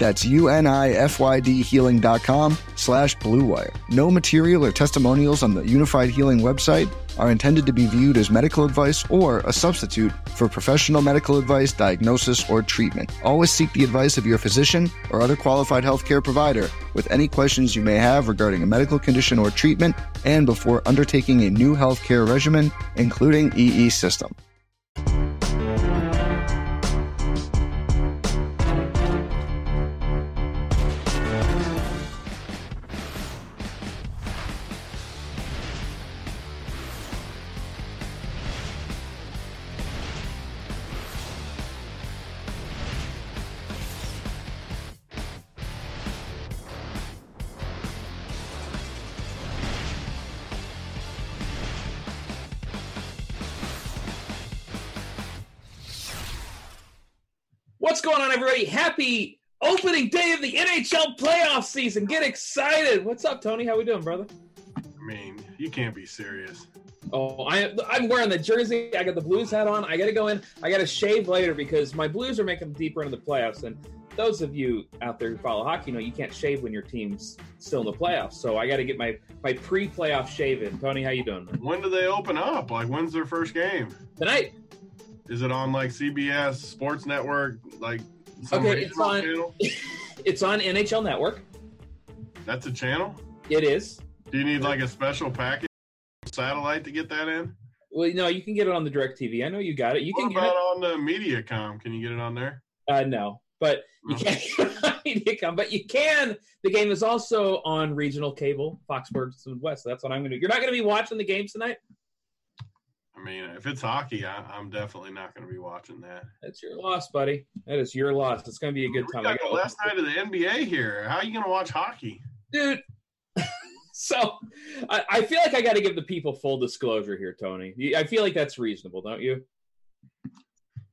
That's UNIFYD healing.com/Blue Wire. No material or testimonials on the Unified Healing website are intended to be viewed as medical advice or a substitute for professional medical advice, diagnosis, or treatment. Always seek the advice of your physician or other qualified healthcare provider with any questions you may have regarding a medical condition or treatment and before undertaking a new healthcare regimen, including EE System. What's going on, everybody? Happy opening day of the NHL playoff season. Get excited. What's up, Tony? How we doing, brother? I mean, you can't be serious. Oh, I'm wearing the jersey. I got the Blues hat on. I got to go in. I got to shave later because my Blues are making deeper into the playoffs. And those of you out there who follow hockey know you can't shave when your team's still in the playoffs. So I got to get my pre-playoff shave in. Tony, how you doing, man? When do they open up? Like, when's their first game? Tonight. Is it on like CBS Sports Network, like some regional channel? It's on NHL Network. That's a channel? It is. Do you need like a special package satellite to get that in? Well, no, you can get it on the DirecTV. I know you got it. What about on the Mediacom? Can you get it on there? No, but you can't get it on Mediacom. But you can. The game is also on regional cable, Fox Sports Midwest. That's what I'm going to do. You're not going to be watching the game tonight? I mean, if it's hockey, I'm definitely not going to be watching that. That's your loss, buddy. That is your loss. It's going to be a good time. We got the last night of the NBA here. How are you going to watch hockey? Dude, so I feel like I got to give the people full disclosure here, Tony. I feel like that's reasonable, don't you?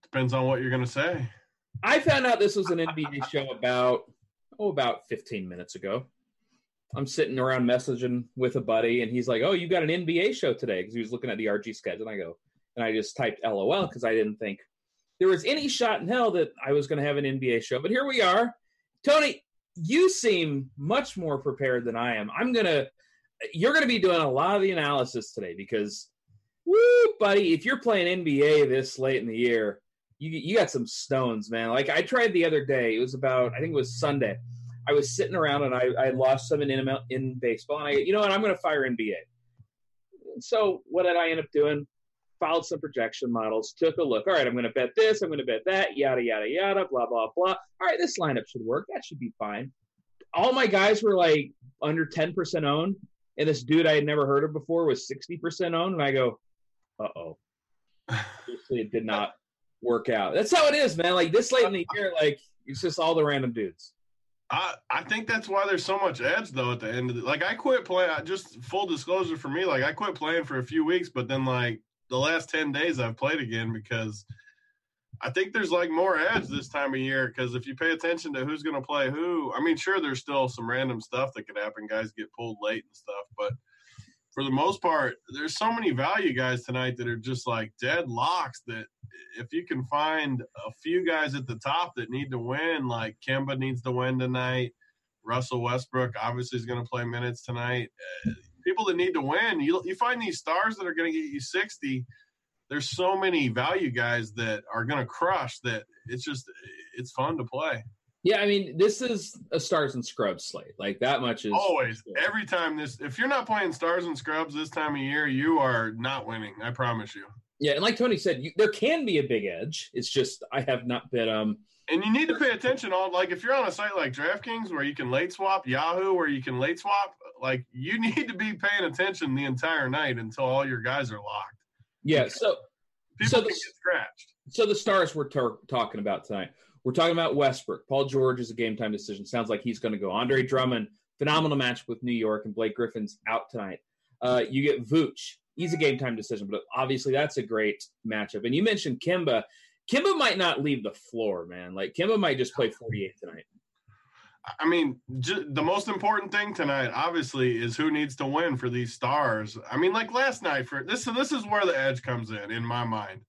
Depends on what you're going to say. I found out this was an NBA show about 15 minutes ago. I'm sitting around messaging with a buddy, and he's like, "Oh, you got an NBA show today?" Because he was looking at the RG schedule. And I just typed LOL because I didn't think there was any shot in hell that I was going to have an NBA show. But here we are. Tony, you seem much more prepared than I am. You're going to be doing a lot of the analysis today because, woo, buddy, if you're playing NBA this late in the year, you got some stones, man. Like I tried the other day. It was I think it was Sunday. I was sitting around and I lost some in baseball, and I'm going to fire NBA. So what did I end up doing? Followed some projection models, took a look. All right, I'm going to bet this, I'm going to bet that, yada, yada, yada, blah, blah, blah. All right, this lineup should work. That should be fine. All my guys were like under 10% owned, and this dude I had never heard of before was 60% owned, and I go, uh-oh. Obviously, it did not work out. That's how it is, man. Like this late in the year, like it's just all the random dudes. I think that's why there's so much ads though at the end of the, like I quit playing. Just full disclosure for me, like I quit playing for a few weeks, but then like the last 10 days I've played again because I think there's like more ads this time of year because if you pay attention to who's going to play who, I mean, sure, there's still some random stuff that could happen. Guys get pulled late and stuff, but for the most part, there's so many value guys tonight that are just like dead locks that if you can find a few guys at the top that need to win, like Kemba needs to win tonight, Russell Westbrook obviously is going to play minutes tonight. People that need to win, you find these stars that are going to get you 60. There's so many value guys that are going to crush that it's just it's fun to play. Yeah, I mean, this is a Stars and Scrubs slate. Like, that much is... Always. Every time this... If you're not playing Stars and Scrubs this time of year, you are not winning. I promise you. Yeah, and like Tony said, there can be a big edge. It's just I have not been... And you need to pay attention on... Like, if you're on a site like DraftKings where you can late swap, Yahoo where you can late swap, like, you need to be paying attention the entire night until all your guys are locked. Yeah, so... People can get scratched. So the Stars we're talking about tonight... We're talking about Westbrook. Paul George is a game-time decision. Sounds like he's going to go. Andre Drummond, phenomenal match with New York, and Blake Griffin's out tonight. You get Vooch. He's a game-time decision, but obviously that's a great matchup. And you mentioned Kemba. Kemba might not leave the floor, man. Like, Kemba might just play 48 tonight. I mean, the most important thing tonight, obviously, is who needs to win for these stars. I mean, like last night, this is where the edge comes in my mind.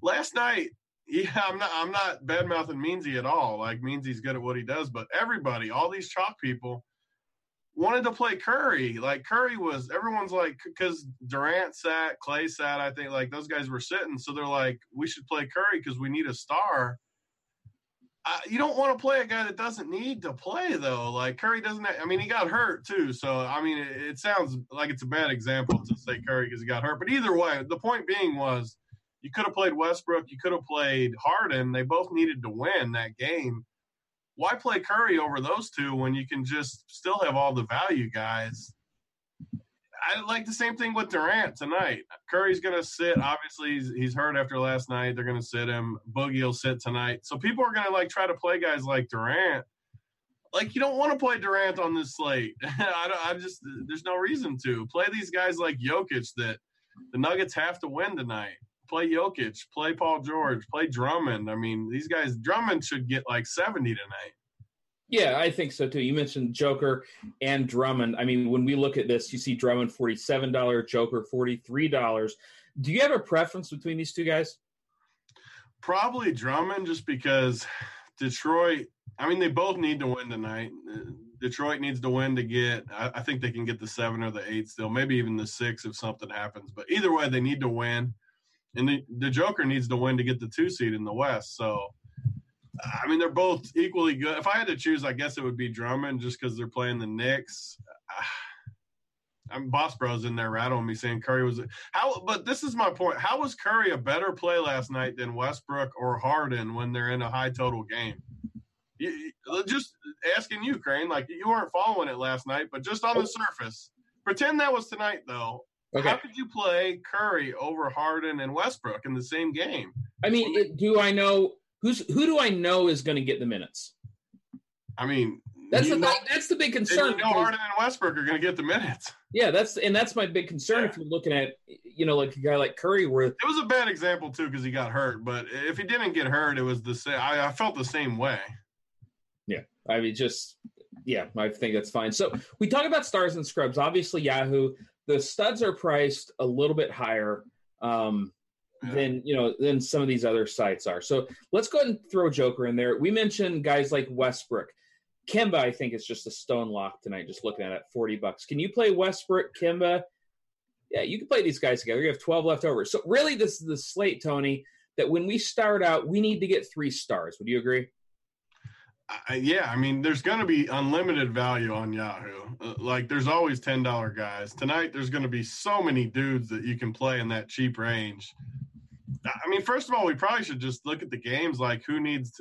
Last night, yeah, I'm not bad-mouthing Meansy at all. Like, Meansy's good at what he does. But everybody, all these chalk people, wanted to play Curry. Like, Curry was – everyone's like – because Durant sat, Clay sat, I think. Like, those guys were sitting. So they're like, we should play Curry because we need a star. You don't want to play a guy that doesn't need to play, though. Like, Curry doesn't – I mean, he got hurt, too. So, I mean, it sounds like it's a bad example to say Curry because he got hurt. But either way, the point being was – you could have played Westbrook. You could have played Harden. They both needed to win that game. Why play Curry over those two when you can just still have all the value guys? I like the same thing with Durant tonight. Curry's going to sit. Obviously, he's hurt after last night. They're going to sit him. Boogie will sit tonight. So people are going to, like, try to play guys like Durant. Like, you don't want to play Durant on this slate. There's no reason to. Play these guys like Jokic that the Nuggets have to win tonight. Play Jokic, play Paul George, play Drummond. I mean, these guys, Drummond should get like 70 tonight. Yeah, I think so too. You mentioned Joker and Drummond. I mean, when we look at this, you see Drummond $47, Joker $43. Do you have a preference between these two guys? Probably Drummond just because Detroit, I mean, they both need to win tonight. Detroit needs to win to get, I think they can get the 7 or the 8 still, maybe even the 6 if something happens. But either way, they need to win. And the Joker needs to win to get the 2 seed in the West. So, I mean, they're both equally good. If I had to choose, I guess it would be Drummond just because they're playing the Knicks. I'm Boss Bros in there rattling me saying Curry was – but this is my point. How was Curry a better play last night than Westbrook or Harden when they're in a high total game? Just asking you, Crane. Like, you weren't following it last night, but just on the surface. Pretend that was tonight, though. Okay. How could you play Curry over Harden and Westbrook in the same game? I mean, do I know who do I know is going to get the minutes? I mean, that's the big concern. You know, Harden and Westbrook are going to get the minutes. Yeah, that's my big concern. Yeah. If you're looking at, you know, like a guy like Curry, where it was a bad example too because he got hurt. But if he didn't get hurt, it was the same. I felt the same way. Yeah, I mean, I think that's fine. So we talk about stars and scrubs. Obviously, Yahoo. The studs are priced a little bit higher than some of these other sites are. So let's go ahead and throw Joker in there. We mentioned guys like Westbrook. Kemba, I think, is just a stone lock tonight, just looking at it, $40. Can you play Westbrook, Kemba? Yeah, you can play these guys together. You have 12 left over. So really this is the slate, Tony, that when we start out, we need to get 3 stars. Would you agree? Yeah, I mean, there's going to be unlimited value on Yahoo. Like, there's always $10 guys. Tonight, there's going to be so many dudes that you can play in that cheap range. I mean, first of all, we probably should just look at the games, like who needs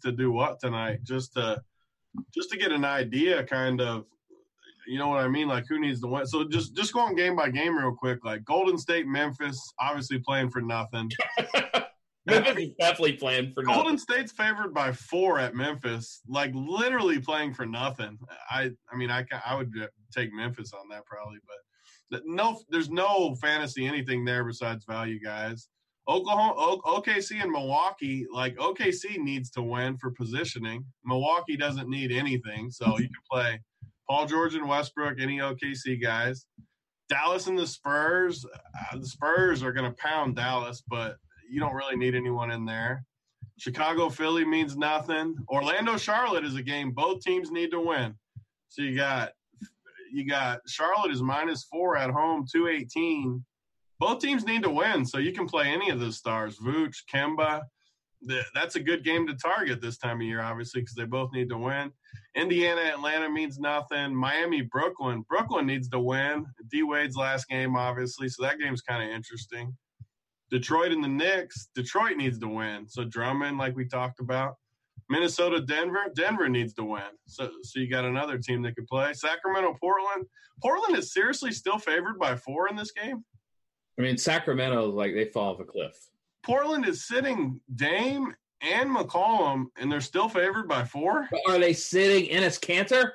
to do what tonight, just to get an idea, kind of. You know what I mean? Like, who needs to win? So just going game by game real quick. Like Golden State, Memphis, obviously playing for nothing. Memphis is definitely playing for nothing. Golden State's favored by 4 at Memphis, like literally playing for nothing. I mean, I would take Memphis on that probably, but no, there's no fantasy anything there besides value guys. Oklahoma, OKC and Milwaukee, like OKC needs to win for positioning. Milwaukee doesn't need anything, so you can play Paul George and Westbrook, any OKC guys. Dallas and the Spurs are going to pound Dallas, but you don't really need anyone in there. Chicago, Philly means nothing. Orlando, Charlotte is a game both teams need to win. So you got Charlotte is -4 at home, 218. Both teams need to win, so you can play any of those stars. Vooch, Kemba, that's a good game to target this time of year, obviously, because they both need to win. Indiana, Atlanta means nothing. Miami, Brooklyn. Brooklyn needs to win. D-Wade's last game, obviously, so that game's kind of interesting. Detroit and the Knicks. Detroit needs to win. So Drummond, like we talked about. Minnesota, Denver. Denver needs to win. So you got another team that could play. Sacramento, Portland. Portland is seriously still favored by 4 in this game. I mean, Sacramento, like, they fall off a cliff. Portland is sitting Dame and McCollum, and they're still favored by 4. But are they sitting Enes Kanter?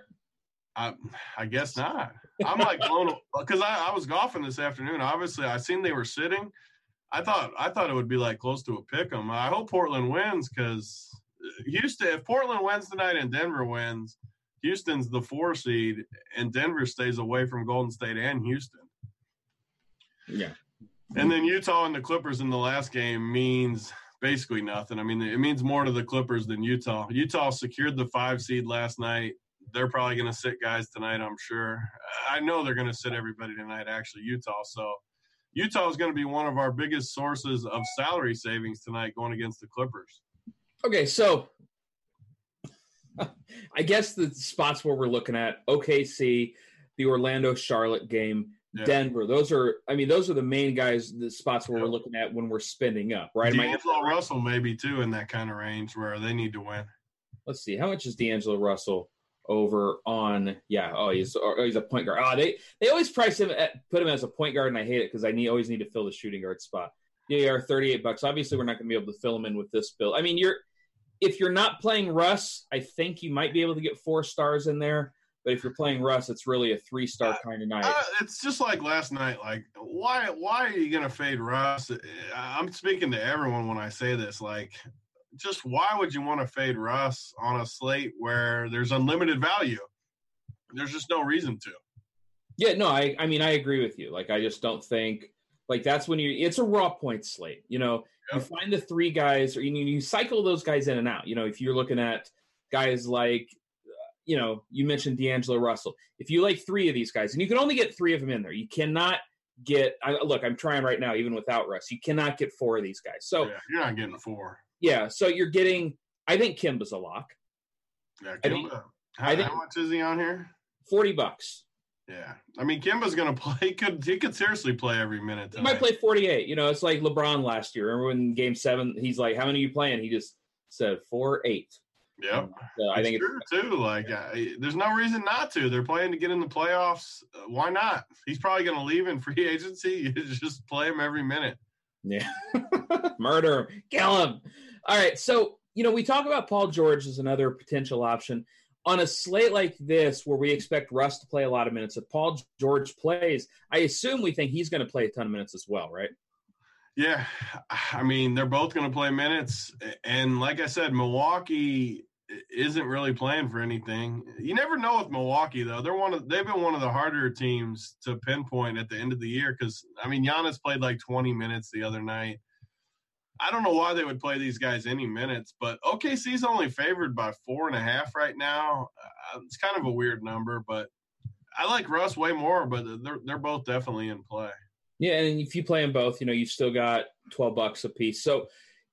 I guess not. I'm like blown because I was golfing this afternoon. Obviously, I seen they were sitting. I thought it would be like close to a pick 'em. I hope Portland wins because Houston. If Portland wins tonight and Denver wins, Houston's the 4 seed, and Denver stays away from Golden State and Houston. Yeah. And then Utah and the Clippers in the last game means basically nothing. I mean, it means more to the Clippers than Utah. Utah secured the 5 seed last night. They're probably going to sit guys tonight, I'm sure. I know they're going to sit everybody tonight, actually, Utah. So Utah is going to be one of our biggest sources of salary savings tonight going against the Clippers. Okay, so I guess the spots where we're looking at, OKC, the Orlando-Charlotte game, yeah. Denver, those are the main guys, the spots where we're looking at when we're spending up, right? D'Angelo Russell maybe too in that kind of range where they need to win. Let's see, how much is D'Angelo Russell over on? Yeah, he's a point guard. They always price him put him as a point guard, and I hate it because I always need to fill the shooting guard spot. DAR $38. Obviously, we're not going to be able to fill him in with this bill. I mean, if you're not playing Russ, I think you might be able to get 4 stars in there. But if you're playing Russ, it's really a 3-star kind of night. It's just like last night. Like, why are you going to fade Russ? I'm speaking to everyone when I say this. Like, just why would you want to fade Russ on a slate where there's unlimited value? There's just no reason to. Yeah, no, I mean, I agree with you. Like, I just don't think – like, that's when you – it's a raw point slate. You know, yep. You find the 3 guys – or you cycle those guys in and out. You know, if you're looking at guys like – you know, you mentioned D'Angelo Russell. If you like 3 of these guys, and you can only get 3 of them in there, you cannot get. Look, I'm trying right now, even without Russ, you cannot get 4 of these guys. So yeah, you're not getting 4. Yeah, so you're getting. I think Kimba's a lock. Yeah, Kimba. How much is he on here? $40. Yeah, I mean Kimba's going to play. He could seriously play every minute. Tonight. He might play 48. You know, it's like LeBron last year. Remember when Game 7? He's like, "How many are you playing?" He just said 4-8. Yep. So I think it's true, too. Like, there's no reason not to. They're playing to get in the playoffs. Why not? He's probably going to leave in free agency. You just play him every minute. Yeah. Murder him. Kill him. All right. So, you know, we talk about Paul George as another potential option. On a slate like this where we expect Russ to play a lot of minutes, if Paul George plays, I assume we think he's going to play a ton of minutes as well, right? Yeah, I mean, they're both going to play minutes. And like I said, Milwaukee isn't really playing for anything. You never know with Milwaukee, though. They've been one of the harder teams to pinpoint at the end of the year because, I mean, Giannis played like 20 minutes the other night. I don't know why they would play these guys any minutes, but OKC's only favored by 4.5 right now. It's kind of a weird number, but I like Russ way more, but they're both definitely in play. Yeah, and if you play them both, you know, you've still got $12 a piece. So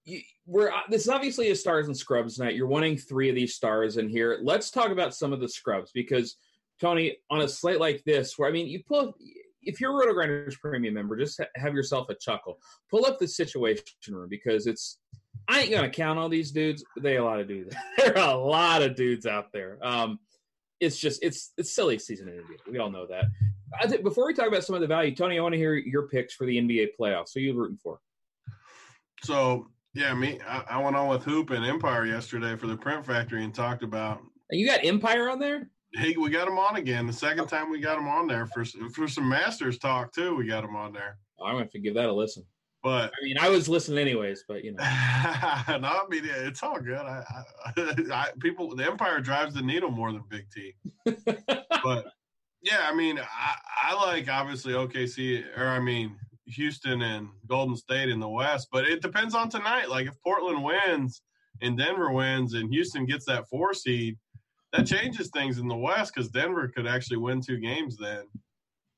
this is obviously a stars and scrubs night. You're wanting 3 of these stars in here. Let's talk about some of the scrubs because, Tony, on a slate like this where, I mean, you pull – if you're a RotoGrinders Premium member, just have yourself a chuckle. Pull up the situation room because it's – I ain't going to count all these dudes. But they a lot of dudes. There are a lot of dudes out there. It's just – it's silly season in India. We all know that. Before we talk about some of the value, Tony, I want to hear your picks for the NBA playoffs. Who are you rooting for? So Yeah, me. I went on with Hoop and Empire yesterday for the Print Factory and talked about. You got Empire on there? Hey, we got him on again. The second time we got him on there for some Masters talk too. We got him on there. I'm gonna have to give that a listen. But I mean, I was listening anyways. But you know, no, I mean it's all good. People, the Empire drives the needle more than Big T. But yeah, I mean, I like obviously OKC or I mean Houston and Golden State in the West. But it depends on tonight. Like if Portland wins and Denver wins and Houston gets that 4 seed. That changes things in the West because Denver could actually win 2 games then.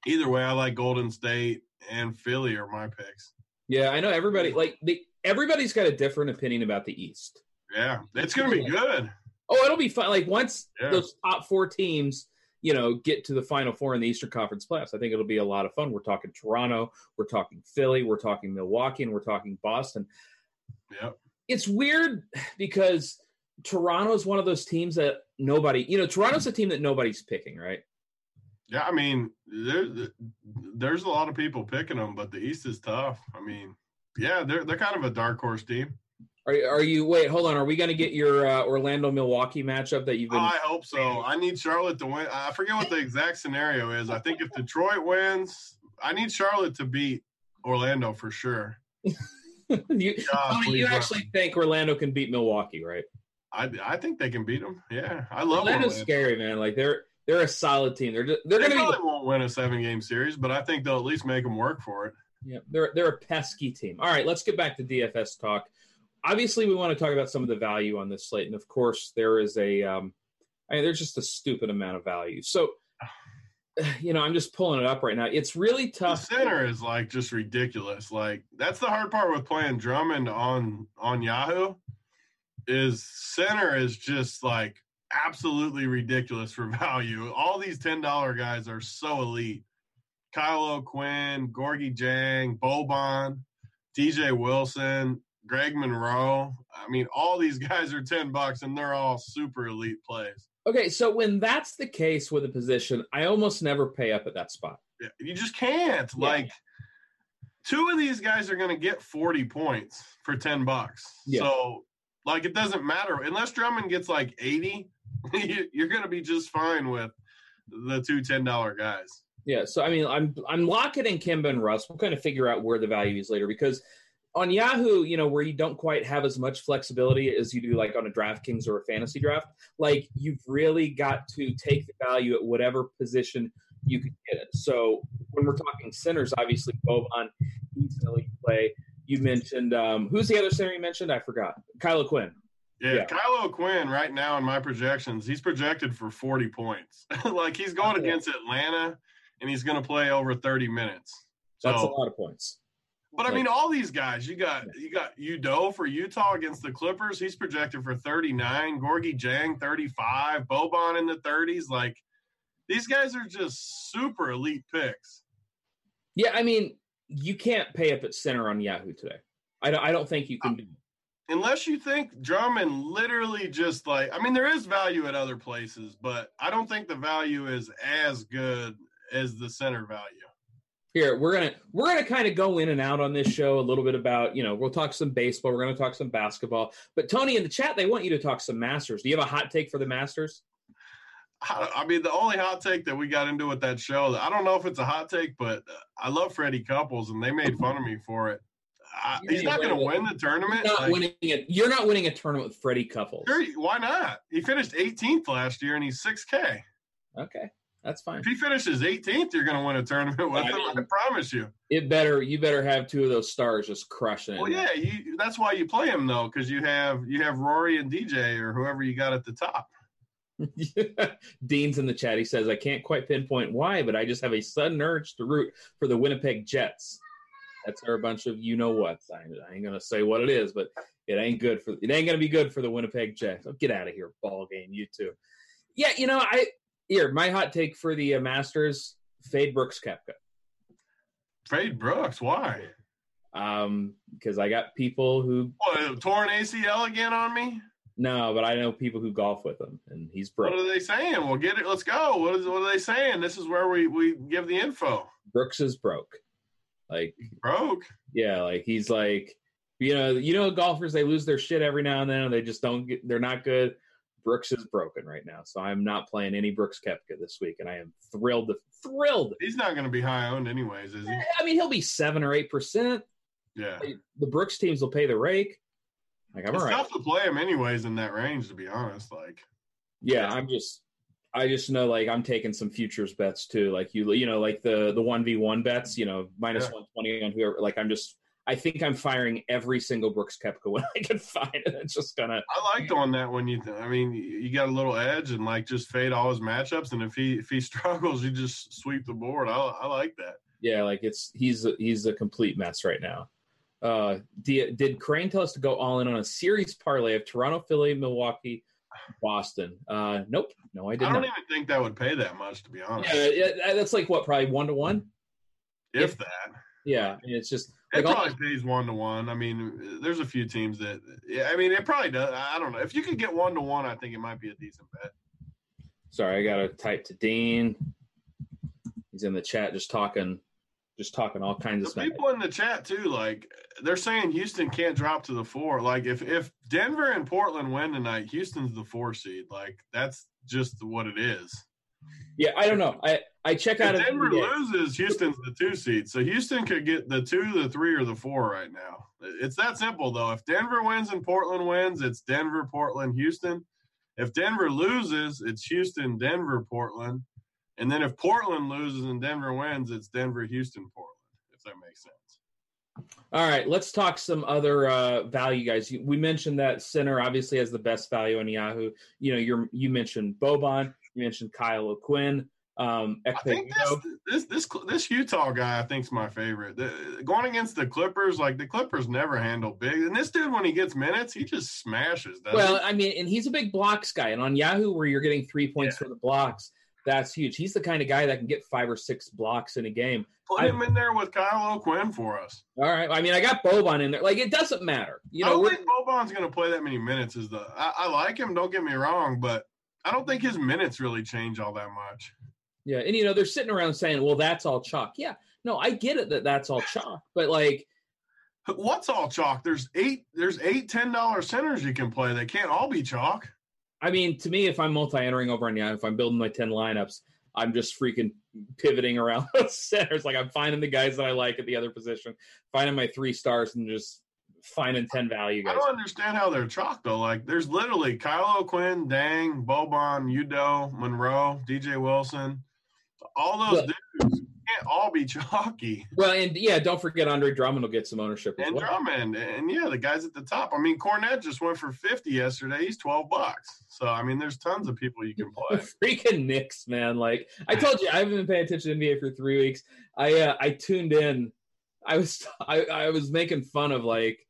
Either way, I like Golden State and Philly are my picks. Yeah, I know everybody – like everybody's got a different opinion about the East. Yeah, it's going to be good. Oh, it'll be fun. Like once those top 4 teams, you know, get to the Final Four in the Eastern Conference playoffs, I think it'll be a lot of fun. We're talking Toronto. We're talking Philly. We're talking Milwaukee. And we're talking Boston. Yep. It's weird because – Toronto's one of those teams that nobody, you know, Toronto's a team that nobody's picking, right? Yeah, I mean, there's a lot of people picking them, but the East is tough. I mean, yeah, they're kind of a dark horse team. Are you? Wait, hold on. Are we going to get your Orlando-Milwaukee matchup that you've been? Oh, I hope so. I need Charlotte to win. I forget what the exact scenario is. I think if Detroit wins, I need Charlotte to beat Orlando for sure. You actually think Orlando can beat Milwaukee, right? I think they can beat them. Yeah, I love Orlando. Orlando's scary, man. Like they're a solid team. They probably won't win a 7-game series, but I think they'll at least make them work for it. Yeah, they're a pesky team. All right, let's get back to DFS talk. Obviously, we want to talk about some of the value on this slate, and of course, there is a. I mean, there's just a stupid amount of value. So, you know, I'm just pulling it up right now. It's really tough. The center is like just ridiculous. Like that's the hard part with playing Drummond on Yahoo. Is center is just like absolutely ridiculous for value. All these $10 guys are so elite. Kyle O'Quinn, Gorgie Jang, Boban, DJ Wilson, Greg Monroe. I mean, all these guys are $10 and they're all super elite plays. Okay, so when that's the case with a position, I almost never pay up at that spot. Yeah, you just can't. Yeah. Like 2 of these guys are going to get 40 points for $10. Yeah. So like, it doesn't matter. Unless Drummond gets, like, 80, you're going to be just fine with the two $10 guys. Yeah, so, I mean, I'm Lockett and Kemba and Russ. We'll kind of figure out where the value is later because on Yahoo, you know, where you don't quite have as much flexibility as you do, like, on a DraftKings or a fantasy draft, like, you've really got to take the value at whatever position you can get it. So when we're talking centers, obviously, Boban, he's an elite play. You mentioned who's the other center you mentioned? I forgot. Kyle O'Quinn. Yeah, Kyle O'Quinn right now in my projections, he's projected for 40 points. Like he's going against Atlanta, and he's going to play over 30 minutes. So, that's a lot of points. But, I mean, all these guys. You got Udoh for Utah against the Clippers. He's projected for 39. Gorgie Jang, 35. Boban in the 30s. Like, these guys are just super elite picks. Yeah, I mean – you can't pay up at center on Yahoo today. I don't think you can do it. Unless you think Drummond literally just like – I mean, there is value at other places, but I don't think the value is as good as the center value. Here, we're gonna kind of go in and out on this show a little bit about, you know, we'll talk some baseball. We're going to talk some basketball. But, Tony, in the chat, they want you to talk some Masters. Do you have a hot take for the Masters? I mean, the only hot take that we got into with that show, I don't know if it's a hot take, but I love Freddie Couples, and they made fun of me for it. He's not going to win the tournament. You're not winning a tournament with Freddie Couples. Sure, why not? He finished 18th last year, and he's 6K. Okay, that's fine. If he finishes 18th, you're going to win a tournament with him, I promise you. You better have 2 of those stars just crushing it. Well, yeah, that's why you play him, though, because you have Rory and DJ or whoever you got at the top. Dean's in the chat. He says, I can't quite pinpoint why, but I just have a sudden urge to root for the Winnipeg Jets. That's our bunch of you-know-whats. I ain't going to say what it is, but it ain't going to be good for the Winnipeg Jets. Oh, get out of here, ball game, you two. Yeah, you know, my hot take for the Masters, fade Brooks Koepka. Fade Brooks? Why? Because I got people who... What, torn ACL again on me? No, but I know people who golf with him, and he's broke. What are they saying? Well, get it. Let's go. What are they saying? This is where we give the info. Brooks is broke. Like broke? Yeah, like he's like – Golfers, they lose their shit every now and then. And they just don't get, they're not good. Brooks is broken right now. So I'm not playing any Brooks Koepka this week. And I am thrilled. He's not going to be high owned anyways, is he? I mean, he'll be 7 or 8%. Yeah. The Brooks teams will pay the rake. Like, I'm all right. It's tough to play him anyways in that range, to be honest. Like, yeah, I just know, like, I'm taking some futures bets too. Like, like the 1v1 bets, minus 120 on whoever. Like, I think I'm firing every single Brooks Koepka when I can find it. It's just gonna. I liked on that one. You got a little edge and like just fade all his matchups. And if he struggles, you just sweep the board. I like that. Yeah, like he's a complete mess right now. Did Crane tell us to go all in on a series parlay of Toronto, Philly, Milwaukee, Boston? Nope, no, I didn't. I don't even think that would pay that much, to be honest. Yeah, that's like what, probably 1-to-1, if that. Yeah, it's just. It probably pays 1-to-1. I mean, there's a few teams that it probably does. I don't know. If you could get 1-to-1, I think it might be a decent bet. Sorry, I got to type to Dean. He's in the chat just talking all kinds of stuff. People in the chat, too, like, they're saying Houston can't drop to the 4. Like, if Denver and Portland win tonight, Houston's the 4 seed. Like, that's just what it is. Yeah, I don't know. I check out. If Denver loses, Houston's the 2 seed. So Houston could get the 2, the 3, or the 4 right now. It's that simple, though. If Denver wins and Portland wins, it's Denver, Portland, Houston. If Denver loses, it's Houston, Denver, Portland. And then if Portland loses and Denver wins, it's Denver, Houston, Portland, if that makes sense. All right, let's talk some other value guys. We mentioned that center obviously has the best value on Yahoo. You mentioned Boban. You mentioned Kyle O'Quinn. I think this Utah guy, I think, is my favorite. Going against the Clippers, like the Clippers never handle big. And this dude, when he gets minutes, he just smashes. And he's a big blocks guy. And on Yahoo, where you're getting 3 points for the blocks, that's huge. He's the kind of guy that can get 5 or 6 blocks in a game. Put him in there with Kyle O'Quinn for us. All right. I mean, I got Boban in there. Like, it doesn't matter. I don't think Boban's going to play that many minutes. I like him, don't get me wrong, but I don't think his minutes really change all that much. Yeah, and, they're sitting around saying, well, that's all chalk. Yeah, no, I get it that that's all chalk, but, like. What's all chalk? There's eight $10 centers you can play. They can't all be chalk. I mean, to me, if I'm multi-entering over on Yahoo, if I'm building my 10 lineups, I'm just freaking pivoting around those centers. Like, I'm finding the guys that I like at the other position, finding my 3 stars, and just finding 10 value guys. I don't understand how they're chalk, though. Like, there's literally Kyle O'Quinn, Dang, Boban, Udoh, Monroe, DJ Wilson. All those dudes can't all be chalky. Well, and, yeah, don't forget Andre Drummond will get some ownership as well. Drummond, and, yeah, the guys at the top. I mean, Cornette just went for 50 yesterday. He's $12. So, I mean, there's tons of people you can play. Freaking Knicks, man. Like, I told you, I haven't been paying attention to NBA for 3 weeks. I tuned in. I was making fun of, like,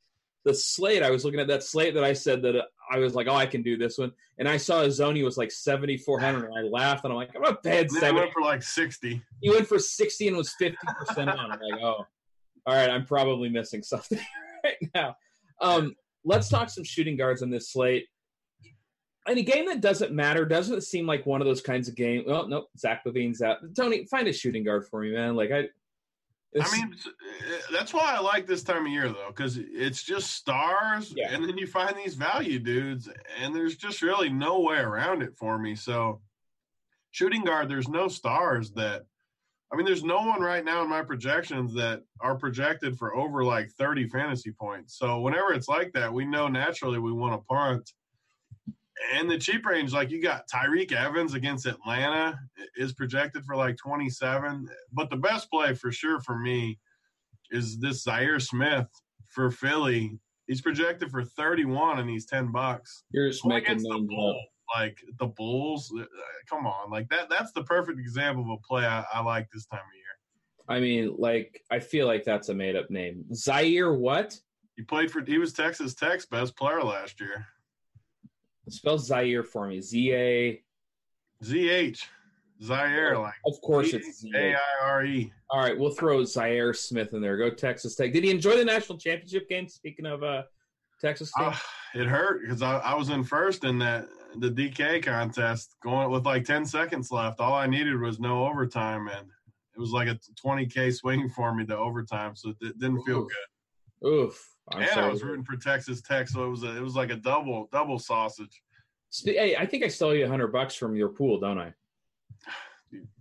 the slate. I was looking at that slate that I said that I was like, oh, I can do this one. And I saw Zoni was like 7,400, and I laughed, and I'm like, I'm not bad. He went for like 60. He went for 60 and was 50% on. I'm like, oh, all right, I'm probably missing something right now. Let's talk some shooting guards on this slate. In a game that doesn't matter, doesn't seem like one of those kinds of games. Well, nope, Zach Levine's out. Tony, find a shooting guard for me, man. Like, I mean, that's why I like this time of year, though, because it's just stars, and then you find these value dudes, and there's just really no way around it for me. So, shooting guard, there's no stars that – I mean, there's no one right now in my projections that are projected for over, like, 30 fantasy points. So, whenever it's like that, we know naturally we want to punt. And the cheap range, like, you got Tyreek Evans against Atlanta is projected for like 27. But the best play for sure for me is this Zaire Smith for Philly. He's projected for 31 and he's $10. You're just making them up. Like the Bulls, come on. Like that's the perfect example of a play I like this time of year. I mean, like, I feel like that's a made up name. Zaire what? He was Texas Tech's best player last year. Spell Zaire for me. Z-A-Z-H. Zaire. Like, of course it's Z-A-I-R-E. All right, we'll throw Zaire Smith in there. Go Texas Tech. Did he enjoy the national championship game? Speaking of Texas Tech. It hurt because I was in first in the DK contest going with like 10 seconds left. All I needed was no overtime, and it was like a $20K swing for me to overtime, so it didn't feel good. Oof. I was rooting for Texas Tech, so it was like a double sausage. Hey, I think I stole you $100 from your pool, don't I?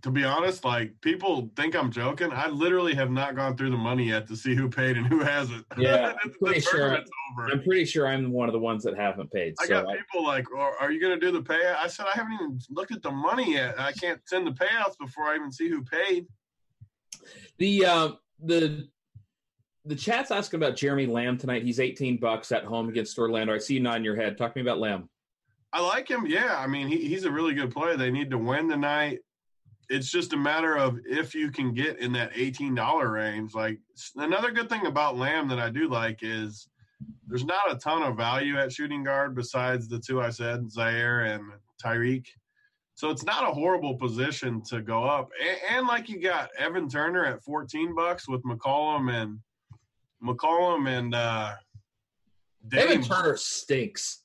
To be honest, like, people think I'm joking. I literally have not gone through the money yet to see who paid and who hasn't. Yeah, I'm pretty sure I'm one of the ones that haven't paid. I got people like, are you going to do the payout? I said, I haven't even looked at the money yet. I can't send the payouts before I even see who paid. The chat's asking about Jeremy Lamb tonight. He's $18 at home against Orlando. I see you nodding your head. Talk to me about Lamb. I like him, yeah. I mean, he's a really good player. They need to win tonight. It's just a matter of if you can get in that $18 range. Like, another good thing about Lamb that I do like is there's not a ton of value at shooting guard besides the two I said, Zaire and Tyreek. So it's not a horrible position to go up. And like, you got Evan Turner at $14 with McCollum and Dame. Evan Turner stinks.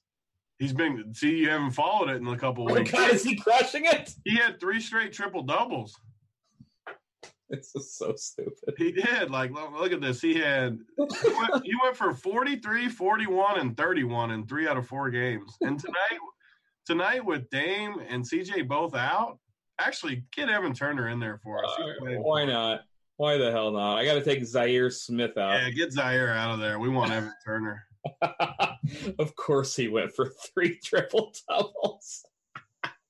He's been – see, you haven't followed it in a couple weeks. God, is he crushing it? He had 3 straight triple-doubles. This is so stupid. He did. Like, look at this. He went for 43, 41, and 31 in 3 out of 4 games. And tonight with Dame and CJ both out, actually get Evan Turner in there for us. Why not? Why the hell not? I got to take Zaire Smith out. Yeah, get Zaire out of there. We want Evan Turner. Of course he went for 3 triple-doubles.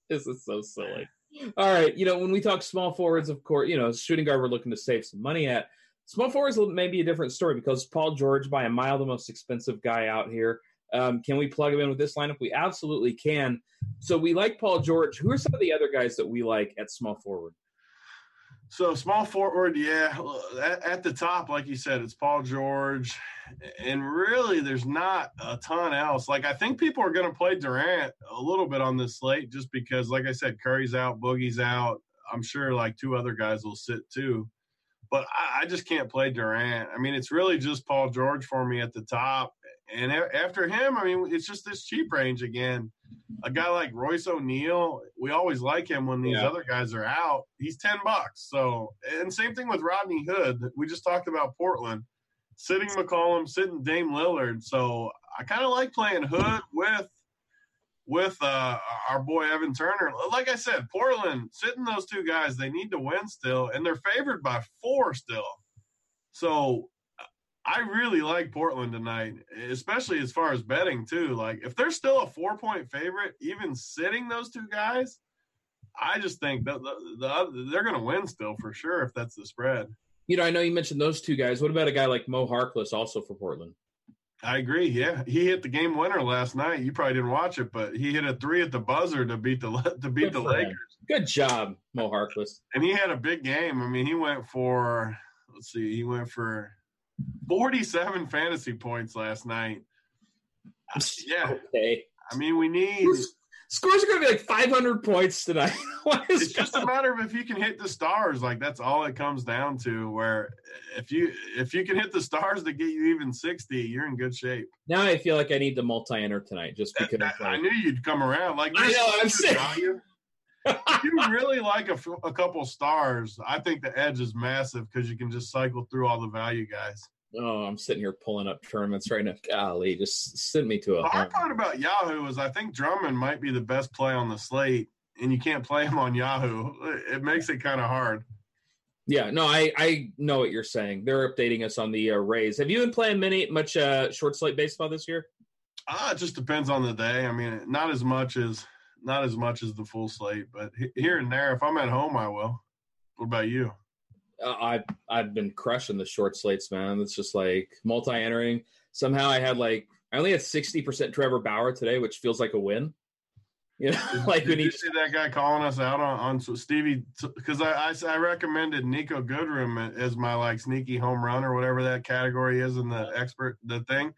This is so silly. All right, when we talk small forwards, of course, shooting guard we're looking to save some money at. Small forwards may be a different story because Paul George, by a mile, the most expensive guy out here. Can we plug him in with this lineup? We absolutely can. So we like Paul George. Who are some of the other guys that we like at small forward? So small forward, yeah. At the top, like you said, it's Paul George. And really, there's not a ton else. Like, I think people are going to play Durant a little bit on this slate just because, like I said, Curry's out, Boogie's out. I'm sure, like, 2 other guys will sit too. But I just can't play Durant. I mean, it's really just Paul George for me at the top. And after him, I mean, it's just this cheap range again. A guy like Royce O'Neal, we always like him when these other guys are out. He's $10. So, and same thing with Rodney Hood. We just talked about Portland. Sitting McCollum, sitting Dame Lillard. So I kind of like playing Hood with our boy Evan Turner. Like I said, Portland, sitting those 2 guys, they need to win still, and they're favored by 4 still. So I really like Portland tonight, especially as far as betting too. Like, if they're still a 4-point favorite, even sitting those 2 guys, I just think that they're going to win still for sure if that's the spread. I know you mentioned those 2 guys. What about a guy like Mo Harkless also for Portland? I agree, yeah. He hit the game winner last night. You probably didn't watch it, but he hit a 3 at the buzzer to beat the Lakers. Good job, Mo Harkless. And he had a big game. I mean, he went for 47 fantasy points last night. Yeah. Okay. I mean, we need – scores are going to be like 500 points tonight. It's just a matter of if you can hit the stars. Like, that's all it comes down to, where if you can hit the stars to get you even 60, you're in good shape. Now I feel like I need to multi-enter tonight just because – I knew you'd come around. Like, I know, I'm sick. If you really like a couple stars, I think the edge is massive because you can just cycle through all the value guys. Oh, I'm sitting here pulling up tournaments right now. Golly, just send me to a – the hard part about Yahoo is I think Drummond might be the best play on the slate, and you can't play him on Yahoo. It makes it kind of hard. Yeah, no, I know what you're saying. They're updating us on the Rays. Have you been playing much short slate baseball this year? It just depends on the day. I mean, not as much as the full slate, but here and there, if I'm at home, I will. What about you? I've been crushing the short slates, man. It's just like multi-entering. Somehow I only had 60% Trevor Bauer today, which feels like a win. Did you see that guy calling us out on Stevie? Because I recommended Nico Goodrum as my like sneaky home run or whatever that category is in the expert, the thing.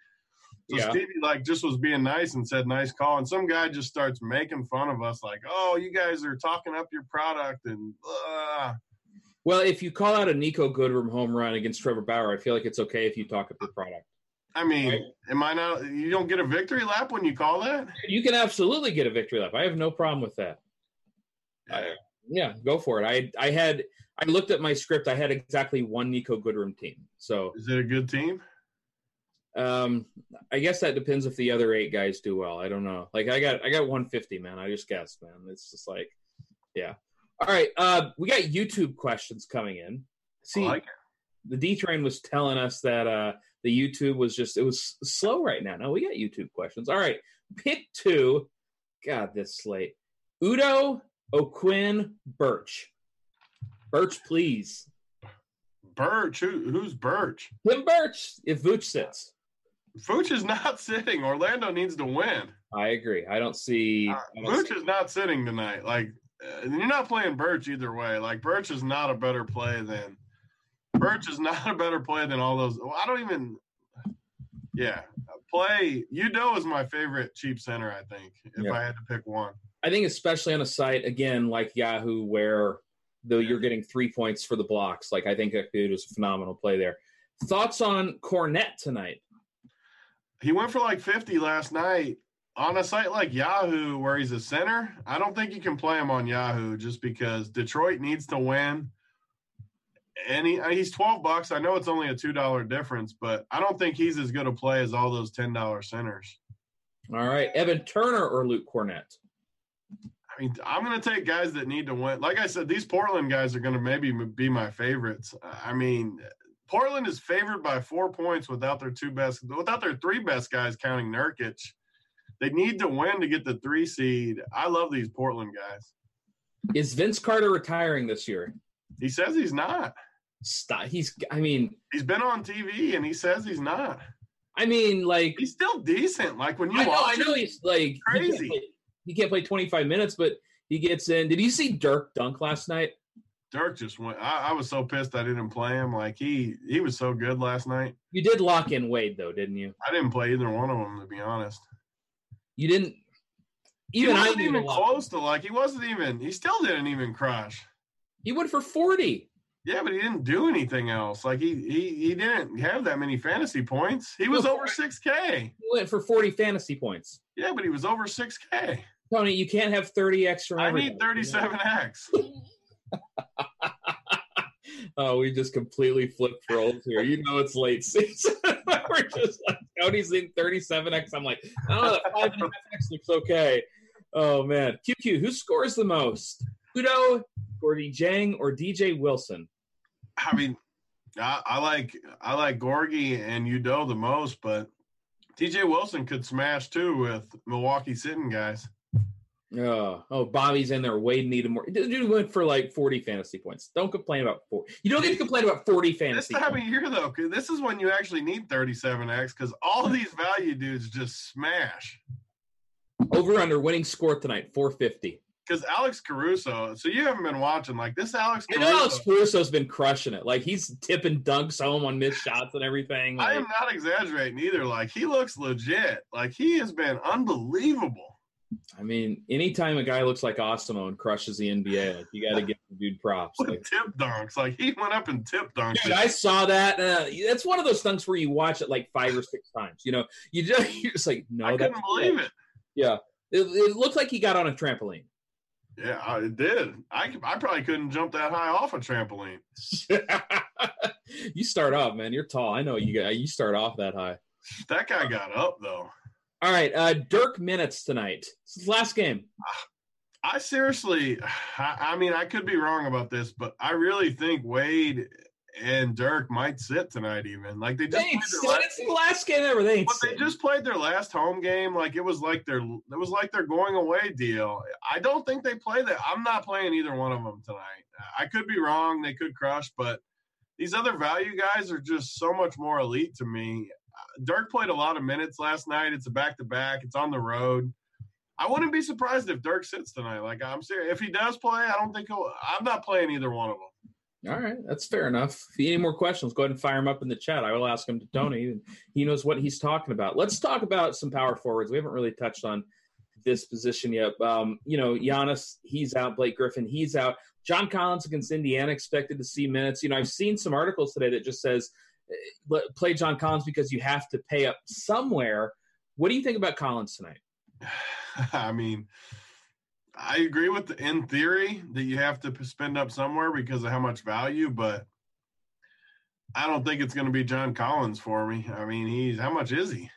So yeah. Stevie, like, just was being nice and said, nice call. And some guy just starts making fun of us like, oh, you guys are talking up your product and blah. Well, if you call out a Nico Goodrum home run against Trevor Bauer, I feel like it's okay if you talk up your product. I mean, right? You don't get a victory lap when you call that? You can absolutely get a victory lap. I have no problem with that. Yeah, go for it. I looked at my script. I had exactly 1 Nico Goodrum team. So is it a good team? I guess that depends if the other eight guys do well. I don't know. Like I got 150, man. I just guessed, man. It's just like, yeah. All right. We got YouTube questions coming in. See, like the D train was telling us that, the YouTube was just, it was slow right now. No, we got YouTube questions. All right. Pick two. God, this slate. Udo, O'Quinn, Birch. Birch, please. Birch? Who's Birch? Tim Birch, if Vooch sits. Vooch is not sitting. Orlando needs to win. I agree. I don't see. Vooch is not sitting tonight. Like, you're not playing Birch either way. Like, Birch is not a better play than. Birch is not a better play than all those. I don't even. Yeah. Play. Udo is my favorite cheap center, I think, if I had to pick one. I think especially on a site, again, like Yahoo, where though you're getting 3 points for the blocks. Like, I think that dude was a phenomenal play there. Thoughts on Cornette tonight? He went for like 50 last night on a site like Yahoo where he's a center. I don't think you can play him on Yahoo just because Detroit needs to win. And he's $12. I know it's only a $2 difference, but I don't think he's as good a play as all those $10 centers. All right. Evan Turner or Luke Cornette? I mean, I'm going to take guys that need to win. Like I said, these Portland guys are going to maybe be my favorites. I mean, Portland is favored by 4 points without their three best guys counting Nurkic. They need to win to get the 3 seed. I love these Portland guys. Is Vince Carter retiring this year? He says he's not. Stop. He's been on TV and he says he's not. I mean, like, he's still decent. Like, when you watch, I know he's like crazy. He can't play 25 minutes, but he gets in. Did you see Dirk dunk last night? Dirk just went. I was so pissed I didn't play him. Like, he was so good last night. You did lock in Wade though, didn't you? I didn't play either one of them, to be honest. You didn't. Even he wasn't even close to like. He wasn't even. He still didn't even crush. He went for 40. Yeah, but he didn't do anything else. Like, he didn't have that many fantasy points. He was over 6K. He went for 40 fantasy points. Yeah, but he was over 6K. Tony, you can't have 30X from everybody. I need 37X. Oh, we just completely flipped roles here. You know it's late season. We're just like, Tony's in 37X. I'm like, oh, that 5.5X looks okay. Oh, man. QQ, who scores the most? Udo, Gorgie Jang, or DJ Wilson? I mean, I like Gorgie and Udo the most, but DJ Wilson could smash too with Milwaukee sitting guys. Oh, Bobby's in there. Wade needed more. Dude went for like 40 fantasy points. Don't complain about 40. You don't get to complain about 40 fantasy points. This time of year, though, this is when you actually need 37X because all these value dudes just smash. Over under winning score tonight, 450. Because Alex Caruso, so you haven't been watching, like, this Alex Caruso. And Alex Caruso's been crushing it. Like, he's tipping dunks home on missed shots and everything. Like, I am not exaggerating either. Like, he looks legit. Like, he has been unbelievable. I mean, anytime a guy looks like Osimo and crushes the NBA, like, you got to give the dude props. Like, tip dunks. Like, he went up and tip dunks. Dude, I saw that. That's one of those dunks where you watch it, like, 5 or 6 times. You know, you're just like, no. I couldn't believe it. Yeah. It looked like he got on a trampoline. Yeah, it did. I probably couldn't jump that high off a trampoline. You start off, man. You're tall. I know you start off that high. That guy got up, though. All right, Dirk minutes tonight. This is the last game. I mean, I could be wrong about this, but I really think Wade and Dirk might sit tonight even. Like, they just played their last home game. Like, it was like their going away deal. I don't think they play that. I'm not playing either one of them tonight. I could be wrong. They could crush, but these other value guys are just so much more elite to me. Dirk played a lot of minutes last night. It's a back-to-back. It's on the road. I wouldn't be surprised if Dirk sits tonight. Like, I'm serious. If he does play, I don't think I'm not playing either one of them. All right, that's fair enough. If you have any more questions, go ahead and fire them up in the chat. I will ask them to Tony, and he knows what he's talking about. Let's talk about some power forwards. We haven't really touched on this position yet. Giannis, he's out. Blake Griffin, he's out. John Collins against Indiana expected to see minutes. You know, I've seen some articles today that just says play John Collins because you have to pay up somewhere. What do you think about Collins tonight? I mean, I agree with in theory that you have to spend up somewhere because of how much value, but I don't think it's going to be John Collins for me. I mean, he's how much is he?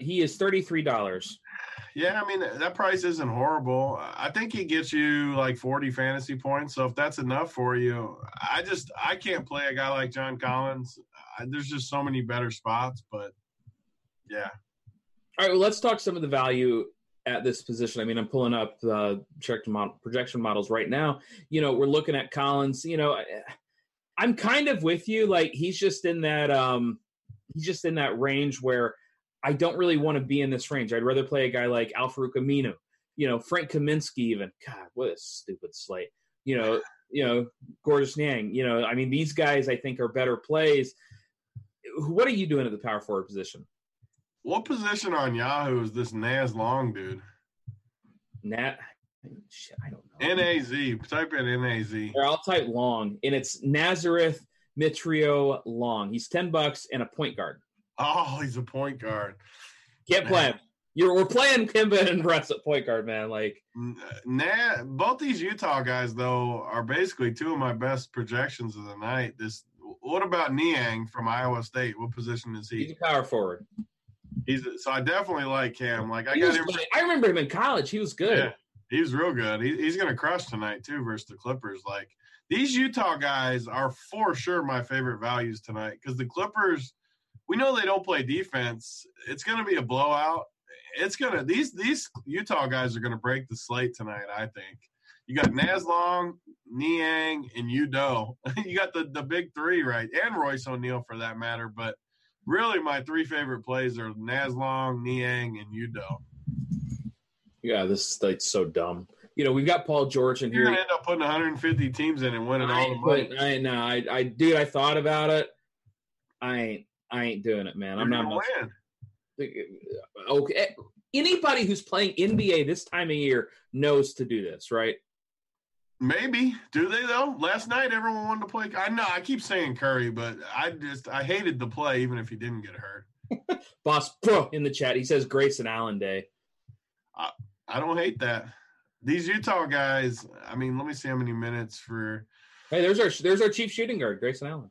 He is $33. Yeah, I mean, that price isn't horrible. I think he gets you like 40 fantasy points. So if that's enough for you, I can't play a guy like John Collins. There's just so many better spots, but yeah. All right, well, let's talk some of the value at this position. I mean, I'm pulling up projection models right now. You know, we're looking at Collins. You know, I'm kind of with you. Like, he's just in that range where I don't really want to be in this range. I'd rather play a guy like Al-Farouq Aminu, you know, Frank Kaminsky even. God, what a stupid slate. You know, Gorgeous Niang. You know, I mean, these guys I think are better plays. What are you doing at the power forward position? What position on Yahoo is this Naz Long dude? Shit, I don't know. N-A-Z. Type in N-A-Z. Or I'll type Long, and it's Nazareth Mitrio Long. He's $10 and a point guard. Oh, he's a point guard. Can't play him. We're playing Kemba and Russ at point guard, man. Like, both these Utah guys, though, are basically two of my best projections of the night. What about Niang from Iowa State? What position is he? He's a power forward. So I definitely like him. Like, I remember him in college. He was good. Yeah, he was real good. He's going to crush tonight too versus the Clippers. Like, these Utah guys are for sure my favorite values tonight because the Clippers. We know they don't play defense. It's going to be a blowout. These Utah guys are going to break the slate tonight, I think. You got Naz Long, Niang, and Udoh. You got the big three, right? And Royce O'Neal for that matter. But really my three favorite plays are Naz Long, Niang, and Udoh. Yeah, this slate's so dumb. You know, we've got Paul George in here. You're going to end up putting 150 teams in and winning all the money. I thought about it. I ain't doing it, man. I'm not win. Okay. Anybody who's playing NBA this time of year knows to do this, right? Maybe. Do they though? Last night everyone wanted to play. I know I keep saying Curry, but I hated the play even if he didn't get hurt. Boss Pro in the chat. He says Grayson Allen Day. I don't hate that. These Utah guys, I mean, let me see how many minutes for hey, there's our chief shooting guard, Grayson Allen.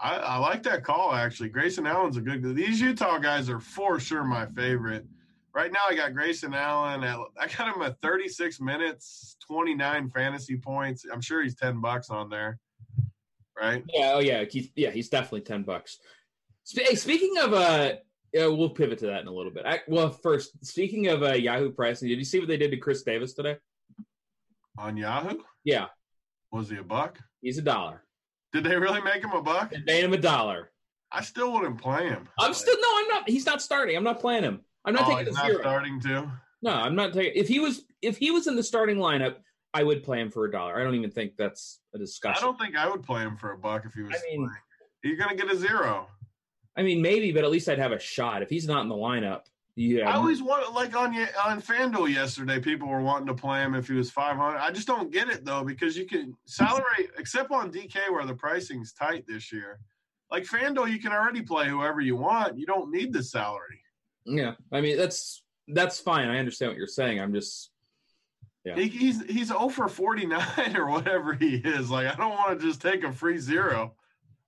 I like that call, actually. Grayson Allen's a good – these Utah guys are for sure my favorite. Right now I got Grayson Allen. I got him at 36 minutes, 29 fantasy points. I'm sure he's $10 on there, right? Yeah, he's definitely $10. Hey, speaking of we'll pivot to that in a little bit. First, speaking of Yahoo pricing, did you see what they did to Chris Davis today? On Yahoo? Yeah. Was he a buck? He's $1. Did they really make him a buck? They made him $1. I still wouldn't play him. I'm not. He's not starting. I'm not playing him. I'm not taking the zero. Starting too. No, I'm not taking. If he was in the starting lineup, I would play him for $1. I don't even think that's a discussion. I don't think I would play him for $1 if he was. I mean, playing. You're gonna get $0. I mean, maybe, but at least I'd have a shot if he's not in the lineup. Yeah, I always want like on FanDuel yesterday. People were wanting to play him if he was 500. I just don't get it though because you can salary except on DK where the pricing's tight this year. Like FanDuel, you can already play whoever you want. You don't need the salary. Yeah, I mean that's fine. I understand what you're saying. I'm just he's 0 for 49 or whatever he is. Like I don't want to just take a free $0.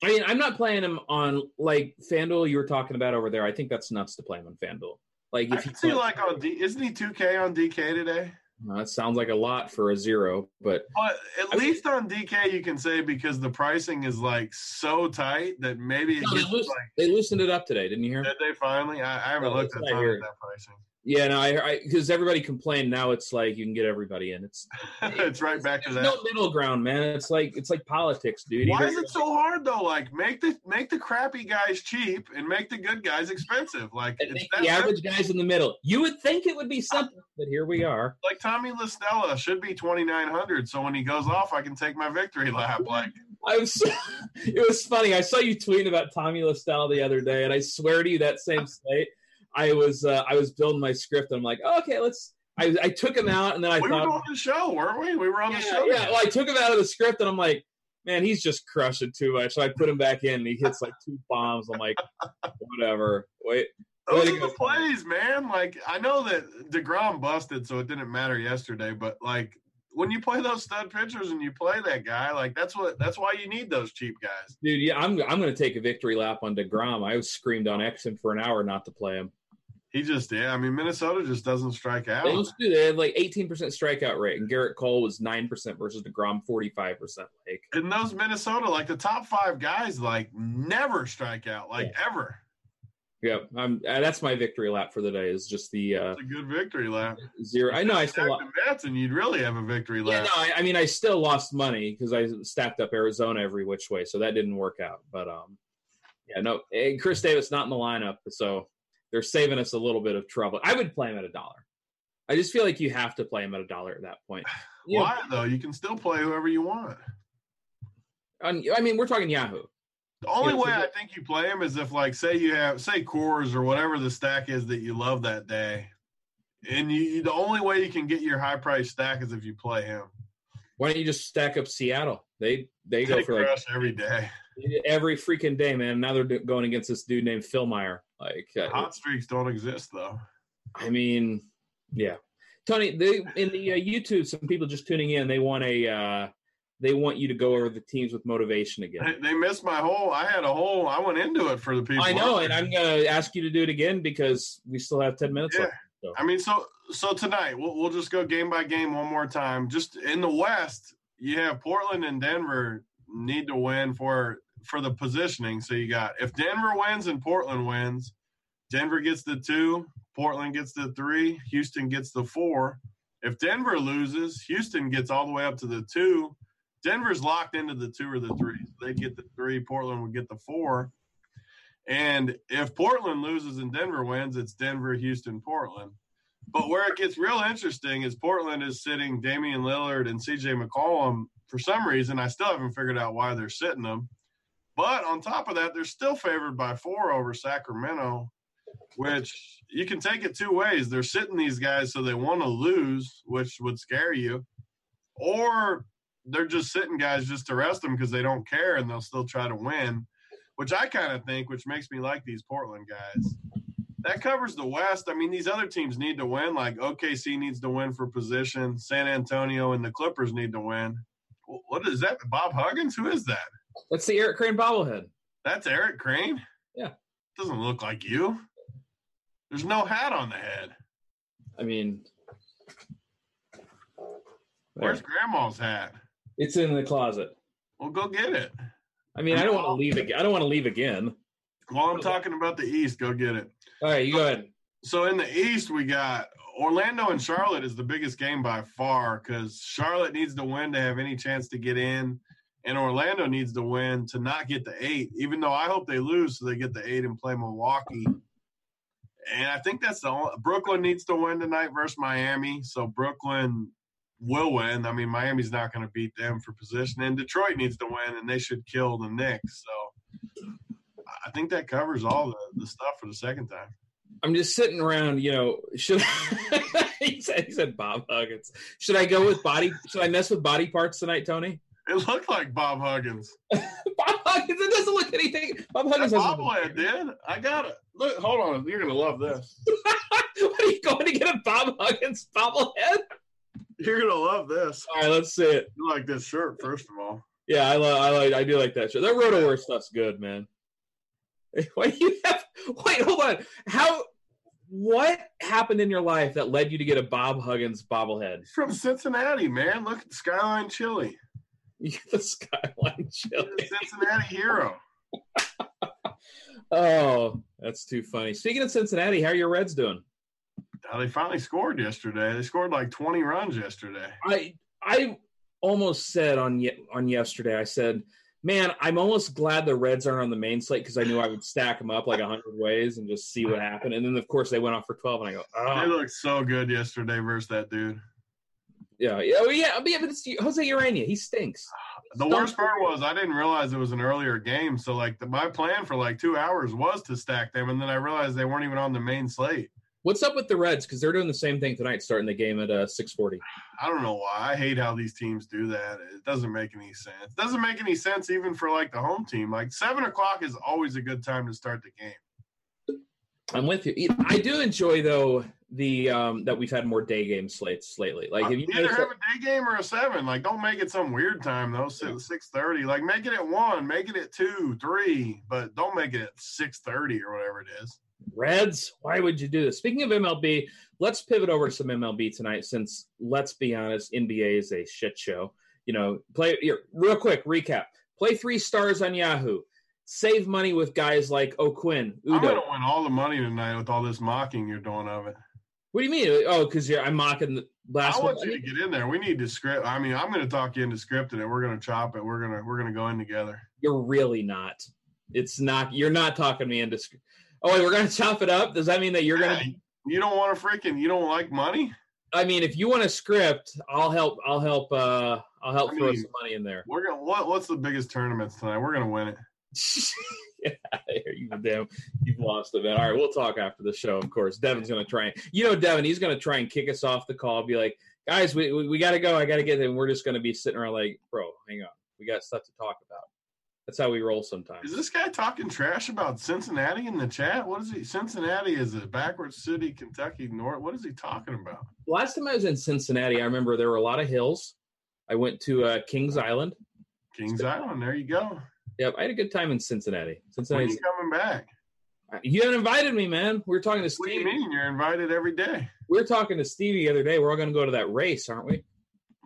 I mean I'm not playing him on like FanDuel you were talking about over there. I think that's nuts to play him on FanDuel. Like if I see, like on isn't he 2K on DK today? That sounds like a lot for a $0, but at least on DK you can say because the pricing is like so tight that maybe they loosened it up today. Didn't you hear? Did they finally? I haven't looked at that pricing. Yeah, no, because everybody complained. Now it's like you can get everybody in. It's right back to that. No middle ground, man. It's like politics, dude. Why is it so hard though? Like make the crappy guys cheap and make the good guys expensive. Like it's the average guys in the middle. You would think it would be something, but here we are. Like Tommy LaStella should be 2,900. So when he goes off, I can take my victory lap. Like it was funny. I saw you tweeting about Tommy LaStella the other day, and I swear to you that same slate. I was building my script. And I'm like, oh, okay, let's. I took him out, and then I thought we were on the show, weren't we? We were on the show. Yeah. Well, I took him out of the script, and I'm like, man, he's just crushing too much. So I put him back in, and he hits like 2 bombs. I'm like, whatever. Wait. Those are the plays, man. Like I know that DeGrom busted, so it didn't matter yesterday. But like when you play those stud pitchers and you play that guy, like that's why you need those cheap guys. Dude, yeah, I'm going to take a victory lap on DeGrom. I was screamed on Exxon for an hour not to play him. He just did. I mean, Minnesota just doesn't strike out. They had like 18% strikeout rate, and Garrett Cole was 9% versus DeGrom 45%. Like, and those Minnesota, like the top five guys, like never strike out, like ever. Yeah, that's my victory lap for the day. Is just the that's a good victory lap. Zero. I know I still lost. Mets and you'd really have a victory lap. Yeah, no, I mean I still lost money because I stacked up Arizona every which way, so that didn't work out. But yeah, no, and Chris Davis not in the lineup, so they're saving us a little bit of trouble. I would play him at $1. I just feel like you have to play him at $1 at that point. Why though? You can still play whoever you want. I mean, we're talking Yahoo. The only way I think you play him is if, like, say you have, say Coors or whatever the stack is that you love that day, and the only way you can get your high price stack is if you play him. Why don't you just stack up Seattle? They go for like every day, every freaking day, man. Now they're going against this dude named Phil Meyer. Like hot streaks don't exist, though. I mean, yeah, Tony. In the YouTube, some people just tuning in. They want a. They want you to go over the teams with motivation again. They missed my whole – I went into it for the people. I know, and I'm going to ask you to do it again because we still have 10 minutes left. So. I mean, so tonight we'll just go game by game one more time. Just in the West, you have Portland and Denver need to win for the positioning. So you got – if Denver wins and Portland wins, Denver gets the 2, Portland gets the 3, Houston gets the 4. If Denver loses, Houston gets all the way up to the 2. Denver's locked into the 2 or the 3. So they'd get the 3. Portland would get the 4. And if Portland loses and Denver wins, it's Denver, Houston, Portland. But where it gets real interesting is Portland is sitting Damian Lillard and C.J. McCollum for some reason. I still haven't figured out why they're sitting them. But on top of that, they're still favored by 4 over Sacramento, which you can take it two ways. They're sitting these guys so they want to lose, which would scare you, or – they're just sitting guys just to rest them because they don't care and they'll still try to win, which I kind of think, which makes me like these Portland guys. That covers the West. I mean, these other teams need to win. Like OKC needs to win for position. San Antonio and the Clippers need to win. What is that? Bob Huggins? Who is that? That's the Eric Crane bobblehead. That's Eric Crane? Yeah. Doesn't look like you. There's no hat on the head. I mean, where's Grandma's hat? It's in the closet. Well, go get it. I mean, I don't want to leave again. While I'm talking about the East, go get it. All right, you go ahead. So in the East, we got Orlando and Charlotte is the biggest game by far because Charlotte needs to win to have any chance to get in, and Orlando needs to win to not get the 8, even though I hope they lose so they get the 8 and play Milwaukee. And I think that's the only – Brooklyn needs to win tonight versus Miami, so Brooklyn – will win. I mean, Miami's not going to beat them for position, and Detroit needs to win, and they should kill the Knicks. So I think that covers all the stuff for the second time. I'm just sitting around, you know, should I, he said Bob Huggins. Should I go with should I mess with body parts tonight, Tony? It looked like Bob Huggins. Bob Huggins, it doesn't look anything. Bob Huggins bobblehead, dude. I got it. Look, hold on. You're going to love this. What, are you going to get a Bob Huggins bobblehead? You're gonna love this. All right, let's see it. You like this shirt, first of all. Yeah, I do like that shirt. That Roto Wire stuff's good, man. Why do you have? Wait, hold on. What happened in your life that led you to get a Bob Huggins bobblehead? From Cincinnati, man. Look at Skyline Chili. The Skyline Chili. The Cincinnati hero. Oh, that's too funny. Speaking of Cincinnati, how are your Reds doing? They finally scored yesterday. They scored like 20 runs yesterday. I almost said on yesterday, I said, man, I'm almost glad the Reds aren't on the main slate because I knew I would stack them up like 100 ways and just see what happened. And then, of course, they went off for 12, and I go, oh. They looked so good yesterday versus that dude. Yeah, but it's Jose Ureña. He stinks. The worst part was I didn't realize it was an earlier game. So, like, my plan for like 2 hours was to stack them, and then I realized they weren't even on the main slate. What's up with the Reds? Because they're doing the same thing tonight, starting the game at 6:40. I don't know why. I hate how these teams do that. It doesn't make any sense. It doesn't make any sense even for, like, the home team. Like, 7 o'clock is always a good time to start the game. I'm with you. I do enjoy, though, the that we've had more day game slates lately. Like, if you either have a day game or a 7, like, don't make it some weird time though. 6:30, like, make it at 1, make it at 2, 3, but don't make it at 6:30 or whatever it is. Reds, why would you do this? Speaking of MLB, let's pivot over to some MLB tonight, since, let's be honest, NBA is a shit show. You know, play here, real quick recap. Play 3 stars on Yahoo. Save money with guys like O'Quinn, Udo. I'm going to win all the money tonight with all this mocking you're doing of it. What do you mean? Oh, because I'm mocking the last one. I want you to get in there. We need to script. I mean, I'm going to talk you into scripting it. We're going to chop it. We're going to go in together. You're really not. It's not. You're not talking me into. Oh, wait, we're going to chop it up. Does that mean that you're going to? You don't want to freaking. You don't like money. I mean, if you want to script, I'll help. I'll help throw some money in there. We're going. What's the biggest tournaments tonight? We're going to win it. Yeah, you've lost the bet. All right, we'll talk after the show, of course. Devin's going to try and, Devin, he's going to try and kick us off the call, be like, guys, we got to go. I got to get there. And we're just going to be sitting around like, bro, hang on. We got stuff to talk about. That's how we roll sometimes. Is this guy talking trash about Cincinnati in the chat? What is he? Cincinnati is a backwards city, Kentucky, North. What is he talking about? Last time I was in Cincinnati, I remember there were a lot of hills. I went to Kings Island. Kings Island, there you go. Yep, I had a good time in Cincinnati. Cincinnati's coming back. You haven't invited me, man. We were talking to Steve. What do you mean? You're invited every day. We were talking to Stevie the other day. We're all going to go to that race, aren't we?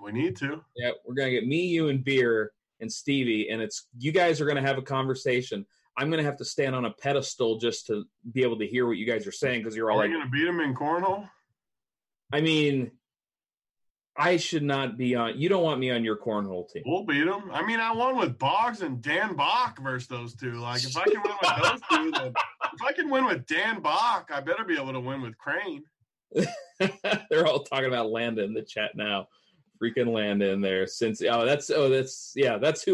We need to. Yeah, we're going to get me, you, and Beer and Stevie, and it's you guys are going to have a conversation. I'm going to have to stand on a pedestal just to be able to hear what you guys are saying, because you're all like, are you going to beat him in cornhole? I mean, I should not be on – you don't want me on your cornhole team. We'll beat them. I mean, I won with Boggs and Dan Bach versus those two. Like, if I can win with those two, then if I can win with Dan Bach, I better be able to win with Crane. They're all talking about Landa in the chat now. Freaking Landa in there. That's who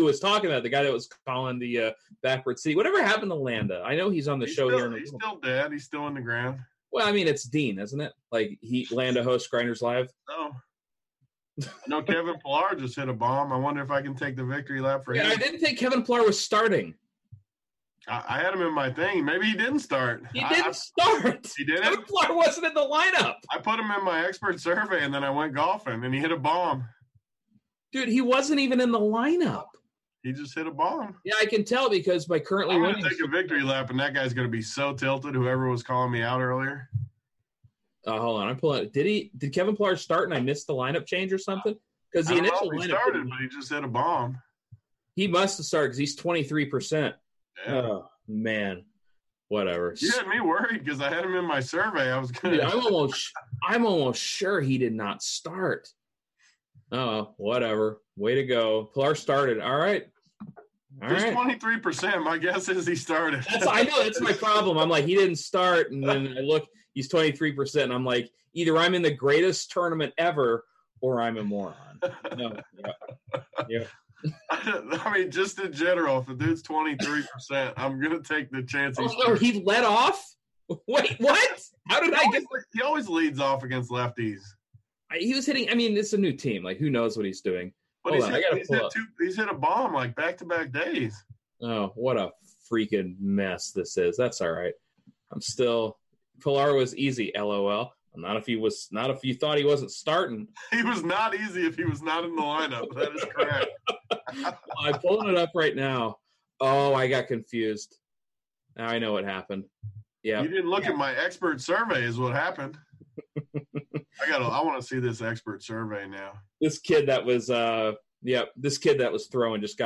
was talking about, the guy that was calling the backwards city. Whatever happened to Landa? I know he's on the show still, here. He's still dead. He's still on the ground. Well, I mean, it's Dean, isn't it? Like, Landa hosts Grinders Live. Oh. I know Kevin Pillar just hit a bomb. I wonder if I can take the victory lap for him. I didn't think Kevin Pillar was starting. I had him in my thing. Maybe he didn't start. He didn't. Kevin Pillar wasn't in the lineup. I put him in my expert survey, and then I went golfing, and he hit a bomb. Dude, he wasn't even in the lineup. He just hit a bomb. Yeah, I can tell because by currently winning. I'm going to take a victory lap, and that guy's going to be so tilted, whoever was calling me out earlier. Hold on, I'm pulling it. Did Kevin Pillar start and I missed the lineup change or something? Because the initial lineup started, but he just hit a bomb. He must have started because he's 23%. Yeah. Oh man, whatever. You had me worried because I had him in my survey. I was gonna. Dude, I'm almost sure he did not start. Oh, whatever. Way to go, Pillar started. All right. There's 23%. My guess is he started. I know that's my problem. I'm like, he didn't start, and then I look. He's 23%. And I'm like, either I'm in the greatest tournament ever, or I'm a moron. No, yeah. I mean, just in general, if the dude's 23%, I'm gonna take the chance. He let off. Wait, what? How did I get? He always leads off against lefties. He was hitting. I mean, it's a new team. Like, who knows what he's doing? But he's hit a bomb like back-to-back days. Oh, what a freaking mess this is. That's all right. I'm still – Pillar was easy, LOL. Not if you thought he wasn't starting. He was not easy if he was not in the lineup. That is correct. I'm pulling it up right now. Oh, I got confused. Now I know what happened. Yeah, you didn't look at my expert survey is what happened. I want to see this expert survey now. This kid that was throwing just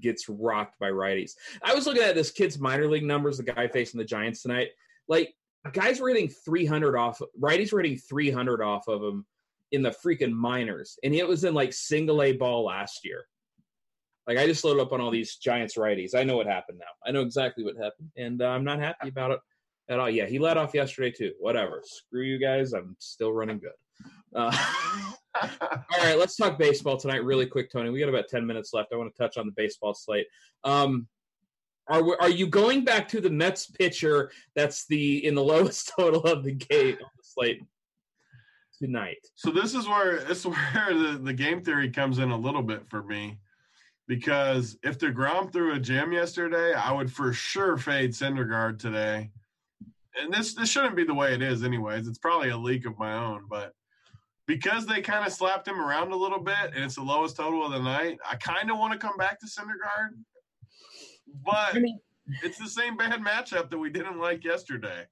gets rocked by righties. I was looking at this kid's minor league numbers, the guy facing the Giants tonight. Like, guys were hitting 300 off, righties were hitting 300 off of him in the freaking minors. And it was in like single A ball last year. Like, I just loaded up on all these Giants righties. I know what happened now. I know exactly what happened. And I'm not happy about it at all. Yeah, he let off yesterday too. Whatever. Screw you guys. I'm still running good. All right, let's talk baseball tonight really quick, Tony. We got about 10 minutes left. I want to touch on the baseball slate. Are you going back to the Mets pitcher that's in the lowest total of the game on the slate tonight? So this is where the game theory comes in a little bit for me. Because if DeGrom threw a gem yesterday, I would for sure fade Syndergaard today. and this shouldn't be the way it is anyways. It's probably a leak of my own, but because they kind of slapped him around a little bit and it's the lowest total of the night, I kind of want to come back to Syndergaard, but it's the same bad matchup that we didn't like yesterday.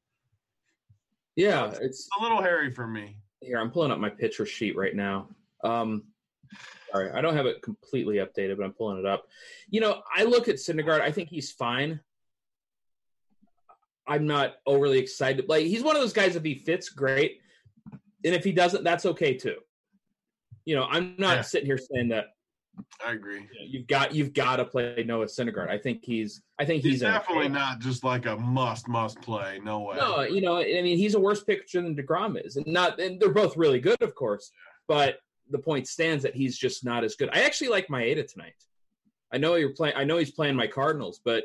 Yeah. So it's a little hairy for me. Here, I'm pulling up my pitcher sheet right now. Sorry, I don't have it completely updated, but I'm pulling it up. You know, I look at Syndergaard. I think he's fine. I'm not overly excited. Like, he's one of those guys, if he fits, great. And if he doesn't, that's okay, too. You know, I'm not sitting here saying that. I agree. You've got to play Noah Syndergaard. I think he's definitely not just like a must play. No way. No, you know, I mean, he's a worse pitcher than DeGrom is, and they're both really good, of course. But the point stands that he's just not as good. I actually like Maeda tonight. I know he's playing my Cardinals, but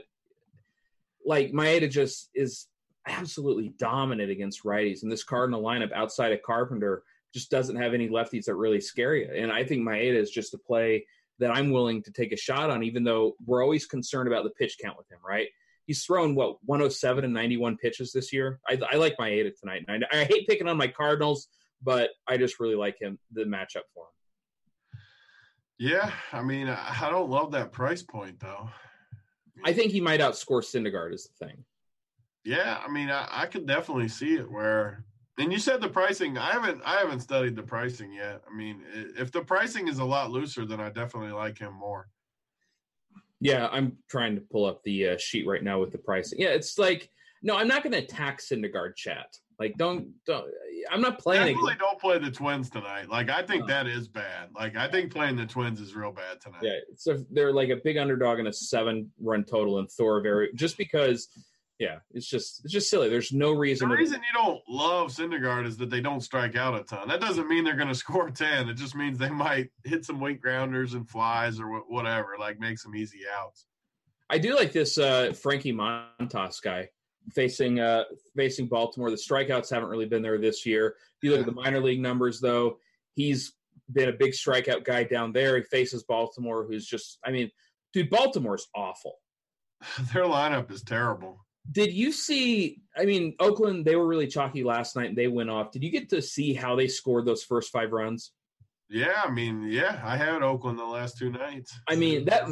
like Maeda just is absolutely dominant against righties, and this Cardinal lineup outside of Carpenter just doesn't have any lefties that really scare you. And I think Maeda is just a play that I'm willing to take a shot on, even though we're always concerned about the pitch count with him, right? He's thrown, 107 and 91 pitches this year. I like Maeda tonight. And I hate picking on my Cardinals, but I just really like him, the matchup for him. Yeah, I mean, I don't love that price point, though. I think he might outscore Syndergaard is the thing. Yeah, I mean, I could definitely see it where – and you said the pricing. I haven't studied the pricing yet. I mean, if the pricing is a lot looser, then I definitely like him more. Yeah, I'm trying to pull up the sheet right now with the pricing. Yeah, it's like, no, I'm not going to attack Syndergaard, chat. Like, don't. I'm not playing. Definitely don't play the Twins tonight. Like, I think that is bad. Like, I think playing the Twins is real bad tonight. Yeah, so they're like a big underdog and a 7-run total in Thor, just because. Yeah, it's just silly. There's no reason. The reason you don't love Syndergaard is that they don't strike out a ton. That doesn't mean they're going to score 10. It just means they might hit some weak grounders and flies or whatever, like make some easy outs. I do like this Frankie Montas guy facing Baltimore. The strikeouts haven't really been there this year. If you look at the minor league numbers, though, he's been a big strikeout guy down there. He faces Baltimore, who's just – I mean, dude, Baltimore's awful. Their lineup is terrible. Did you see – I mean, Oakland, they were really chalky last night, and they went off. Did you get to see how they scored those first 5 runs? Yeah, I mean, I had Oakland the last 2 nights. I mean, that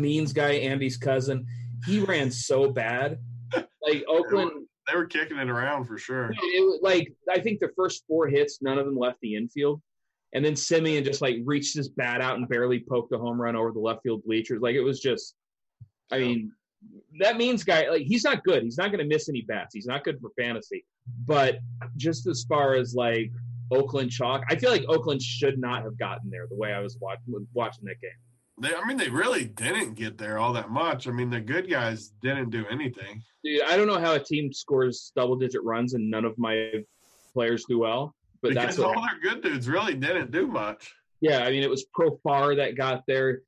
means guy, Andy's cousin, he ran so bad. Like, Oakland – They were kicking it around for sure. I think the first 4 hits, none of them left the infield. And then Simeon just, like, reached his bat out and barely poked a home run over the left field bleachers. Like, it was just – I mean – that means guy, like, he's not good. He's not going to miss any bats. He's not good for fantasy. But just as far as like Oakland chalk, I feel like Oakland should not have gotten there the way I was watching that game. They really didn't get there all that much. I mean, the good guys didn't do anything. Dude, I don't know how a team scores double-digit runs and none of my players do well. But because that's all their good dudes really didn't do much. Yeah, I mean, it was Profar that got there.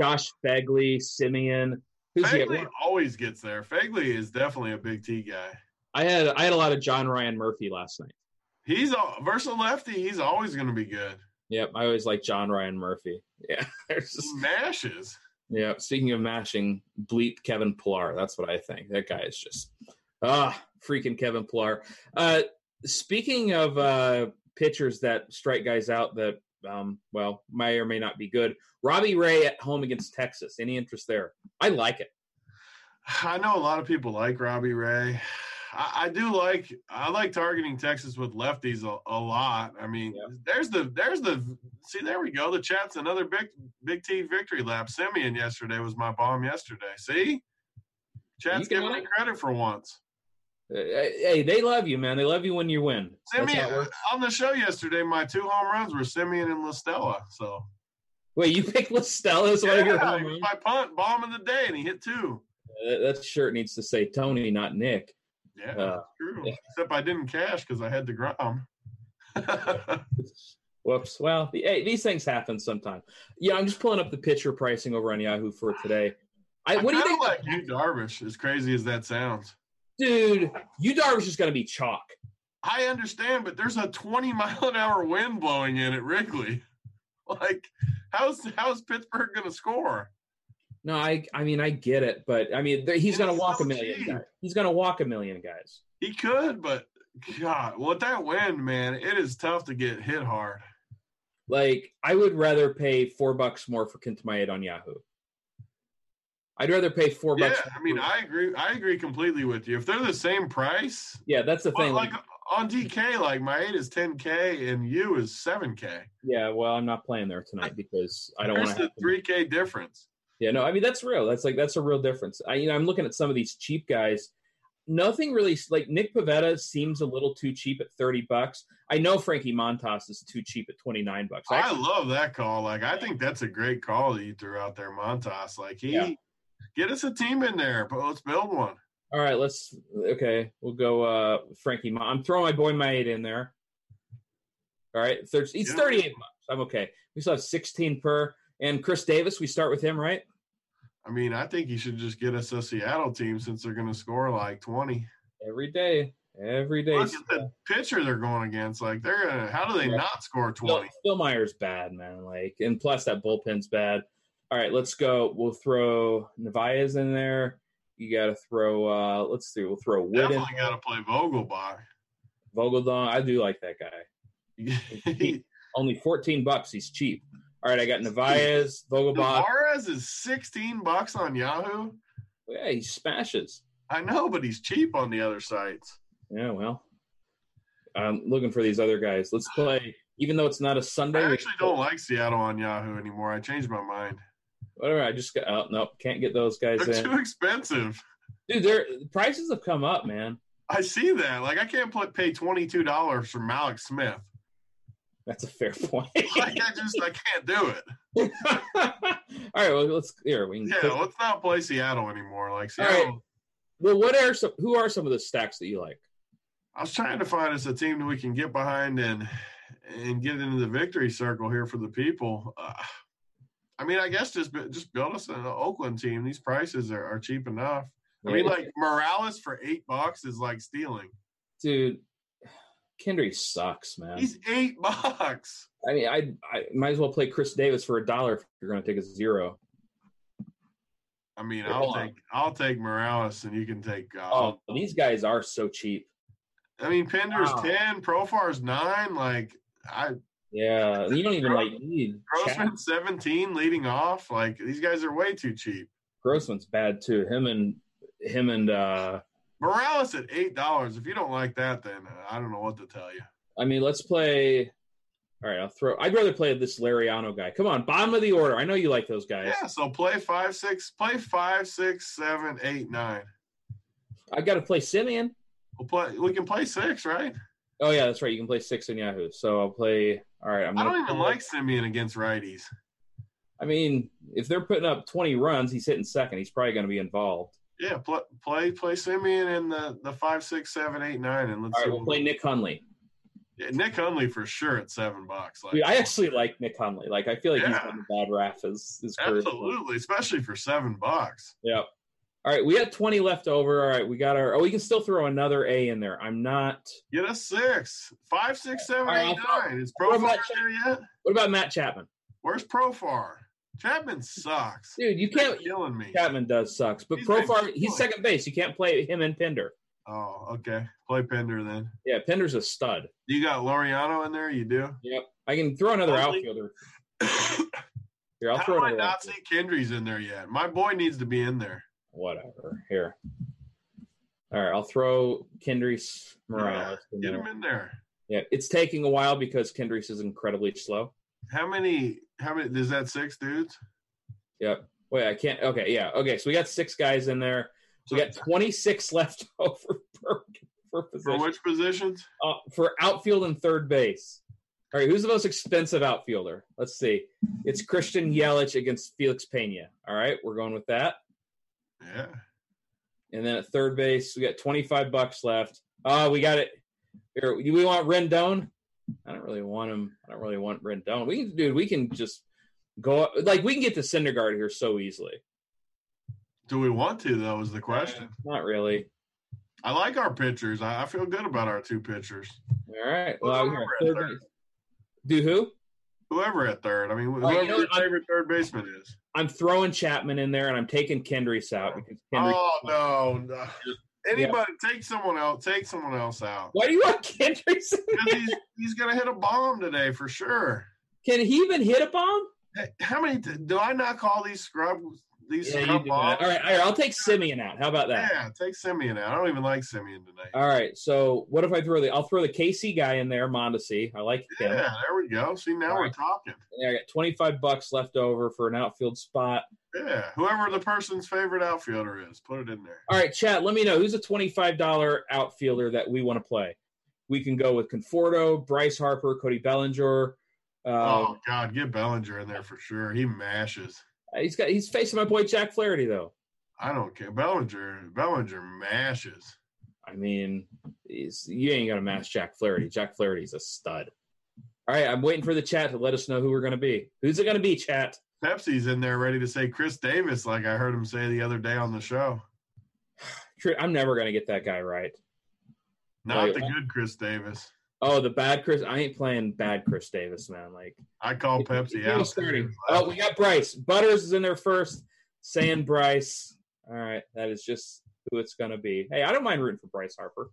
Josh Fegley, Simeon. Fegley always gets there. Fegley is definitely a big T guy. I had a lot of John Ryan Murphy last night. He's versus lefty. He's always going to be good. Yep, I always like John Ryan Murphy. Yeah, he mashes. Yeah, speaking of mashing, bleep Kevin Pillar. That's what I think. That guy is just freaking Kevin Pillar. Speaking of pitchers that strike guys out that. May or may not be good. Robbie Ray at home against Texas. Any interest there? I like it. I know a lot of people like Robbie Ray. I like targeting Texas with lefties a lot. I mean, there we go. The chat's another big T victory lap. Simeon yesterday was my bomb yesterday. See? Chat's giving me credit for once. Hey, they love you, man. They love you when you win. Simeon, on the show yesterday, my 2 home runs were Simeon and LaStella. So, wait, you picked LaStella as one of your home runs? My punt bomb of the day, and he hit 2. That shirt needs to say Tony, not Nick. Yeah, true. Yeah. Except I didn't cash because I had DeGrom. Whoops. Well, hey, these things happen sometimes. Yeah, I'm just pulling up the pitcher pricing over on Yahoo for today. What do you think? Like Yu Darvish, as crazy as that sounds. Dude, Yu Darvish is going to be chalk. I understand, but there's a 20-mile-an-hour wind blowing in at Wrigley. Like, how's Pittsburgh going to score? No, I mean, I get it, but I mean, he's going to walk a million guys. He's going to walk a million guys. He could, but God, with that wind, man, it is tough to get hit hard. Like, I would rather pay $4 more for Kintamaya on Yahoo. I'd rather pay $4. Yeah, I mean, I agree. I agree completely with you. If they're the same price, yeah, that's the thing. Like on DK, like my 8 is $10K and you is $7K. Yeah, well, I'm not playing there tonight because I don't want to. There's the $3K difference. Yeah, no, I mean that's real. That's a real difference. I'm looking at some of these cheap guys. Nothing really like Nick Pivetta seems a little too cheap at $30. I know Frankie Montas is too cheap at $29. I love that call. Like I think that's a great call that you threw out there, Montas. Like get us a team in there, but let's build one. All right, we'll go Frankie. I'm throwing my boy Maeda in there. All right, he's $38. I'm okay. We still have 16 per, and Chris Davis. We start with him, right? I mean, I think you should just get us a Seattle team since they're going to score like 20 every day. Look at the pitcher they're going against. Like they're going to. How do they not score 20? Phil Meyer's bad, man. Like, and plus that bullpen's bad. All right, let's go. We'll throw Nevaeh's in there. You got to throw. Let's see. We'll throw Wood. Definitely got to play Vogelbach. Vogelbach. I do like that guy. Only $14. He's cheap. All right, I got Nevaeh's, Vogelbach. Nevaeh's is $16 on Yahoo. Yeah, he smashes. I know, but he's cheap on the other sites. Yeah, well, I'm looking for these other guys. Let's play, even though it's not a Sunday. I actually don't like Seattle on Yahoo anymore. I changed my mind. Whatever, I just got can't get those guys in. They're too expensive. Dude, their prices have come up, man. I see that. Like, I can't pay $22 for Malik Smith. That's a fair point. I can't do it. All right, well, let's not play Seattle anymore. Like Seattle. Right. Well, who are some of the stacks that you like? I was trying to find us a team that we can get behind and get into the victory circle here for the people. I mean, I guess just build us an Oakland team. These prices are cheap enough. I mean, like Morales for $8 is like stealing, dude. Kindry sucks, man. He's $8. I mean, I might as well play Chris Davis for $1 if you're going to take a zero. I mean, I'll take Morales, and you can take. These guys are so cheap. I mean, Pender's 10, Profar's 9. Like I. Yeah, you don't even like need. Grossman's 17, leading off. Like these guys are way too cheap. Grossman's bad too. Him and Morales at $8. If you don't like that, then I don't know what to tell you. I mean, let's play. All right, I'd rather play this Lariano guy. Come on, bottom of the order. I know you like those guys. Yeah, so play 5-6. Play 5, 6, 7, 8, 9. I got to play Simeon. We can play 6, right? Oh yeah, that's right. You can play 6 in Yahoo. So I'll play. All right, I don't even like Simeon against righties. I mean, if they're putting up 20 runs, he's hitting second. He's probably going to be involved. Yeah, play Simeon in the 5, 6, 7, 8, 9, and let's. All right, we'll play Nick Hundley. Yeah, Nick Hundley for sure at $7. Like, dude, I actually like Nick Hundley. Like, I feel like he's been a bad rap his career. Absolutely, especially for $7. Yep. All right, we had 20 left over. All right, we got our. Oh, we can still throw another A in there. I'm not. Get a 6, 5, 6, 7, 8, 9. Is Profar there yet? What about Matt Chapman? Where's Profar? Chapman sucks. Dude, you can't. You're killing me. Chapman does sucks. But Profar, he's second base. You can't play him and Pinder. Oh, okay. Play Pinder then. Yeah, Pinder's a stud. You got Laureano in there? You do? Yep. I can throw another outfielder. Here, I'll throw another. I not see Kindry's in there yet. My boy needs to be in there. Whatever. Here. All right, I'll throw Kindry's Morales. Yeah, get him in there. Yeah, it's taking a while because Kindry's is incredibly slow. How many is that 6 dudes? Yep. Wait, I can't. Okay, yeah. Okay, so we got 6 guys in there. So we got 26 left over per position. For which positions? For outfield and third base. All right, who's the most expensive outfielder? Let's see. It's Christian Yelich against Felix Pena. All right, we're going with that. Yeah. And then at third base, we got $25 left. Oh, we got it. Here, do we want Rendon? I don't really want him. I don't really want Rendon. We can just go – like, we can get to Syndergaard here so easily. Do we want to, though, is the question. Not really. I like our pitchers. I feel good about our 2 pitchers. All right. Well, whoever at third. Whoever at third. I mean, whoever your favorite third baseman is. I'm throwing Chapman in there, and I'm taking Kendricks out. Because Kendricks no. Anybody, take someone else out. Why do you want Kendricks in there? Because he's going to hit a bomb today for sure. Can he even hit a bomb? How many do I not call these scrubs? All right, I'll take Simeon out. How about that? Yeah, take Simeon out. I don't even like Simeon tonight. All right, so what if I throw the? I'll throw the KC guy in there, Mondesi. I like him. Yeah, there we go. See, now we're talking. Yeah, I got $25 left over for an outfield spot. Yeah, whoever the person's favorite outfielder is, put it in there. All right, chat. Let me know who's a $25 outfielder that we want to play. We can go with Conforto, Bryce Harper, Cody Bellinger. Oh God, get Bellinger in there for sure. He mashes. He's facing my boy Jack Flaherty though. I don't care. Bellinger mashes. I mean, you ain't gonna mash Jack Flaherty. Jack Flaherty's a stud. All right, I'm waiting for the chat to let us know who we're gonna be. Who's it gonna be, chat? Pepsi's in there ready to say Chris Davis, like I heard him say the other day on the show. I'm never gonna get that guy right. Good Chris Davis. Oh, the bad Chris. I ain't playing bad Chris Davis, man. Like I call Pepsi out. Oh, we got Bryce. Butters is in there first, saying Bryce. All right, that is just who it's gonna be. Hey, I don't mind rooting for Bryce Harper.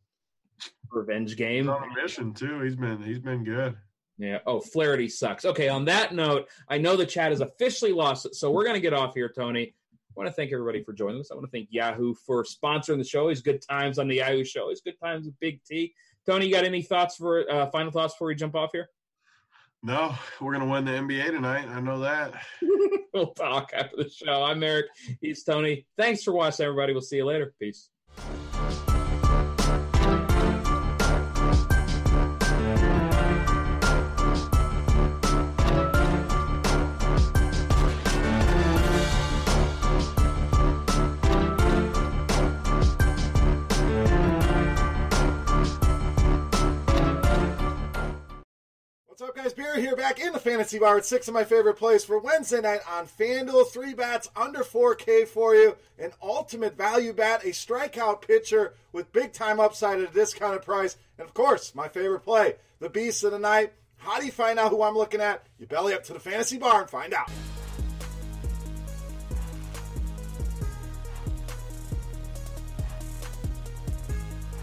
Revenge game. He's on a mission too. He's been good. Yeah. Oh, Flaherty sucks. Okay. On that note, I know the chat has officially lost it, so we're gonna get off here, Tony. I want to thank everybody for joining us. I want to thank Yahoo for sponsoring the show. He's good times on the Yahoo show. He's good times with Big T. Tony, you got any thoughts for final thoughts before we jump off here? No, we're going to win the NBA tonight. I know that. We'll talk after the show. I'm Eric. He's Tony. Thanks for watching, everybody. We'll see you later. Peace. What's up, guys? Barry here, back in the Fantasy Bar with six of my favorite plays for Wednesday night on FanDuel. Three bats under 4K for you, an ultimate value bat, a strikeout pitcher with big-time upside at a discounted price, and, of course, my favorite play, the Beast of the Night. How do you find out who I'm looking at? You belly up to the Fantasy Bar and find out.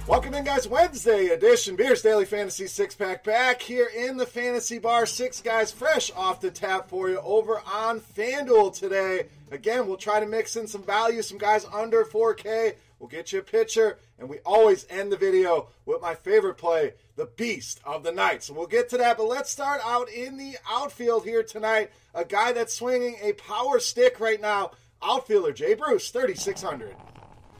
Welcome in, guys. Wednesday edition, Beer's Daily Fantasy Six-Pack back here in the Fantasy Bar. Six guys fresh off the tap for you over on FanDuel today. Again, we'll try to mix in some value, some guys under 4K. We'll get you a pitcher, and we always end the video with my favorite play, the Beast of the Night. So we'll get to that, but let's start out in the outfield here tonight. A guy that's swinging a power stick right now, outfielder Jay Bruce, 3,600.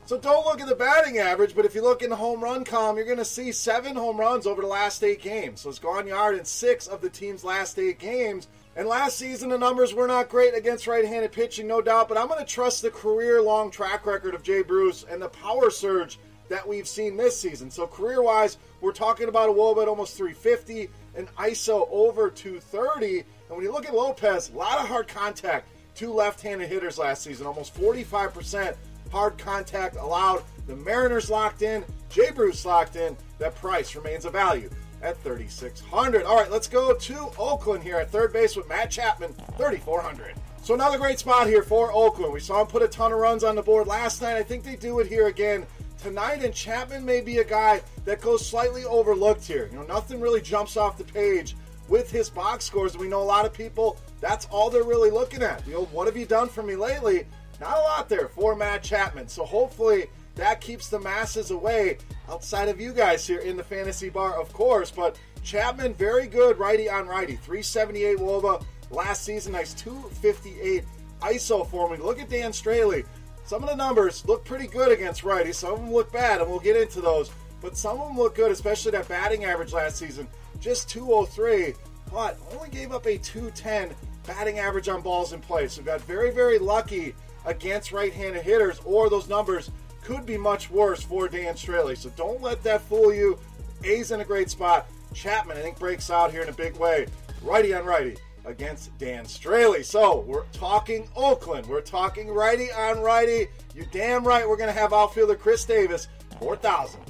So don't look at the batting average, but if you look in the home run column, you're going to see 7 home runs over the last 8 games. So it's gone yard in 6 of the team's last 8 games. And last season, the numbers were not great against right-handed pitching, no doubt. But I'm going to trust the career-long track record of Jay Bruce and the power surge that we've seen this season. So career-wise, we're talking about a wOBA at almost 350, an ISO over 230. And when you look at Lopez, a lot of hard contact. 2 left-handed hitters last season, almost 45%. Hard contact allowed. The Mariners locked in. Jay Bruce locked in. That price remains a value at 3,600. All right, let's go to Oakland here at third base with Matt Chapman, 3,400. So another great spot here for Oakland. We saw him put a ton of runs on the board last night. I think they do it here again tonight, and Chapman may be a guy that goes slightly overlooked here. You know, nothing really jumps off the page with his box scores. We know a lot of people, that's all they're really looking at. You know, what have you done for me lately? Not a lot there for Matt Chapman. So hopefully that keeps the masses away outside of you guys here in the Fantasy Bar, of course. But Chapman, very good righty on righty. 378 wOBA last season. Nice 258 ISO for me. Look at Dan Straley. Some of the numbers look pretty good against righty. Some of them look bad, and we'll get into those. But some of them look good, especially that batting average last season. Just 203, but only gave up a 210 batting average on balls in play. So got very, very lucky against right-handed hitters, or those numbers could be much worse for Dan Straley. So don't let that fool you. A's in a great spot. Chapman, I think, breaks out here in a big way. Righty on righty against Dan Straley. So we're talking Oakland. We're talking righty on righty. You're damn right we're going to have outfielder Chris Davis, 4,000.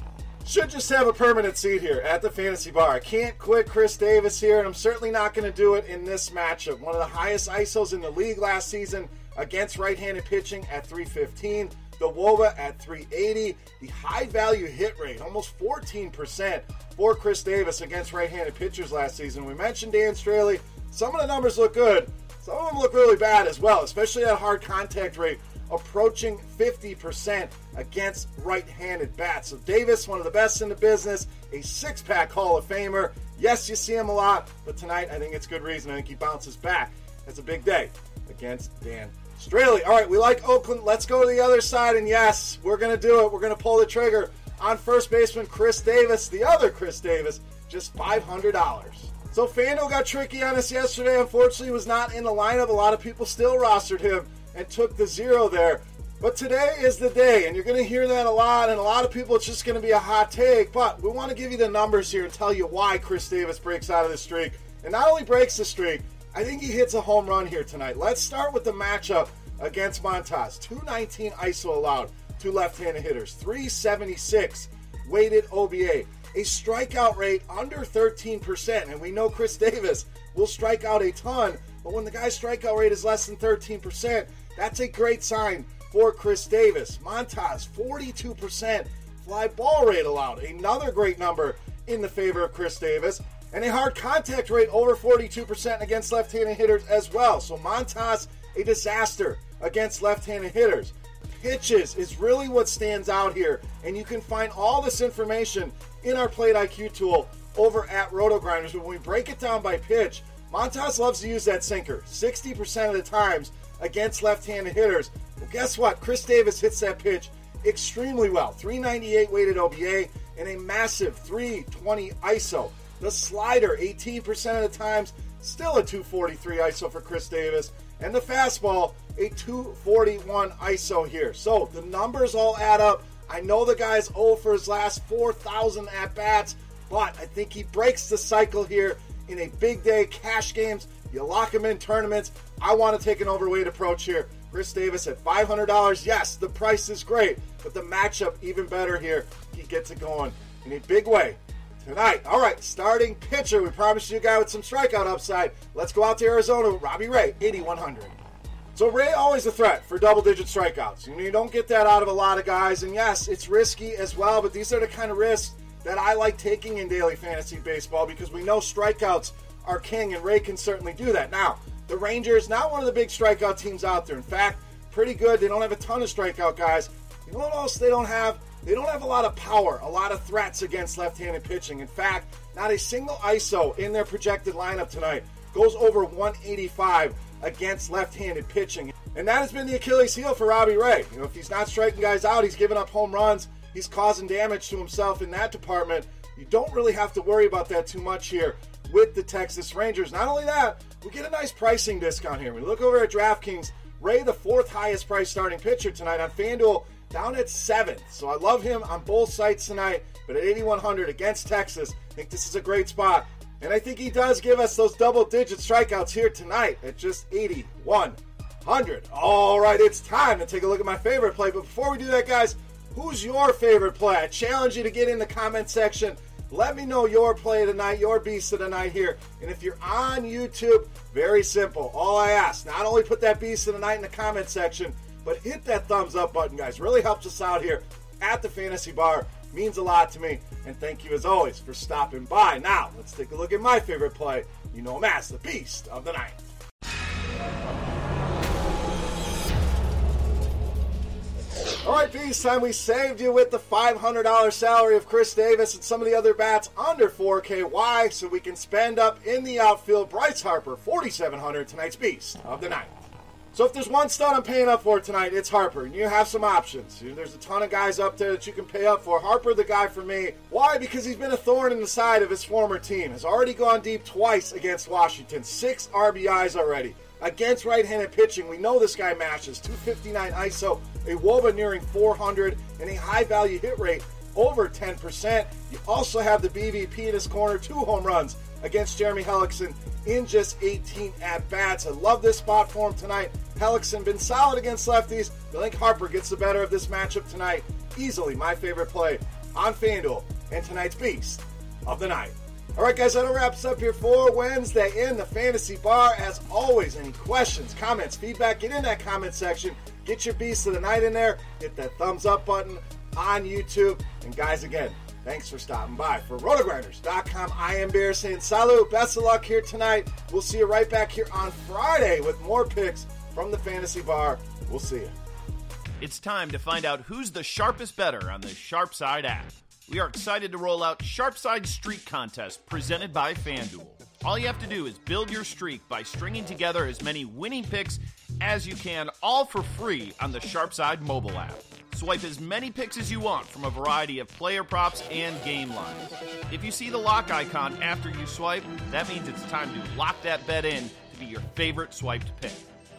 Should just have a permanent seat here at the Fantasy Bar. I can't quit Chris Davis here, and I'm certainly not going to do it in this matchup. One of the highest ISOs in the league last season. against right-handed pitching at 315, the WOBA at 380, the high-value hit rate, almost 14% for Chris Davis against right-handed pitchers last season. We mentioned Dan Straley. Some of the numbers look good. Some of them look really bad as well, especially that hard contact rate approaching 50% against right-handed bats. So Davis, one of the best in the business, a six-pack Hall of Famer. Yes, you see him a lot, but tonight I think it's good reason. I think he bounces back. That's a big day against Dan Straley. All right, we like Oakland. Let's go to the other side, and yes, we're going to do it. We're going to pull the trigger on first baseman Chris Davis, the other Chris Davis, just $500. So FanDuel got tricky on us yesterday. Unfortunately, he was not in the lineup. A lot of people still rostered him and took the zero there. But today is the day, and you're going to hear that a lot, and a lot of people, it's just going to be a hot take. But we want to give you the numbers here and tell you why Chris Davis breaks out of the streak. And not only breaks the streak, I think he hits a home run here tonight. Let's start with the matchup against Montas. 219 ISO allowed to left-handed hitters. 376 weighted OBA. A strikeout rate under 13%. And we know Chris Davis will strike out a ton, but when the guy's strikeout rate is less than 13%, that's a great sign for Chris Davis. Montas, 42% fly ball rate allowed. Another great number in the favor of Chris Davis. And a hard contact rate over 42% against left-handed hitters as well. So Montas, a disaster against left-handed hitters. Pitches is really what stands out here. And you can find all this information in our Plate IQ tool over at RotoGrinders. But when we break it down by pitch, Montas loves to use that sinker 60% of the times against left-handed hitters. Well, guess what? Chris Davis hits that pitch extremely well. 398 weighted OBA and a massive 320 ISO. The slider, 18% of the times, still a 243 ISO for Chris Davis. And the fastball, a 241 ISO here. So the numbers all add up. I know the guy's 0 for his last 4,000 at-bats, but I think he breaks the cycle here in a big day. Cash games, you lock him in tournaments. I want to take an overweight approach here. Chris Davis at $500. Yes, the price is great, but the matchup even better here. He gets it going in a big way tonight. All right, starting pitcher. We promised you a guy with some strikeout upside. Let's go out to Arizona with Robbie Ray, 8,100. So Ray always a threat for double-digit strikeouts. You know, you don't get that out of a lot of guys. And yes, it's risky as well, but these are the kind of risks that I like taking in daily fantasy baseball because we know strikeouts are king, and Ray can certainly do that. Now, the Rangers, not one of the big strikeout teams out there. In fact, pretty good. They don't have a ton of strikeout guys. You know what else they don't have? They don't have a lot of power, a lot of threats against left-handed pitching. In fact, not a single ISO in their projected lineup tonight goes over 185 against left-handed pitching. And that has been the Achilles heel for Robbie Ray. You know, if he's not striking guys out, he's giving up home runs. He's causing damage to himself in that department. You don't really have to worry about that too much here with the Texas Rangers. Not only that, we get a nice pricing discount here. We look over at DraftKings. Ray, the fourth highest priced starting pitcher tonight on FanDuel, down at 7. So I love him on both sites tonight, but at 8,100 against Texas, I think this is a great spot. And I think he does give us those double-digit strikeouts here tonight at just 8,100. All right, it's time to take a look at my favorite play. But before we do that, guys, who's your favorite play? I challenge you to get in the comment section. Let me know your play tonight, your beast of the night here. And if you're on YouTube, very simple. All I ask, not only put that beast of the night in the comment section, but hit that thumbs up button, guys. Really helps us out here at the Fantasy Bar. Means a lot to me. And thank you, as always, for stopping by. Now, let's take a look at my favorite play. You know him as the Beast of the Night. All right, Beast time. We saved you with the $500 salary of Chris Davis and some of the other bats under 4K. Why? So we can spend up in the outfield. Bryce Harper, 4,700, tonight's Beast of the Night. So if there's one stud I'm paying up for tonight, it's Harper, and you have some options. You know, there's a ton of guys up there that you can pay up for. Harper, the guy for me. Why? Because he's been a thorn in the side of his former team. Has already gone deep twice against Washington. 6 RBIs already. Against right-handed pitching, we know this guy mashes. 259 ISO, a WOBA nearing 400, and a high-value hit rate over 10%. You also have the BVP in his corner, 2 home runs against Jeremy Hellickson in just 18 at-bats. I love this spot for him tonight. Hellickson been solid against lefties. I think Harper gets the better of this matchup tonight. Easily my favorite play on FanDuel and tonight's Beast of the Night. All right, guys, that'll wrap us up here for Wednesday in the Fantasy Bar. As always, any questions, comments, feedback, get in that comment section. Get your beast of the night in there. Hit that thumbs up button on YouTube. And, guys, again, thanks for stopping by. For RotoGrinders.com, I am Bear saying salut. Best of luck here tonight. We'll see you right back here on Friday with more picks from the Fantasy Bar. We'll see you. It's time to find out who's the sharpest bettor on the SharpSide app. We are excited to roll out SharpSide Streak Contest presented by FanDuel. All you have to do is build your streak by stringing together as many winning picks as you can, all for free on the SharpSide mobile app. Swipe as many picks as you want from a variety of player props and game lines. If you see the lock icon after you swipe, that means it's time to lock that bet in to be your favorite swiped pick.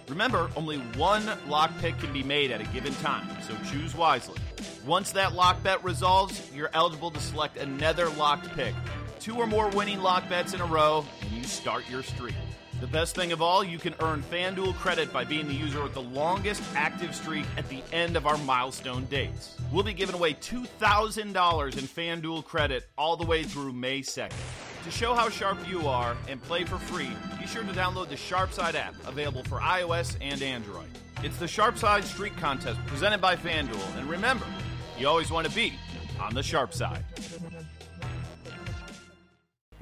Remember, only one lock pick can be made at a given time, so choose wisely. Once that lock bet resolves, you're eligible to select another locked pick. 2 or more winning lock bets in a row, and you start your streak. The best thing of all, you can earn FanDuel credit by being the user with the longest active streak at the end of our milestone dates. We'll be giving away $2,000 in FanDuel credit all the way through May 2nd. To show how sharp you are and play for free, be sure to download the SharpSide app, available for iOS and Android. It's the SharpSide Streak Contest presented by FanDuel, and remember, you always want to be on the sharp side.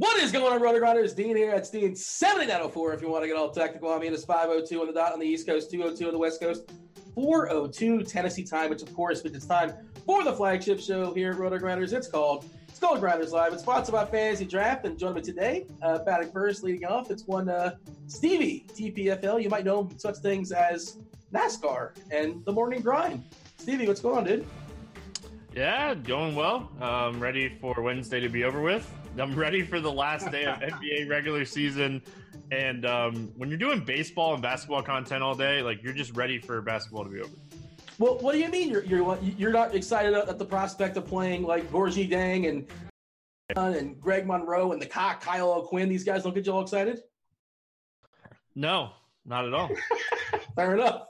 What is going on, RotoGrinders? Dean here. It's Dean 7904 if you want to get all technical. I mean, it's 5:02 on the dot on the East Coast, 2:02 on the West Coast, 4:02 Tennessee time, which, of course, means it's time for the flagship show here at RotoGrinders. It's called Grinders Live. It's sponsored by Fantasy Draft, and joining me today, batting first, leading off, it's one Stevie, TPFL. You might know such things as NASCAR and the Morning Grind. Stevie, what's going on, dude? Yeah, going well. I'm ready for Wednesday to be over with. I'm ready for the last day of NBA regular season. And when you're doing baseball and basketball content all day, like, you're just ready for basketball to be over. Well, what do you mean you're not excited at the prospect of playing, like, Gorgie Dang and Greg Monroe and the Cock, Kyle O'Quinn? These guys don't get you all excited? No, not at all. Fair enough.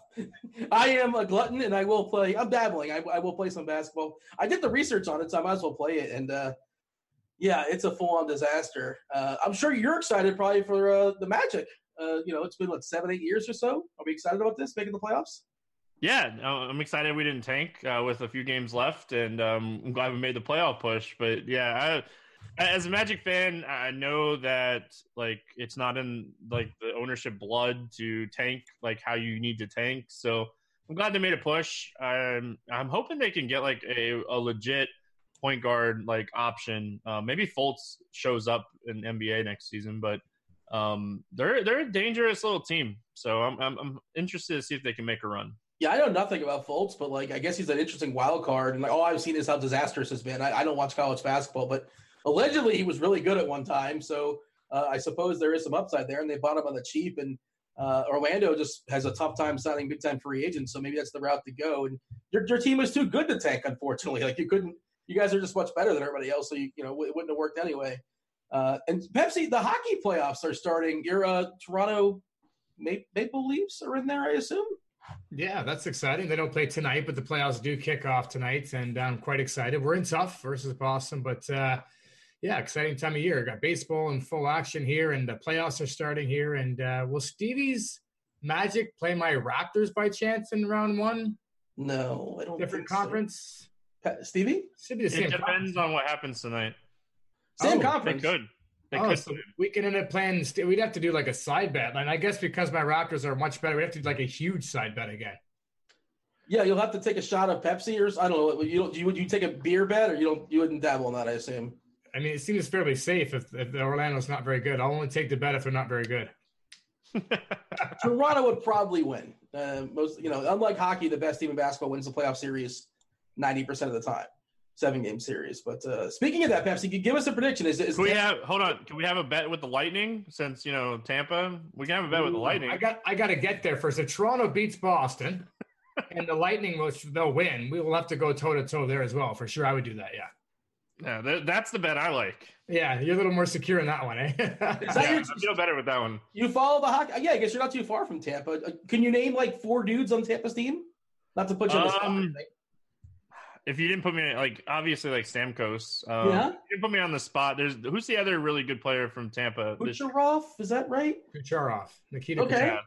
I am a glutton, and I will play. I'm dabbling. I will play some basketball. I did the research on it, so I might as well play it. And, yeah, it's a full-on disaster. I'm sure you're excited probably for the Magic. It's been, 7-8 years or so? Are we excited about this, making the playoffs? Yeah, I'm excited we didn't tank with a few games left, and I'm glad we made the playoff push. But, yeah, as a Magic fan, I know that, it's not in, the ownership blood to tank, how you need to tank. So I'm glad they made a push. I'm hoping they can get like a legit point guard like option. Maybe Fultz shows up in NBA next season, but they're a dangerous little team. So I'm interested to see if they can make a run. Yeah, I know nothing about Fultz, but like I guess he's an interesting wild card. And like all I've seen is how disastrous it's been. I don't watch college basketball, but allegedly he was really good at one time. So I suppose there is some upside there, and they bought him on the cheap. And Orlando just has a tough time signing big time free agents, so maybe that's the route to go. And your team was too good to tank, unfortunately. Like you guys are just much better than everybody else, so it wouldn't have worked anyway. And Pepsi, the hockey playoffs are starting. Your Toronto Maple Leafs are in there, I assume. Yeah, that's exciting. They don't play tonight, but the playoffs do kick off tonight, and I'm quite excited. We're in tough versus Boston, but yeah, exciting time of year. Got baseball in full action here, and the playoffs are starting here. And will Stevie's Magic play my Raptors by chance in round one? No, I don't. Different conference. So. Stevie? Should be the same. It depends on what happens tonight. Same conference. They could. So we can end up playing. We'd have to do like a side bet, and I guess because my Raptors are much better, we have to do like a huge side bet again. Yeah, you'll have to take a shot of Pepsi, or I don't know. Would you take a beer bet, or you wouldn't dabble in that? I assume. I mean, it seems fairly safe if Orlando's not very good. I'll only take the bet if they're not very good. Toronto would probably win. Unlike hockey, the best team in basketball wins the playoff series 90% of the time. 7-game series. But speaking of that, Pepsi, give us a prediction. Can we have a bet with the Lightning since, Tampa? We can have a bet with the Lightning. I got to get there first. If Toronto beats Boston and the Lightning, they'll win, we will have to go toe-to-toe there as well. For sure, I would do that, yeah. Yeah, that's the bet I like. Yeah, you're a little more secure in that one, eh? I feel better with that one. You follow the hockey? Yeah, I guess you're not too far from Tampa. Can you name, 4 dudes on Tampa's team? Not to put you on the spot, I think. If you didn't put me obviously Stamkos. Yeah. You didn't put me on the spot. Who's the other really good player from Tampa? Kucherov, is that right? Kucherov. Nikita Kucherov.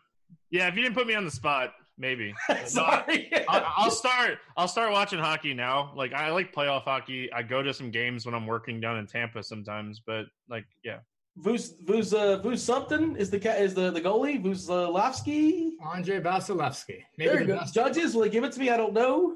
Yeah, if you didn't put me on the spot, maybe. Sorry. So I'll start watching hockey now. I like playoff hockey. I go to some games when I'm working down in Tampa sometimes, but yeah. Vuz something is the goalie. Vuzlovsky? Andre Vasilevsky. There you go. Judges, will they give it to me? I don't know.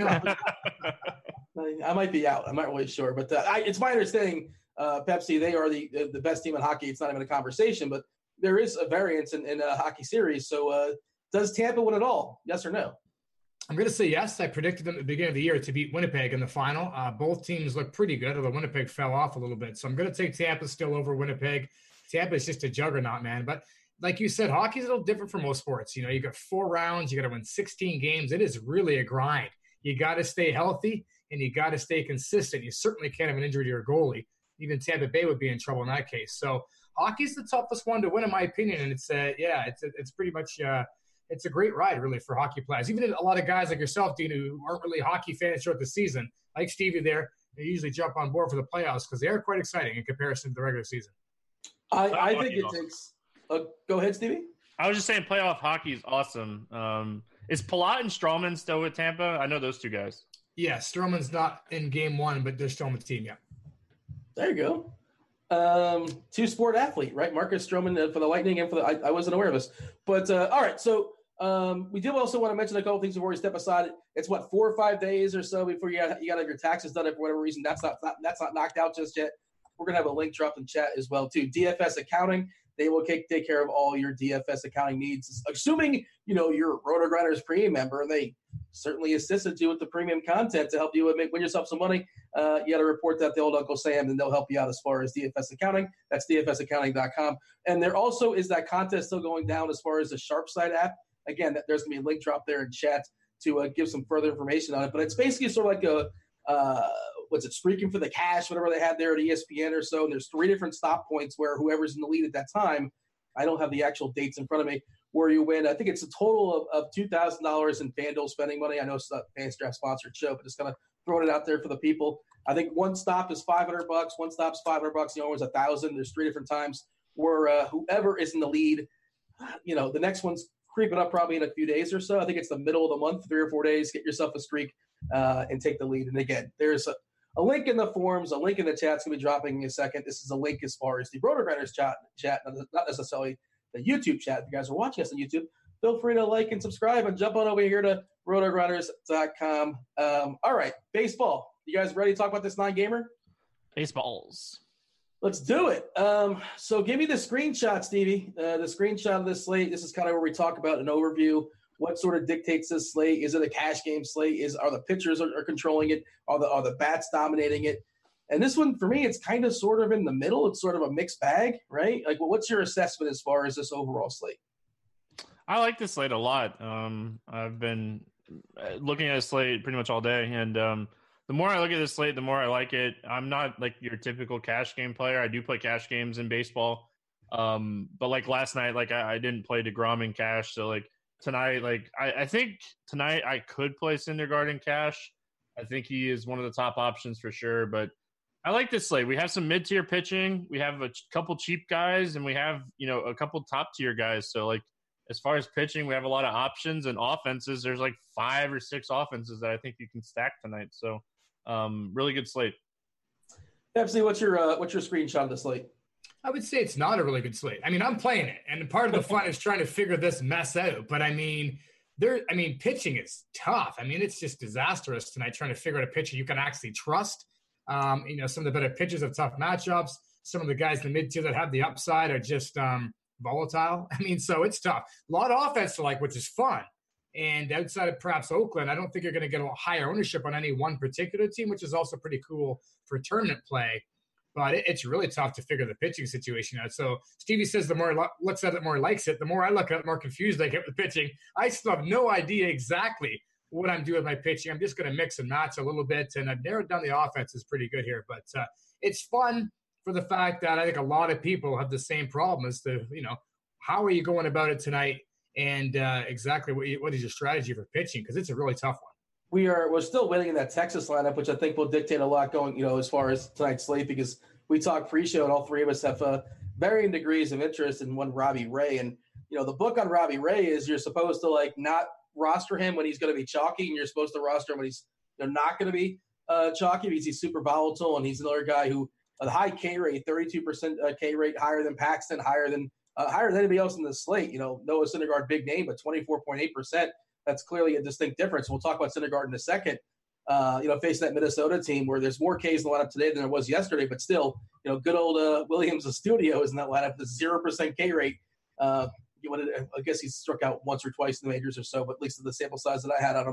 I might be out. I'm not really sure, but it's my understanding, Pepsi, they are the best team in hockey. It's not even a conversation, but there is a variance in a hockey series. So does Tampa win it all? Yes or no? I'm going to say yes. I predicted them at the beginning of the year to beat Winnipeg in the final. Both teams look pretty good, although Winnipeg fell off a little bit. So I'm going to take Tampa still over Winnipeg. Tampa is just a juggernaut, man. But like you said, hockey's a little different from most sports. You got 4 rounds, you got to win 16 games. It is really a grind. You got to stay healthy and you got to stay consistent. You certainly can't have an injury to your goalie. Even Tampa Bay would be in trouble in that case. So hockey's the toughest one to win, in my opinion. And it's pretty much it's a great ride really for hockey players. Even a lot of guys like yourself, Dean, who aren't really hockey fans throughout the season, like Stevie there, they usually jump on board for the playoffs because they are quite exciting in comparison to the regular season. I think it takes. Go ahead, Stevie. I was just saying playoff hockey is awesome. Is Palat and Stroman still with Tampa? I know those two guys. Yeah, Stroman's not in game one, but they're still on the team, yeah. There you go. Two-sport athlete, right? Marcus Stroman for the Lightning and for the – I wasn't aware of this. But, all right, so we do also want to mention a couple things before we step aside. It's, 4 or 5 days or so before you got to have your taxes done if for whatever reason. That's not knocked out just yet. We're going to have a link dropped in chat as well, too. DFS Accounting. They will take care of all your DFS accounting needs, assuming, you're a RotoGrinders Premium member, and they certainly assisted you with the premium content to help you win yourself some money. You got to report that to old Uncle Sam, and they'll help you out as far as DFS Accounting. That's dfsaccounting.com. And there also is that contest still going down as far as the SharpSide app. Again, there's going to be a link drop there in chat to give some further information on it. But it's basically sort of like a streaking for the cash, whatever they had there at ESPN or so. And there's 3 different stop points where whoever's in the lead at that time, I don't have the actual dates in front of me, where you win. I think it's a total of $2,000 in FanDuel spending money. I know it's not a Fantasy Draft sponsored show, but just kind of throwing it out there for the people. I think one stop is $500. One stop's $500. The other one's $1,000. There's 3 different times where whoever is in the lead, the next one's creeping up probably in a few days or so. I think it's the middle of the month, 3 or 4 days. Get yourself a streak and take the lead. And again, there's a link in the forums, a link in the chat's going to be dropping in a second. This is a link as far as the RotoGrinders chat, not necessarily the YouTube chat. If you guys are watching us on YouTube, feel free to like and subscribe and jump on over here to RotoGrinders.com. All right, baseball. You guys ready to talk about this non-gamer? Baseballs. Let's do it. So give me the screenshot, Stevie, the screenshot of this slate. This is kind of where we talk about an overview. What sort of dictates this slate? Is it a cash game slate? Are the pitchers are controlling it? Are the bats dominating it? And this one, for me, it's kind of sort of in the middle. It's sort of a mixed bag, right? Like, well, what's your assessment as far as this overall slate? I like this slate a lot. I've been looking at a slate pretty much all day, and the more I look at this slate, the more I like it. I'm not like your typical cash game player. I do play cash games in baseball, but like last night, like I didn't play DeGrom in cash, so like tonight, like I think tonight I could play Syndergaard in cash. I think he is one of the top options for sure, but I like this slate. We have some mid-tier pitching. We have a couple cheap guys, and we have, you know, a couple top-tier guys. So, like, as far as pitching, we have a lot of options and offenses. There's, like, 5 or 6 offenses that I think you can stack tonight. So, really good slate. Pepsi, what's your screenshot of the slate? I would say it's not a really good slate. I mean, I'm playing it, and part of the fun is trying to figure this mess out. But, I mean, pitching is tough. I mean, it's just disastrous tonight trying to figure out a pitcher you can actually trust. You know, some of the better pitchers have tough matchups. Some of the guys in the mid-tier that have the upside are just volatile. I mean, so it's tough. A lot of offense to like, which is fun. And outside of perhaps Oakland, I don't think you're going to get a higher ownership on any one particular team, which is also pretty cool for tournament play. But it's really tough to figure the pitching situation out. So Stevie says the more looks at it, the more he likes it. The more I look at it, the more confused I get with the pitching. I still have no idea exactly what I'm doing with my pitching. I'm just going to mix and match a little bit, and I've narrowed down the offense is pretty good here. But it's fun for the fact that I think a lot of people have the same problem as to, you know, how are you going about it tonight and exactly what is your strategy for pitching, because it's a really tough one. We're still waiting in that Texas lineup, which I think will dictate a lot going, you know, as far as tonight's slate, because we talk pre-show and all three of us have varying degrees of interest in one Robbie Ray. And, you know, the book on Robbie Ray is you're supposed to, like, not – roster him when he's going to be chalky, and you're supposed to roster him when he's not going to be chalky because he's super volatile, and he's another guy who a high K rate, 32% K rate, higher than Paxton, higher than anybody else in the slate. You know, Noah Syndergaard, big name, but 24.8%. That's clearly a distinct difference. We'll talk about Syndergaard in a second. You know, facing that Minnesota team where there's more Ks in the lineup today than there was yesterday, but still, you know, good old Williams' studio is in that lineup. The 0% K rate. I guess he's struck out once or twice in the majors or so, but at least in the sample size that I had on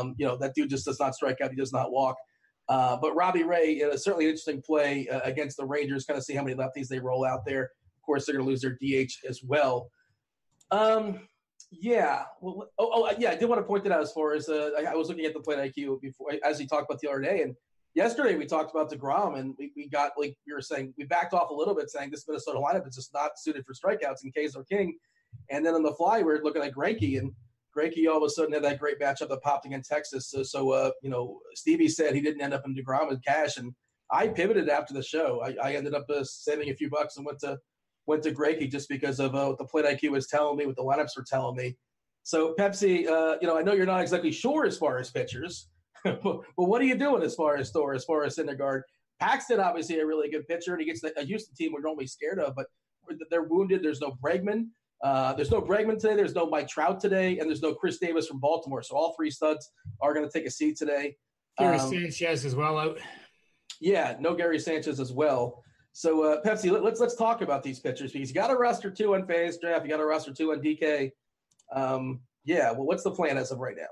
him, you know, that dude just does not strike out. He does not walk. But Robbie Ray, certainly an interesting play against the Rangers, kind of see how many lefties they roll out there. Of course, they're going to lose their DH as well. Yeah. Well, yeah, I did want to point that out as far as I was looking at the Plate IQ before, as we talked about the other day. And yesterday we talked about DeGrom, and we got, like we were saying, we backed off a little bit saying this Minnesota lineup is just not suited for strikeouts and K's or King. And then on the fly, we're looking at Greinke, and Greinke all of a sudden had that great matchup that popped against Texas. So you know, Stevie said he didn't end up in DeGrom and cash, and I pivoted after the show. I ended up saving a few bucks and went to Greinke just because of what the Plate IQ was telling me, what the lineups were telling me. So Pepsi, you know, I know you're not exactly sure as far as pitchers. But what are you doing as far as Syndergaard? Paxton, obviously a really good pitcher, and he gets a Houston team we're normally scared of, but they're wounded. There's no Bregman. There's no Bregman today. There's no Mike Trout today, and there's no Chris Davis from Baltimore. So all three studs are going to take a seat today. Gary Sanchez as well out. Yeah, no Gary Sanchez as well. So Pepsi, let's talk about these pitchers, because you got a roster 2 on Fantasy Draft. You got a roster 2 on DK. Yeah. Well, what's the plan as of right now?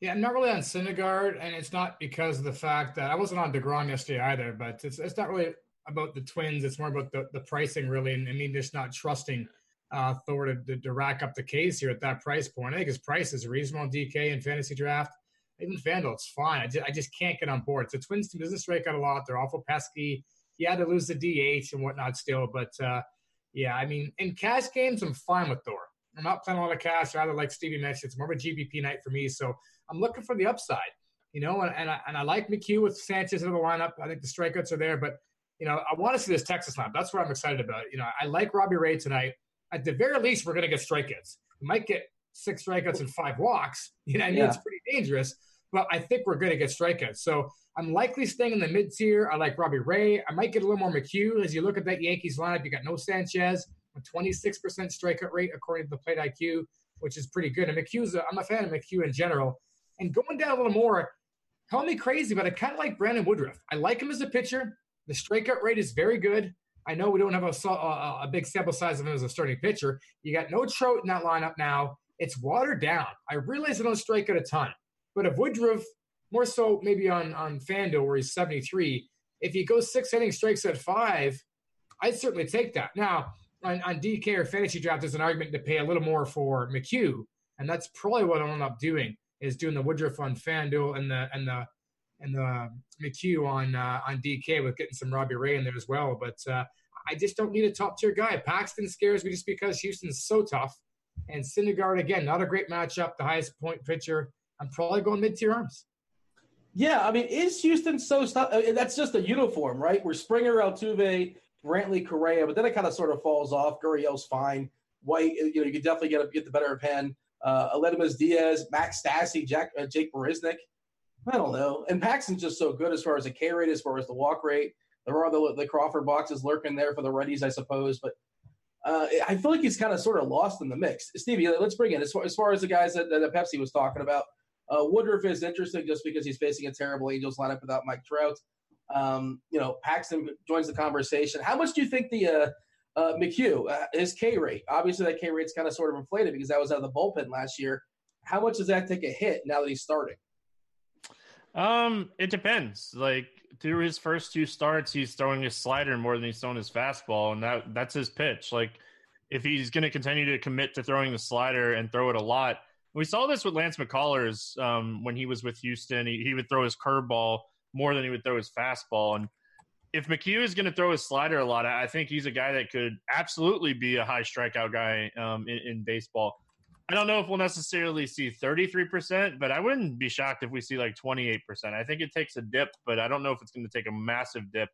Yeah, I'm not really on Syndergaard, and it's not because of the fact that I wasn't on DeGrom yesterday either, but it's not really about the Twins. It's more about the pricing, really, and I mean just not trusting Thor to rack up the Ks here at that price point. I think his price is reasonable on DK and Fantasy Draft. Even FanDuel, it's fine. I just can't get on board. It's the Twins team doesn't strike out a lot. They're awful pesky. Yeah, they lose the DH and whatnot still, but, yeah, I mean, in cash games, I'm fine with Thor. I'm not playing a lot of cash. Rather, like Stevie mentioned, it's more of a GBP night for me, so I'm looking for the upside, you know, and I like McHugh with Sanchez in the lineup. I think the strikeouts are there, but, you know, I want to see this Texas lineup. That's what I'm excited about. You know, I like Robbie Ray tonight. At the very least, we're going to get strikeouts. We might get 6 strikeouts and 5 walks. You know, I mean, it's pretty dangerous, but I think we're going to get strikeouts. So I'm likely staying in the mid-tier. I like Robbie Ray. I might get a little more McHugh. As you look at that Yankees lineup, you got no Sanchez, a 26% strikeout rate according to the Plate IQ. which is pretty good. And I'm a fan of McHugh in general. And going down a little more, call me crazy, but I kind of like Brandon Woodruff. I like him as a pitcher. The strikeout rate is very good. I know we don't have a big sample size of him as a starting pitcher. You got no Trout in that lineup now. It's watered down. I realize they don't strike out a ton. But if Woodruff, more so maybe on FanDuel where he's 73, if he goes six innings, strikes at five, I'd certainly take that. Now, on DK or Fantasy Draft, there's an argument to pay a little more for McHugh, and that's probably what I'll end up doing, is doing the Woodruff on FanDuel and the McHugh on DK, with getting some Robbie Ray in there as well. But I just don't need a top-tier guy. Paxton scares me just because Houston's so tough. And Syndergaard, again, not a great matchup, the highest point pitcher. I'm probably going mid-tier arms. Yeah, I mean, is Houston so tough? I mean, that's just a uniform, right? We're Springer, Altuve, Brantley, Correa, but then it kind of sort of falls off. Gurriel's fine. White, you could definitely get the better of Penn. Aledmus Diaz, Max Stassi, Jake Bereznik. I don't know. And Paxton's just so good as far as the K rate, as far as the walk rate. There are the Crawford boxes lurking there for the righties, I suppose. But I feel like he's kind of sort of lost in the mix. Stevie, let's bring in, as far as the guys that Pepsi was talking about, Woodruff is interesting just because he's facing a terrible Angels lineup without Mike Trout. Paxton joins the conversation. How much do you think the McHugh, his K rate, obviously that K rate's kind of sort of inflated because that was out of the bullpen last year. How much does that take a hit now that he's starting? It depends. Like, through his first two starts, he's throwing his slider more than he's throwing his fastball, and that's his pitch. Like, if he's going to continue to commit to throwing the slider and throw it a lot, we saw this with Lance McCullers when he was with Houston. He would throw his curveball more than he would throw his fastball. And if McHugh is going to throw his slider a lot, I think he's a guy that could absolutely be a high strikeout guy in baseball. I don't know if we'll necessarily see 33%, but I wouldn't be shocked if we see like 28%. I think it takes a dip, but I don't know if it's going to take a massive dip.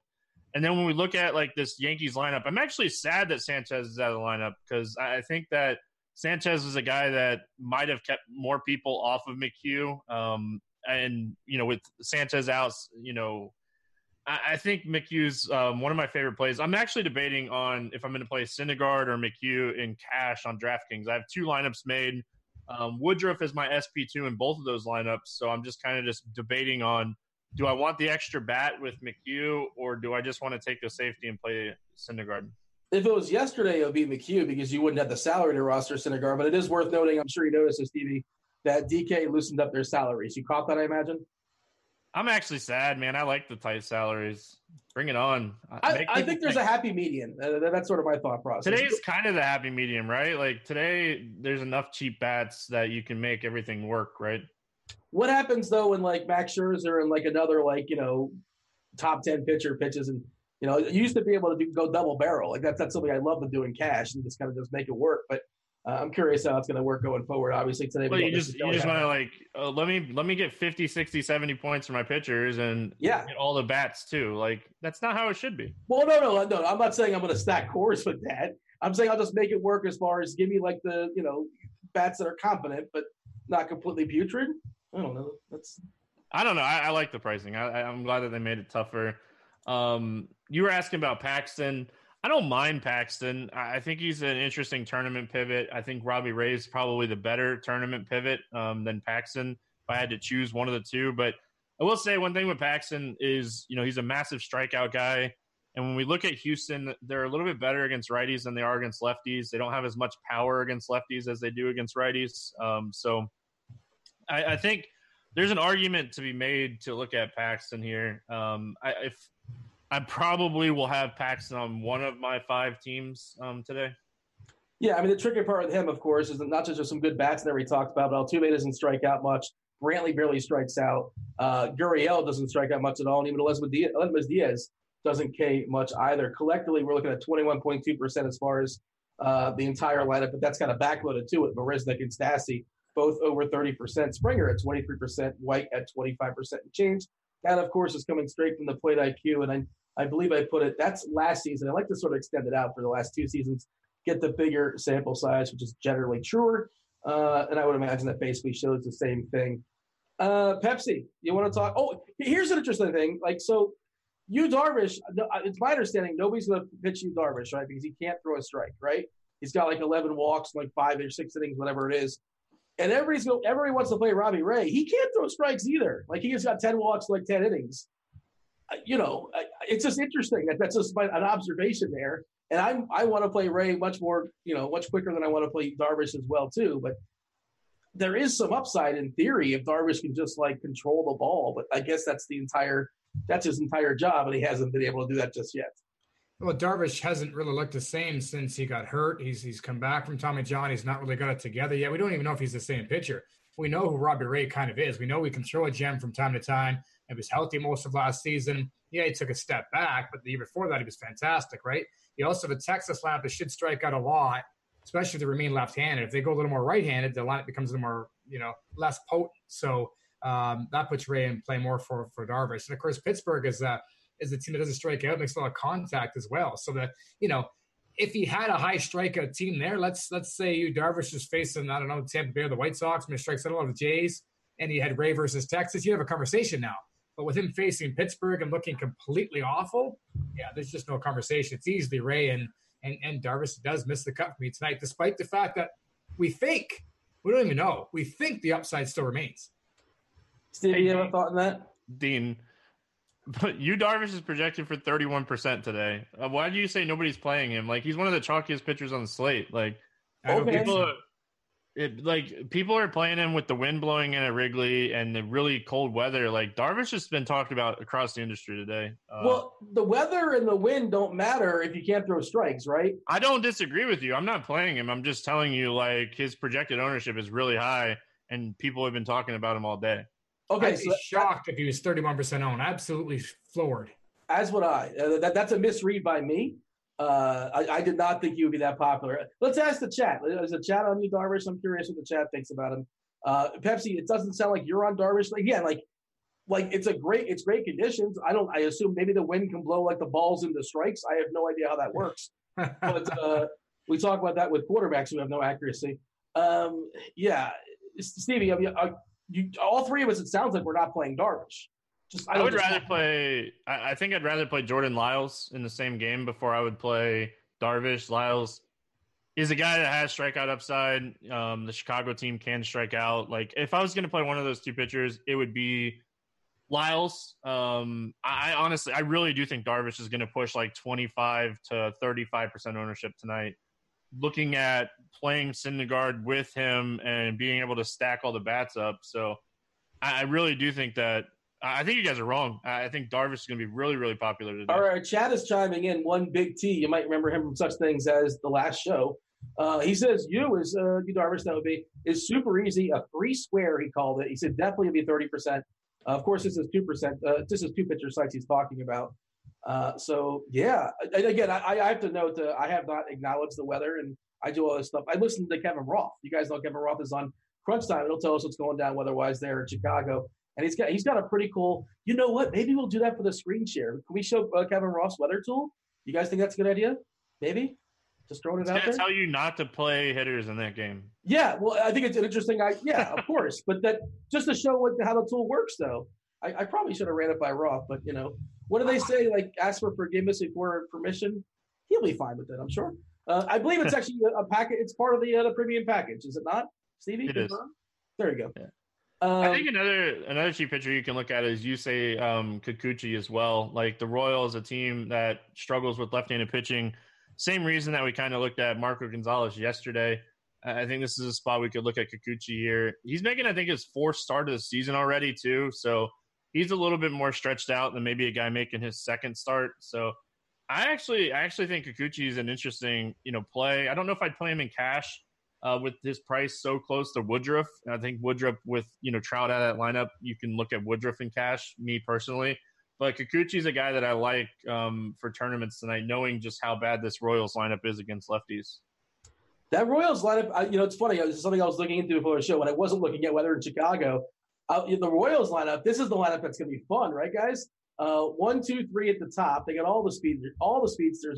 And then when we look at like this Yankees lineup, I'm actually sad that Sanchez is out of the lineup, because I think that Sanchez is a guy that might have kept more people off of McHugh. And, with Sanchez out, I think McHugh's one of my favorite plays. I'm actually debating on if I'm going to play Syndergaard or McHugh in cash on DraftKings. I have two lineups made. Woodruff is my SP2 in both of those lineups, so I'm just debating on, do I want the extra bat with McHugh, or do I just want to take the safety and play Syndergaard? If it was yesterday, it would be McHugh because you wouldn't have the salary to roster Syndergaard, but it is worth noting, I'm sure you noticed this, Stevie, that DK loosened up their salaries. You caught that, I imagine? I'm actually sad, man. I like the tight salaries. Bring it on. I think there's a happy medium. That's sort of my thought process. Today is kind of the happy medium, right? Like, today there's enough cheap bats that you can make everything work, right? What happens, though, when, like, Max Scherzer and, like, another, like, top 10 pitcher pitches? And, you used to be able to go double barrel. Like, that's something I love to do in cash and just kind of just make it work. But I'm curious how it's going to work going forward, obviously, today. But you just want to, like, let me get 50, 60, 70 points for my pitchers and get all the bats, too. Like, that's not how it should be. Well, no. I'm not saying I'm going to stack cores with that. I'm saying I'll just make it work as far as give me, like, the, bats that are competent but not completely putrid. I don't know. I don't know. I like the pricing. I'm glad that they made it tougher. You were asking about Paxton. I don't mind Paxton. I think he's an interesting tournament pivot. I think Robbie Ray is probably the better tournament pivot than Paxton if I had to choose one of the two. But I will say one thing with Paxton is, he's a massive strikeout guy. And when we look at Houston, they're a little bit better against righties than they are against lefties. They don't have as much power against lefties as they do against righties. So I think there's an argument to be made to look at Paxton here. I probably will have Paxton on one of my five teams today. Yeah, I mean, the tricky part with him, of course, is that not just some good bats that we talked about, but Altuve doesn't strike out much. Brantley barely strikes out. Gurriel doesn't strike out much at all, and even Aledmus Diaz doesn't K much either. Collectively, we're looking at 21.2% as far as the entire lineup, but that's kind of backloaded to it. Bereznik and Stassi, both over 30%. Springer at 23%, White at 25% and change. That, of course, is coming straight from the Plate IQ, and I believe I put it, that's last season. I like to sort of extend it out for the last two seasons, get the bigger sample size, which is generally truer, and I would imagine that basically shows the same thing. Pepsi, you want to talk? Oh, here's an interesting thing. Like, so Yu Darvish, it's my understanding nobody's going to pitch Yu Darvish, right, because he can't throw a strike, right? He's got like 11 walks, like 5 or 6 innings, whatever it is. And everybody wants to play Robbie Ray. He can't throw strikes either. Like, he has got 10 walks, like 10 innings. You know, it's just interesting. That's just an observation there. And I want to play Ray much more, you know, much quicker than I want to play Darvish as well, too. But there is some upside in theory if Darvish can just, like, control the ball. But I guess that's his entire job, and he hasn't been able to do that just yet. Well, Darvish hasn't really looked the same since he got hurt. He's come back from Tommy John. He's not really got it together yet. We don't even know if he's the same pitcher. We know who Robbie Ray kind of is. We know we can throw a gem from time to time. He was healthy most of last season. Yeah, he took a step back, but the year before that, he was fantastic, right? He also had a Texas lineup that should strike out a lot, especially if they remain left-handed. If they go a little more right-handed, the lineup becomes a little more, you know, less potent. So that puts Ray in play more for Darvish. And, of course, Pittsburgh is a team that doesn't strike out, makes a lot of contact as well. So that, you know, if he had a high strikeout team there, let's say you Darvish is facing, I don't know, Tampa Bay or the White Sox, and he strikes out a lot of the Jays, and he had Ray versus Texas, you have a conversation now. But with him facing Pittsburgh and looking completely awful, yeah, there's just no conversation. It's easily Ray and Darvish does miss the cut for me tonight, despite the fact that we don't even know, we think the upside still remains. Steve, you have a thought on that? Dean, but you Darvish is projected for 31% today. Why do you say nobody's playing him? Like, he's one of the chalkiest pitchers on the slate. Like, okay. People are playing him with the wind blowing in at Wrigley and the really cold weather. Like, Darvish has been talked about across the industry today. Well, the weather and the wind don't matter if you can't throw strikes, right? I don't disagree with you. I'm not playing him. I'm just telling you, like, his projected ownership is really high, and people have been talking about him all day. Okay, I'd be shocked if he was 31% owned. Absolutely floored. As would I. That's a misread by me. I did not think he would be that popular. Let's ask the chat. Is the chat on you, Darvish? I'm curious what the chat thinks about him. Pepsi, it doesn't sound like you're on Darvish. Again, like it's great conditions. I assume maybe the wind can blow like the balls into strikes. I have no idea how that works. But we talk about that with quarterbacks who have no accuracy. Yeah, Stevie, I mean, all three of us, it sounds like we're not playing Darvish. I think I'd rather play Jordan Lyles in the same game before I would play Darvish. Lyles is a guy that has strikeout upside. The Chicago team can strike out. Like, if I was going to play one of those two pitchers, it would be Lyles. I really do think Darvish is going to push like 25 to 35% ownership tonight. Looking at playing Syndergaard with him and being able to stack all the bats up. So I really do think that I think you guys are wrong. I think Darvish is going to be really, really popular today. All right, Chad is chiming in. One Big T, you might remember him from such things as the last show. He says you Darvish, that would be, is super easy, a free square, he called it. He said definitely it'd be 30%. Of course, this is 2%. This is two pitcher sites he's talking about. So, yeah. And again, I have to note that I have not acknowledged the weather, and I do all this stuff. I listened to Kevin Roth. You guys know Kevin Roth is on Crunch Time. It'll tell us what's going down weather-wise there in Chicago. And he's got a pretty cool, you know what, maybe we'll do that for the screen share. Can we show Kevin Roth's weather tool? You guys think that's a good idea? Maybe? Just throwing it out there? It's going to tell you not to play hitters in that game. Yeah, well, I think it's an interesting idea. Yeah, of course. But that just to show how the tool works, though. I probably should have ran it by Roth, but, you know, what do they say? Like, ask for forgiveness before permission? He'll be fine with it, I'm sure. I believe it's actually a packet. It's part of the premium package, is it not, Stevie? It is. There you go. Yeah. I think another cheap pitcher you can look at is Yusei Kikuchi as well. Like, the Royals, a team that struggles with left-handed pitching. Same reason that we kind of looked at Marco Gonzalez yesterday. I think this is a spot we could look at Kikuchi here. He's making, I think, his fourth start of the season already, too. So he's a little bit more stretched out than maybe a guy making his second start. So I actually think Kikuchi is an interesting, you know, play. I don't know if I'd play him in cash with his price so close to Woodruff. And I think Woodruff with, you know, Trout out of that lineup, you can look at Woodruff in cash, me personally. But Kikuchi's a guy that I like for tournaments tonight, knowing just how bad this Royals lineup is against lefties. That Royals lineup, you know, it's funny. This is something I was looking into before the show when I wasn't looking at weather in Chicago. The Royals lineup. This is the lineup that's going to be fun, right, guys? 1, 2, 3 at the top. They got all the speedsters,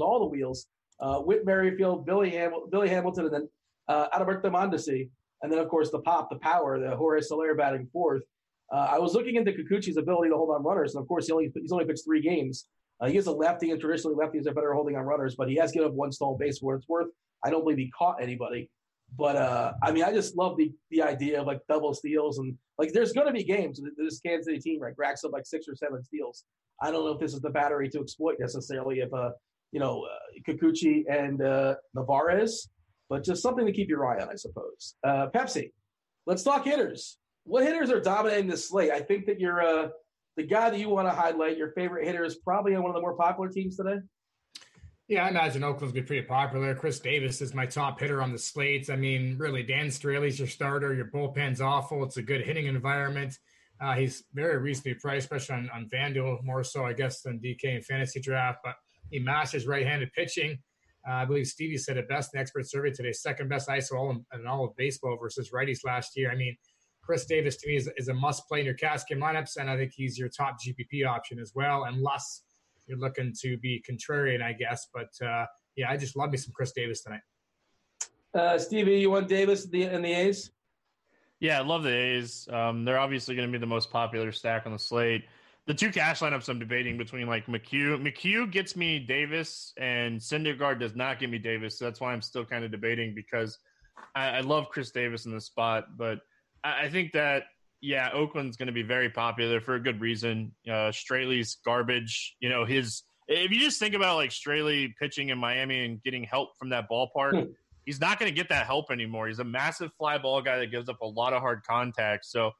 all the wheels. Whit Merrifield, Billy Hamilton, and then Adalberto Mondesi, and then of course the power, the Jorge Soler batting fourth. I was looking into Kikuchi's ability to hold on runners, and of course he's only pitched 3 games. He is a lefty, and traditionally lefties are better at holding on runners, but he has given up 1 stolen base for what it's worth. I don't believe he caught anybody. But, I mean, I just love the idea of, like, double steals. And, like, there's going to be games with this Kansas City team, right, racks up, like, 6 or 7 steals. I don't know if this is the battery to exploit necessarily if, you know, Kikuchi and Navarez, but just something to keep your eye on, I suppose. Pepsi, let's talk hitters. What hitters are dominating this slate? I think that you're the guy that you want to highlight, your favorite hitter, is probably on one of the more popular teams today. Yeah, I imagine Oakland's been pretty popular. Chris Davis is my top hitter on the slates. I mean, really, Dan Straley's your starter. Your bullpen's awful. It's a good hitting environment. He's very reasonably priced, especially on FanDuel, more so, I guess, than DK and Fantasy Draft. But he masters right-handed pitching. I believe Stevie said it best in the expert survey today, second best ISO in all of baseball versus righties last year. I mean, Chris Davis, to me, is a must-play in your cash game lineups, and I think he's your top GPP option as well, unless you're looking to be contrarian, I guess. But, yeah, I just love me some Chris Davis tonight. Stevie, you want Davis in the A's? Yeah, I love the A's. They're obviously going to be the most popular stack on the slate. The two cash lineups I'm debating between, like, McHugh. McHugh gets me Davis, and Syndergaard does not get me Davis. So that's why I'm still kind of debating, because I love Chris Davis in this spot, but – I think that, yeah, Oakland's going to be very popular for a good reason. Straley's garbage. You know, his – if you just think about, like, Straley pitching in Miami and getting help from that ballpark, he's not going to get that help anymore. He's a massive fly ball guy that gives up a lot of hard contact. So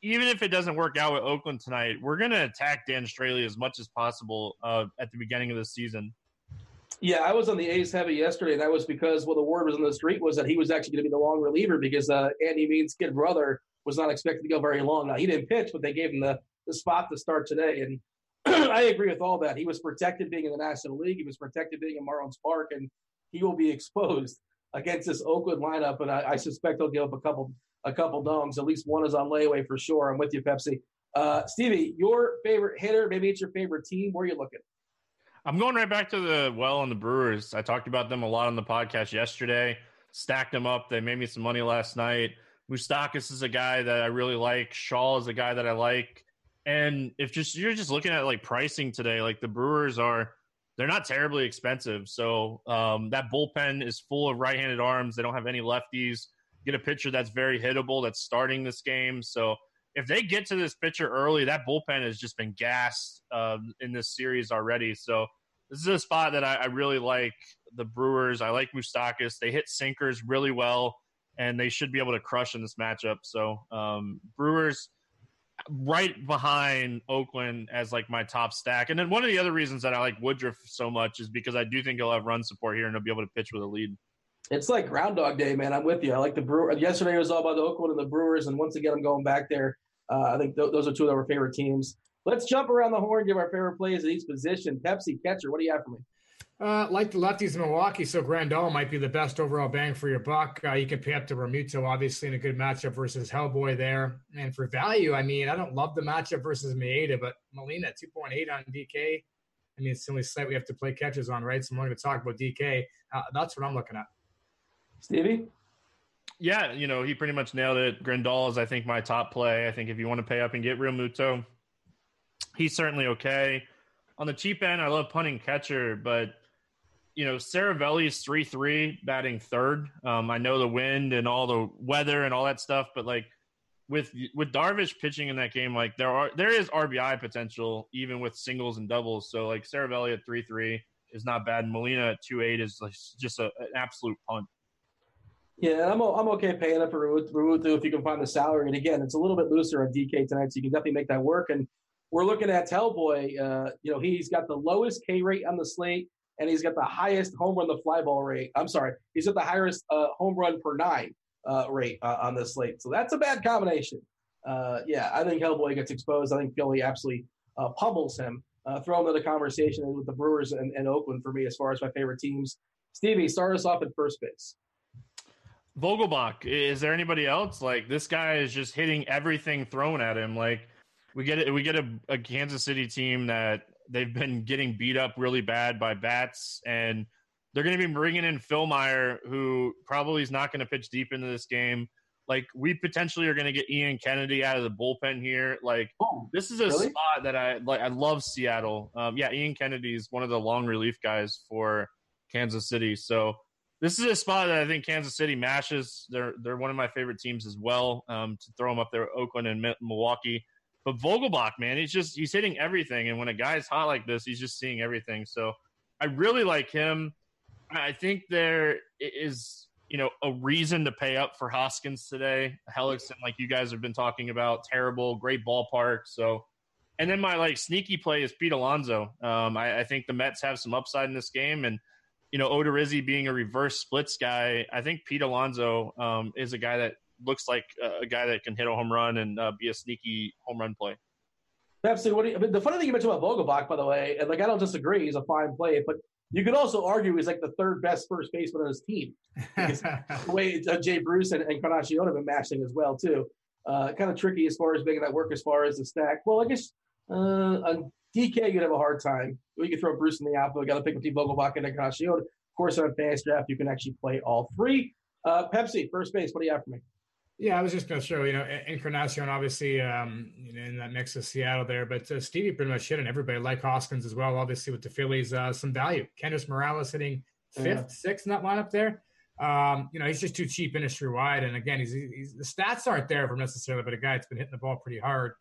even if it doesn't work out with Oakland tonight, we're going to attack Dan Straley as much as possible at the beginning of the season. Yeah, I was on the A's heavy yesterday, and that was because, well, the word was on the street was that he was actually going to be the long reliever because Andy Means' kid brother was not expected to go very long. Now, he didn't pitch, but they gave him the spot to start today, and I agree with all that. He was protected being in the National League. He was protected being in Marlins Park, and he will be exposed against this Oakland lineup, and I suspect he'll give up a couple dongs. At least one is on layaway for sure. I'm with you, Pepsi. Stevie, your favorite hitter, maybe it's your favorite team. Where are you looking? I'm going right back to the well on the Brewers. I talked about them a lot on the podcast yesterday, stacked them up. They made me some money last night. Moustakas is a guy that I really like. Shaw is a guy that I like. And if just you're just looking at, like, pricing today, like, the Brewers are, they're not terribly expensive. So that bullpen is full of right-handed arms. They don't have any lefties. Get a pitcher that's very hittable that's starting this game. So if they get to this pitcher early, that bullpen has just been gassed in this series already. So this is a spot that I really like the Brewers. I like Moustakas. They hit sinkers really well, and they should be able to crush in this matchup. So Brewers right behind Oakland as, like, my top stack. And then one of the other reasons that I like Woodruff so much is because I do think he'll have run support here and he'll be able to pitch with a lead. It's like Groundhog Day, man. I'm with you. I like the Brewers. Yesterday was all about the Oakland and the Brewers, and once again, I'm going back there. I think those are two of our favorite teams. Let's jump around the horn, give our favorite plays at each position. Pepsi, catcher, what do you have for me? Like the lefties in Milwaukee, so Grandal might be the best overall bang for your buck. You can pay up to Ramuto, obviously, in a good matchup versus Hellboy there. And for value, I mean, I don't love the matchup versus Maeda, but Molina, 2.8 on DK. I mean, it's the only site we have to play catchers on, right? So I'm not going to talk about DK. That's what I'm looking at. Stevie? Yeah, you know, he pretty much nailed it. Grandal is, I think, my top play. I think if you want to pay up and get Real Muto, he's certainly okay. On the cheap end, I love punting catcher, but, you know, Cervelli is 3-3 batting third. I know the wind and all the weather and all that stuff, but, like, with Darvish pitching in that game, like, there is RBI potential even with singles and doubles. So, like, Cervelli at 3-3 is not bad. Molina at 2-8 is, like, just an absolute punt. Yeah, and I'm okay paying up for Ruutu if you can find the salary. And again, it's a little bit looser on DK tonight, so you can definitely make that work. And we're looking at Hellboy. You know, he's got the lowest K rate on the slate, and he's got the highest home run to fly ball rate. I'm sorry, he's got the highest home run per nine rate on the slate. So that's a bad combination. Yeah, I think Hellboy gets exposed. I think Philly absolutely pummels him. Throw him into the conversation with the Brewers and Oakland for me as far as my favorite teams. Stevie, start us off at first base. Vogelbach, is there anybody else? Like, this guy is just hitting everything thrown at him. Like, we get a Kansas City team that they've been getting beat up really bad by bats, and they're going to be bringing in Phil Meyer, who probably is not going to pitch deep into this game. Like, we potentially are going to get Ian Kennedy out of the bullpen here. Like, this is a spot that I love Seattle. Yeah, Ian Kennedy is one of the long relief guys for Kansas City, so This is a spot that I think Kansas City mashes. They're one of my favorite teams as well. To throw them up there, Oakland and Milwaukee. But Vogelbach, man, he's hitting everything. And when a guy's hot like this, he's just seeing everything. So I really like him. I think there is, a reason to pay up for Hoskins today. Hellickson, like you guys have been talking about, terrible, great ballpark. So, and then my sneaky play is Pete Alonso. I think the Mets have some upside in this game, and Odorizzi being a reverse splits guy, I think Pete Alonso is a guy that looks like a guy that can hit a home run and be a sneaky home run play. Absolutely. The funny thing you mentioned about Vogelbach, by the way, and I don't disagree, he's a fine play, but you could also argue he's the third best first baseman on his team. The way Jay Bruce and Carnacion have been matching as well too. Kind of tricky as far as making that work as far as the stack. Well, I guess on DK you'd have a hard time. You could throw Bruce in the outfield. Got to pick between Vogelbach and Carnacion. Of course, on Fantasy Draft you can actually play all three. Pepsi, first base. What do you have for me? Yeah, I was just going to throw, Encarnacion, obviously, in that mix of Seattle there. But Stevie pretty much hit on everybody, like Hoskins as well, obviously, with the Phillies, some value. Kendrys Morales hitting sixth in that lineup there. He's just too cheap industry-wide. And, again, he's the stats aren't there for him necessarily, but a guy that's been hitting the ball pretty hard.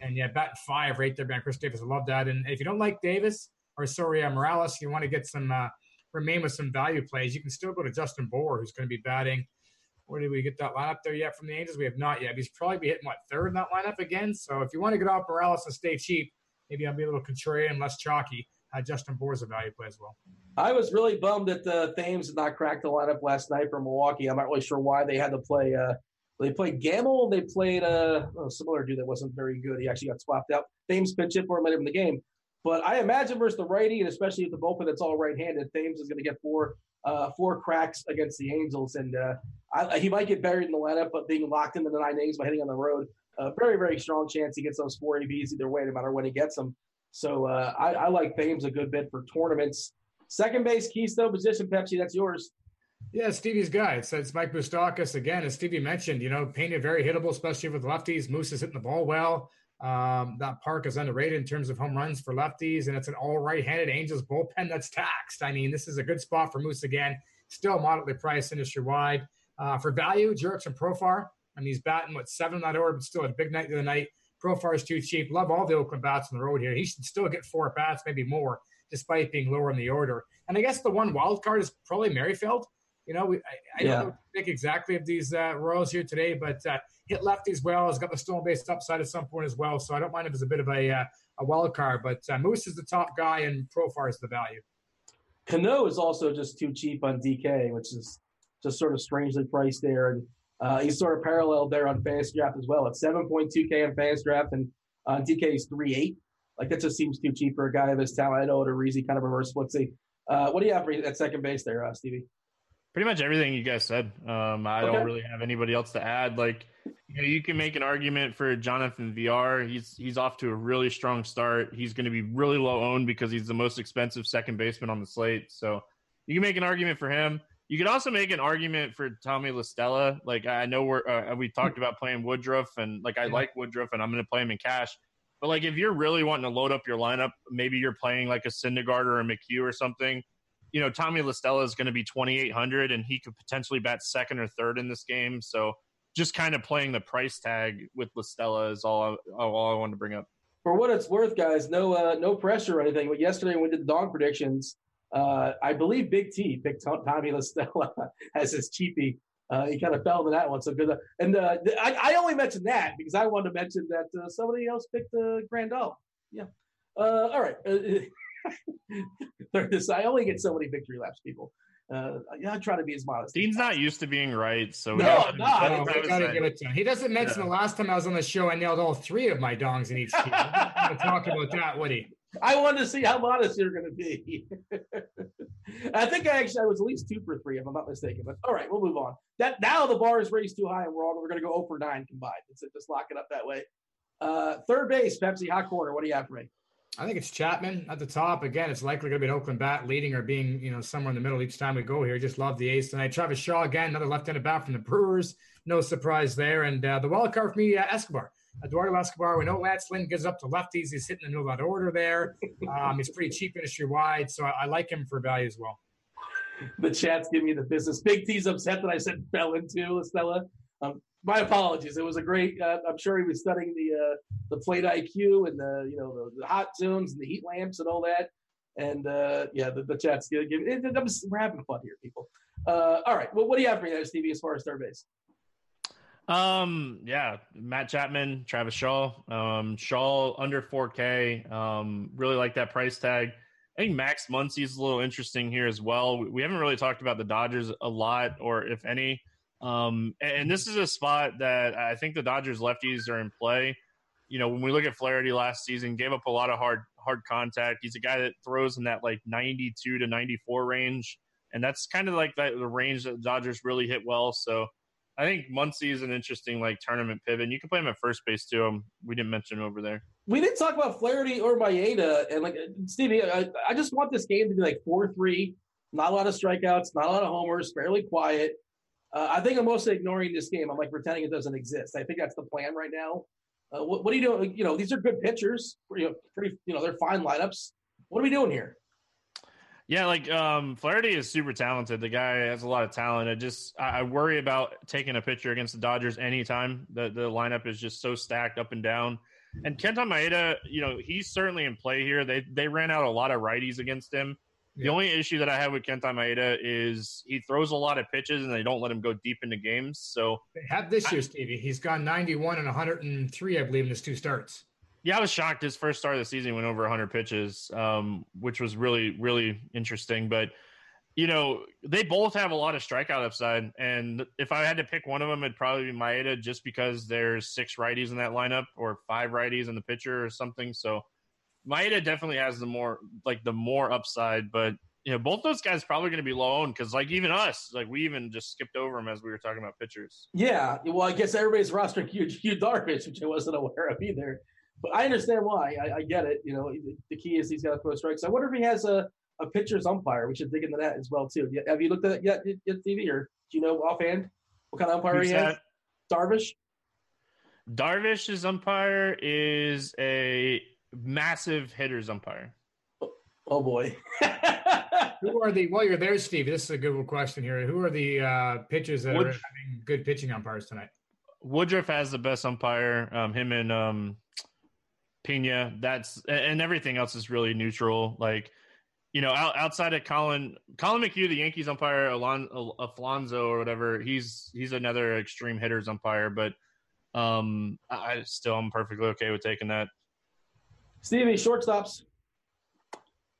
And, batting five right there behind Chris Davis. I love that. And if you don't like Davis or Morales, you want to get some remain with some value plays, you can still go to Justin Bohr, who's going to be batting. Where did we get that lineup there yet from the Angels? We have not yet. He's probably be hitting, third in that lineup again? So if you want to get off Morales and stay cheap, maybe I'll be a little contrarian, less chalky. Justin Bohr's a value play as well. I was really bummed that Thames did not crack the lineup last night for Milwaukee. I'm not really sure why they had to play. They played Gamble. They played some other dude that wasn't very good. He actually got swapped out. Thames pitched it for him in the game. But I imagine versus the righty, and especially with the bullpen that's all right-handed, Thames is going to get four cracks against the Angels, and he might get buried in the lineup, but being locked into the 9 innings by hitting on the road, very, very strong chance he gets those 4 ABs either way, no matter when he gets them. So I like Thames a good bit for tournaments. Second base, keystone position, Pepsi, that's yours. Yeah, Stevie's guy. It's Mike Moustakas again, as Stevie mentioned, painted very hittable, especially with lefties. Moose is hitting the ball well. That park is underrated in terms of home runs for lefties, and it's an all right-handed Angels bullpen that's taxed. I mean, this is a good spot for Moose again. Still moderately priced industry-wide. For value, Jurickson Profar. I mean, he's batting, 7 in that order, but still had a big night the other night. Profar's too cheap. Love all the Oakland bats on the road here. He should still get 4 bats, maybe more, despite being lower in the order. And I guess the one wild card is probably Merrifield. I don't know what to think exactly of these Royals here today, but hit lefties well. He's got the stolen base upside at some point as well, so I don't mind him as a bit of a wild card. But Moose is the top guy, and Profar is the value. Cano is also just too cheap on DK, which is just sort of strangely priced there. And he's sort of paralleled there on Fantasy Draft as well. It's 7.2K on Fantasy Draft, and on DK is 3.8. That just seems too cheap for a guy of his talent. I know Odorizzi kind of reverse splitsy. What do you have for that second base there, Stevie? Pretty much everything you guys said. I don't really have anybody else to add. You can make an argument for Jonathan VR. He's off to a really strong start. He's going to be really low owned because he's the most expensive second baseman on the slate. So you can make an argument for him. You could also make an argument for Tommy La Stella. I know we talked about playing Woodruff, and I like Woodruff, and I'm going to play him in cash. But if you're really wanting to load up your lineup, maybe you're playing a Syndergaard or a McHugh or something. Tommy La Stella is going to be 2,800, and he could potentially bat second or third in this game. So just kind of playing the price tag with La Stella is all I wanted to bring up. For what it's worth, guys, no pressure or anything. But yesterday when we did the dog predictions, I believe Big T picked Tommy La Stella as his cheapie. He kind of fell into that one. So good. And I only mentioned that because I wanted to mention that somebody else picked Grandal. Yeah. All right. I only get so many victory laps, people. I try to be as modest. Dean's not used to being right, so we gotta give it to him. He doesn't mention the last time I was on the show, I nailed all 3 of my dongs in each team. I'm not talk about that, would he? I wanted to see how modest you're going to be. I think I was at least 2 for 3, if I'm not mistaken. But all right, we'll move on. That now the bar is raised too high, and we're going to go 0 for 9 combined. Just lock it up that way. Third base, Pepsi, hot corner. What do you have for me? I think it's Chapman at the top. Again, it's likely going to be an Oakland bat leading or being, somewhere in the middle each time we go here. Just love the ace tonight. Travis Shaw, again, another left-handed bat from the Brewers. No surprise there. And the wild card for me, Escobar. Eduardo Escobar. We know Lance Lynn gives up to lefties. He's hitting the middle of that order there. He's pretty cheap industry-wide, so I like him for value as well. The chat's giving me the business. Big T's upset that I said fell into, Estella. My apologies. It was a great. I'm sure he was studying the plate IQ and the hot zones and the heat lamps and all that. And the chat's gonna give it. We're having fun here, people. All right. Well, what do you have for me there, Stevie, as far as third base? Yeah, Matt Chapman, Travis Shaw. Shaw under 4K. Really like that price tag. I think Max Muncy's a little interesting here as well. We haven't really talked about the Dodgers a lot, or if any. And this is a spot that I think the Dodgers lefties are in play. You know, when we look at Flaherty last season, gave up a lot of hard contact. He's a guy that throws in that like 92 to 94 range, and that's kind of like the range that the Dodgers really hit well. So I think Muncy is an interesting like tournament pivot. And you can play him at first base too. We didn't mention him over there. We didn't talk about Flaherty or Maeda. And like Stevie, I just want this game to be like 4-3. Not a lot of strikeouts. Not a lot of homers. Fairly quiet. I think I'm mostly ignoring this game. I'm like pretending it doesn't exist. I think that's the plan right now. What are you doing? You know, these are good pitchers. They're fine lineups. What are we doing here? Yeah, like Flaherty is super talented. The guy has a lot of talent. I worry about taking a pitcher against the Dodgers anytime. The lineup is just so stacked up and down. And Kenta Maeda, you know, he's certainly in play here. They ran out a lot of righties against him. Yeah. The only issue that I have with Kenta Maeda is he throws a lot of pitches and they don't let him go deep into games. So they have this year, Stevie. He's gone 91 and 103, I believe, in his two starts. Yeah, I was shocked. His first start of the season went over 100 pitches, which was really, really interesting. But, you know, they both have a lot of strikeout upside. And if I had to pick one of them, it'd probably be Maeda, just because there's 6 righties in that lineup or 5 righties in the pitcher or something. So Maeda definitely has the more upside. But, you know, both those guys probably going to be low owned because, like, even us, like, we even just skipped over them as we were talking about pitchers. Yeah. Well, I guess everybody's rostering Yu Darvish, which I wasn't aware of either. But I understand why. I get it. You know, the key is he's got to throw strikes. I wonder if he has a pitcher's umpire. We should dig into that as well, too. Have you looked at it yet, TV? Or do you know offhand what kind of umpire he has? Darvish? Darvish's umpire is a massive hitter's umpire. Oh boy. Who are the – while you're there, Steve, this is a good question here. Who are the pitchers that are having good pitching umpires tonight? Woodruff has the best umpire, him and Pena. That's, and everything else is really neutral. Like, you know, outside of Colin McHugh, the Yankees umpire, Alfonso or whatever, he's another extreme hitter's umpire. But I'm perfectly okay with taking that. Stevie, shortstops.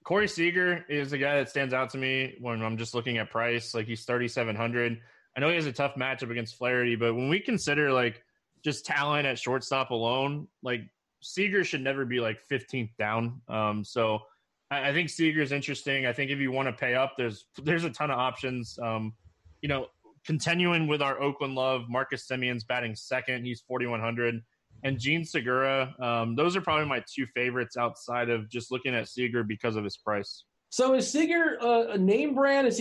Corey Seager is the guy that stands out to me when I'm just looking at price. Like, he's 3,700. I know he has a tough matchup against Flaherty, but when we consider like just talent at shortstop alone, like, Seager should never be like 15th down. So I think Seager's interesting. I think if you want to pay up, there's a ton of options. You know, continuing with our Oakland love, Marcus Semion's batting second. He's 4,100. And Gene Segura. Those are probably my two favorites outside of just looking at Seager because of his price. So is Seager a name brand?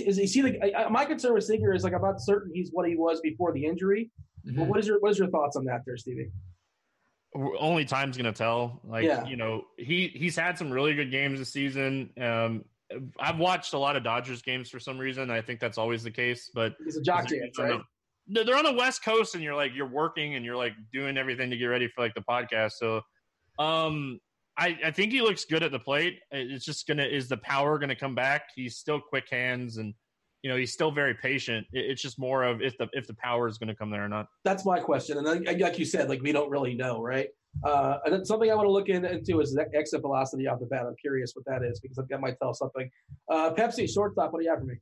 My concern with Seager is like I'm not certain he's what he was before the injury. Mm-hmm. But what is your thoughts on that there, Stevie? Only time's gonna tell. Like, yeah. You know, he's had some really good games this season. I've watched a lot of Dodgers games for some reason. I think that's always the case. But he's a jock jam, right? They're on the West Coast, and you're working, and you're like doing everything to get ready for like the podcast. So, I think he looks good at the plate. It's just is the power gonna come back? He's still quick hands, and you know, he's still very patient. It's just more of if the power is going to come there or not. That's my question. And then, like you said, like, we don't really know, right? And then something I want to look into is that exit velocity off the bat. I'm curious what that is because that might tell something. Pepsi, shortstop, what do you have for me?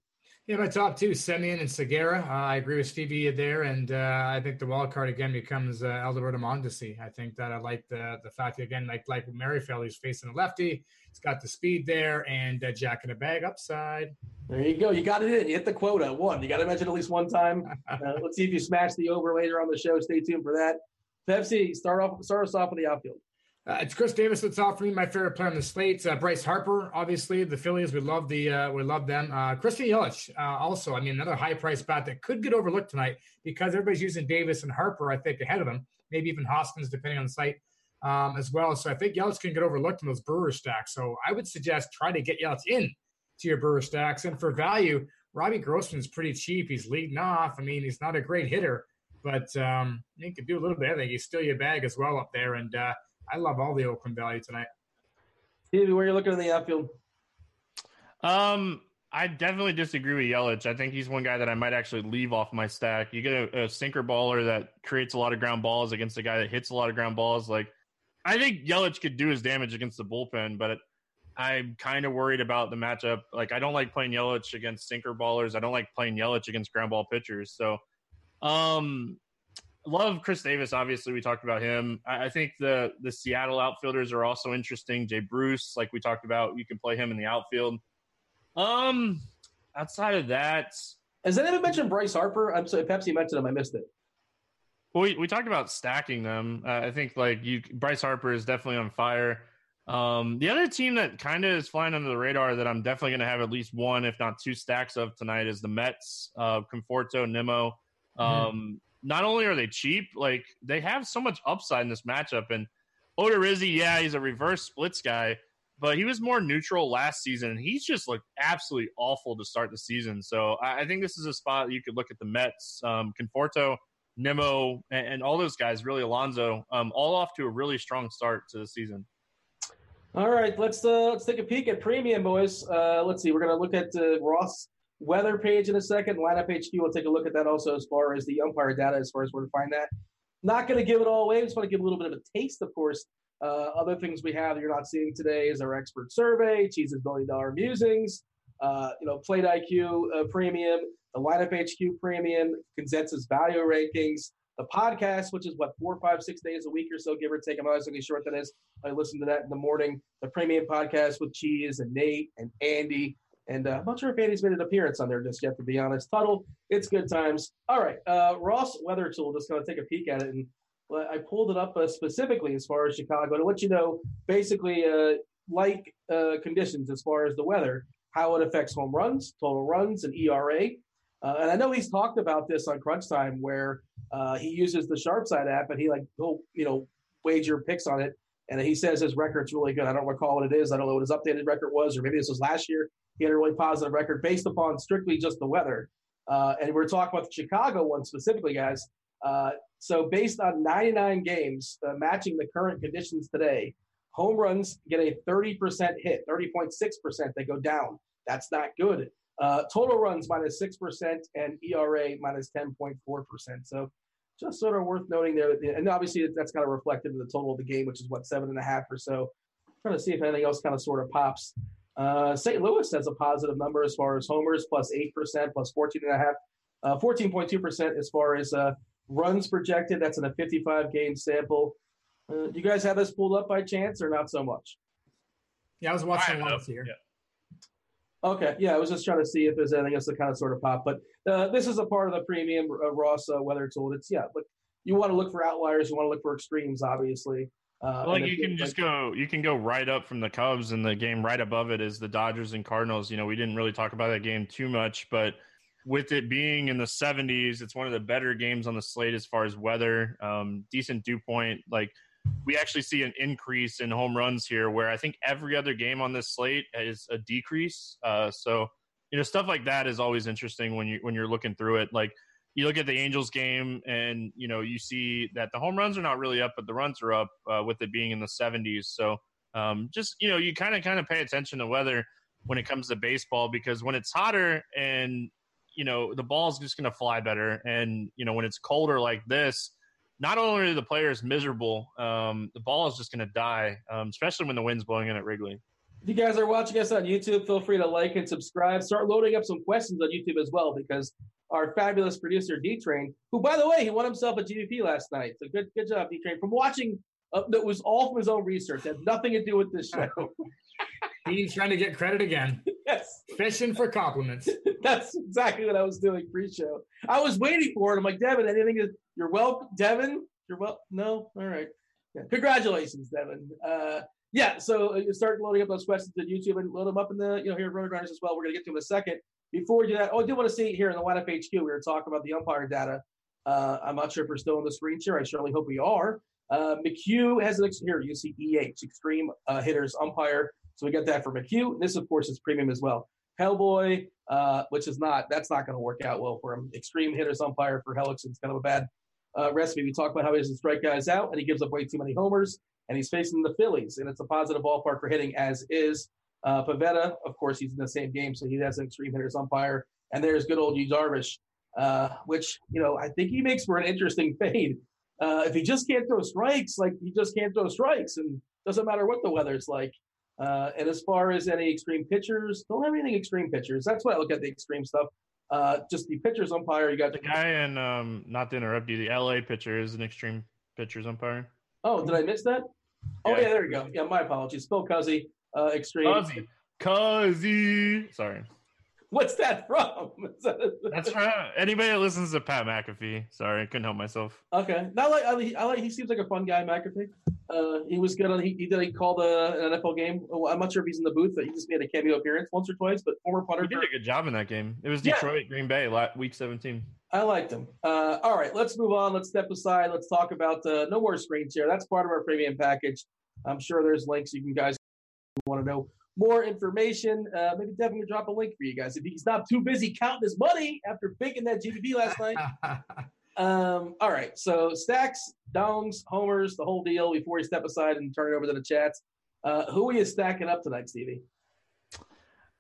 Yeah, my top two, Semien and Segura. I agree with Stevie there. And I think the wild card again becomes Alberto Mondesi. I think that I like the fact that, again, like Merrifield, he's facing a lefty. He's got the speed there and jack in a bag upside. There you go. You got it in. You hit the quota. One. You got to mention at least one time. Let's see if you smash the over later on the show. Stay tuned for that. Pepsi, start us off with the outfield. It's Chris Davis that's off for me, my favorite player on the slate. Bryce Harper, obviously, the Phillies, we love them. Christian Yelich, also, I mean, another high-priced bat that could get overlooked tonight because everybody's using Davis and Harper, I think, ahead of him, maybe even Hoskins, depending on the site as well. So I think Yelich can get overlooked in those Brewer stacks. So I would suggest try to get Yelich in to your Brewer stacks. And for value, Robbie Grossman's pretty cheap. He's leading off. I mean, he's not a great hitter, but he could do a little bit of everything. He's still your bag as well up there, and I love all the open value tonight. Stevie, where are you looking in the outfield? I definitely disagree with Yelich. I think he's one guy that I might actually leave off my stack. You get a sinker baller that creates a lot of ground balls against a guy that hits a lot of ground balls. Like, I think Yelich could do his damage against the bullpen, but I'm kind of worried about the matchup. Like, I don't like playing Yelich against sinker ballers. I don't like playing Yelich against ground ball pitchers. So, love Chris Davis. Obviously, we talked about him. I think the Seattle outfielders are also interesting. Jay Bruce, like we talked about, you can play him in the outfield. Outside of that, has anyone mentioned Bryce Harper? I'm sorry, Pepsi mentioned him. I missed it. Well, we talked about stacking them. I think Bryce Harper is definitely on fire. The other team that kind of is flying under the radar that I'm definitely going to have at least one, if not two stacks of tonight is the Mets, Conforto, Nimmo. Not only are they cheap, like they have so much upside in this matchup. And Odorizzi, yeah, he's a reverse splits guy, but he was more neutral last season, and he's just looked absolutely awful to start the season. So I think this is a spot you could look at the Mets, Conforto, Nimmo, and all those guys, really Alonso, all off to a really strong start to the season. All right, let's take a peek at premium, boys. Let's see, we're going to look at Ross' weather page in a second. Lineup HQ, we'll take a look at that also as far as the umpire data, as far as where to find that. Not going to give it all away. We just want to give a little bit of a taste, of course. Other things we have that you're not seeing today is our expert survey, Cheese's $1 billion musings, Plate IQ premium, the Lineup HQ premium, consensus value rankings, the podcast, which is 4, 5, 6 days a week or so, give or take. I'm not exactly sure what that is. I listen to that in the morning. The premium podcast with Cheese and Nate and Andy. And I'm not sure if Andy's made an appearance on there just yet, to be honest. Tuttle, it's good times. All right, Ross Weather Tool, just going to take a peek at it. And I pulled it up specifically as far as Chicago to let you know, basically, conditions as far as the weather, how it affects home runs, total runs, and ERA. And I know he's talked about this on Crunch Time where he uses the SharpSide app and he wager picks on it. And he says his record's really good. I don't recall what it is. I don't know what his updated record was, or maybe this was last year. He had a really positive record based upon strictly just the weather. And we're talking about the Chicago one specifically, guys. So based on 99 games, matching the current conditions today, home runs get a 30% hit, 30.6%. They go down. That's not good. Total runs minus 6% and ERA minus 10.4%. So just sort of worth noting there. And obviously that's kind of reflected in the total of the game, which is 7.5 or so. I'm trying to see if anything else kind of sort of pops. St. Louis has a positive number as far as homers, plus 8%, plus 14.5, 14.2% as far as runs projected. That's in a 55-game sample. Do you guys have this pulled up by chance or not so much? Yeah, I was watching last year. Yeah. Okay, yeah, I was just trying to see if there's anything else that kind of sort of pop. But this is a part of the premium Ross weather tool. It's, you want to look for outliers. You want to look for extremes, obviously. You can go right up from the Cubs, and the game right above it is the Dodgers and Cardinals. You know, we didn't really talk about that game too much, but with it being in the 70s, it's one of the better games on the slate as far as weather, decent dew point. We actually see an increase in home runs here, where I think every other game on this slate is a decrease. So stuff like that is always interesting when you're looking through it. You look at the Angels game, and you see that the home runs are not really up, but the runs are up with it being in the 70s. So you kind of pay attention to weather when it comes to baseball, because when it's hotter and the ball's just going to fly better, and when it's colder like this. Not only are the players miserable, the ball is just going to die, especially when the wind's blowing in at Wrigley. If you guys are watching us on YouTube, feel free to like and subscribe. Start loading up some questions on YouTube as well, because our fabulous producer, D-Train, who, by the way, he won himself a GVP last night. So good job, D-Train. From watching, that was all from his own research. Had nothing to do with this show. He's trying to get credit again. Yes. Fishing for compliments. That's exactly what I was doing pre-show. I was waiting for it. I'm like, Devin, anything is... You're welcome, Devin. You're welcome. No? All right. Yeah. Congratulations, Devin. So you start loading up those questions on YouTube and load them up in the, here at RotoGrinders as well. We're going to get to them in a second. Before we do that, I do want to see here in the lineup HQ, we were talking about the umpire data. I'm not sure if we're still on the screen share. I certainly hope we are. McHugh has an here. You see EH, Extreme Hitters Umpire. So we got that for McHugh. This, of course, is premium as well. Hellboy, which is not, that's not going to work out well for him. Extreme hitters umpire for Hellickson is kind of a bad recipe. We talk about how he doesn't strike guys out, and he gives up way too many homers, and he's facing the Phillies, and it's a positive ballpark for hitting as is. Pavetta, of course, he's in the same game, so he has an extreme hitters umpire. And there's good old Yu Darvish, which, you know, I think he makes for an interesting fade. If he just can't throw strikes, like he just can't throw strikes, and doesn't matter what the weather's like. And as far as any extreme pitchers, don't have anything extreme pitchers. That's why I look at the extreme stuff. Just the pitcher's umpire. You got the guy in, not to interrupt you, the LA pitcher is an extreme pitcher's umpire. Oh, did I miss that? Oh, yeah, there you go. Yeah, my apologies. Phil Cuzzy, extreme. Cuzzy. Sorry. What's that from? That's from anybody that listens to Pat McAfee. Sorry, I couldn't help myself. Okay. Not like, he seems like a fun guy, McAfee. He was good on, he called an NFL game. Oh, I'm not sure if he's in the booth, but he just made a cameo appearance once or twice, but former punter. He did a good job in that game. It was Detroit, Green Bay, week 17. I liked him. All right, let's move on. Let's step aside. Let's talk about no more screen share. That's part of our premium package. I'm sure there's links you can guys want to know more information. Maybe Devin can drop a link for you guys if he's not too busy counting his money after baking that GBP last night. All right, so stacks, dongs, homers, the whole deal before we step aside and turn it over to the chats. Who are you stacking up tonight, Stevie?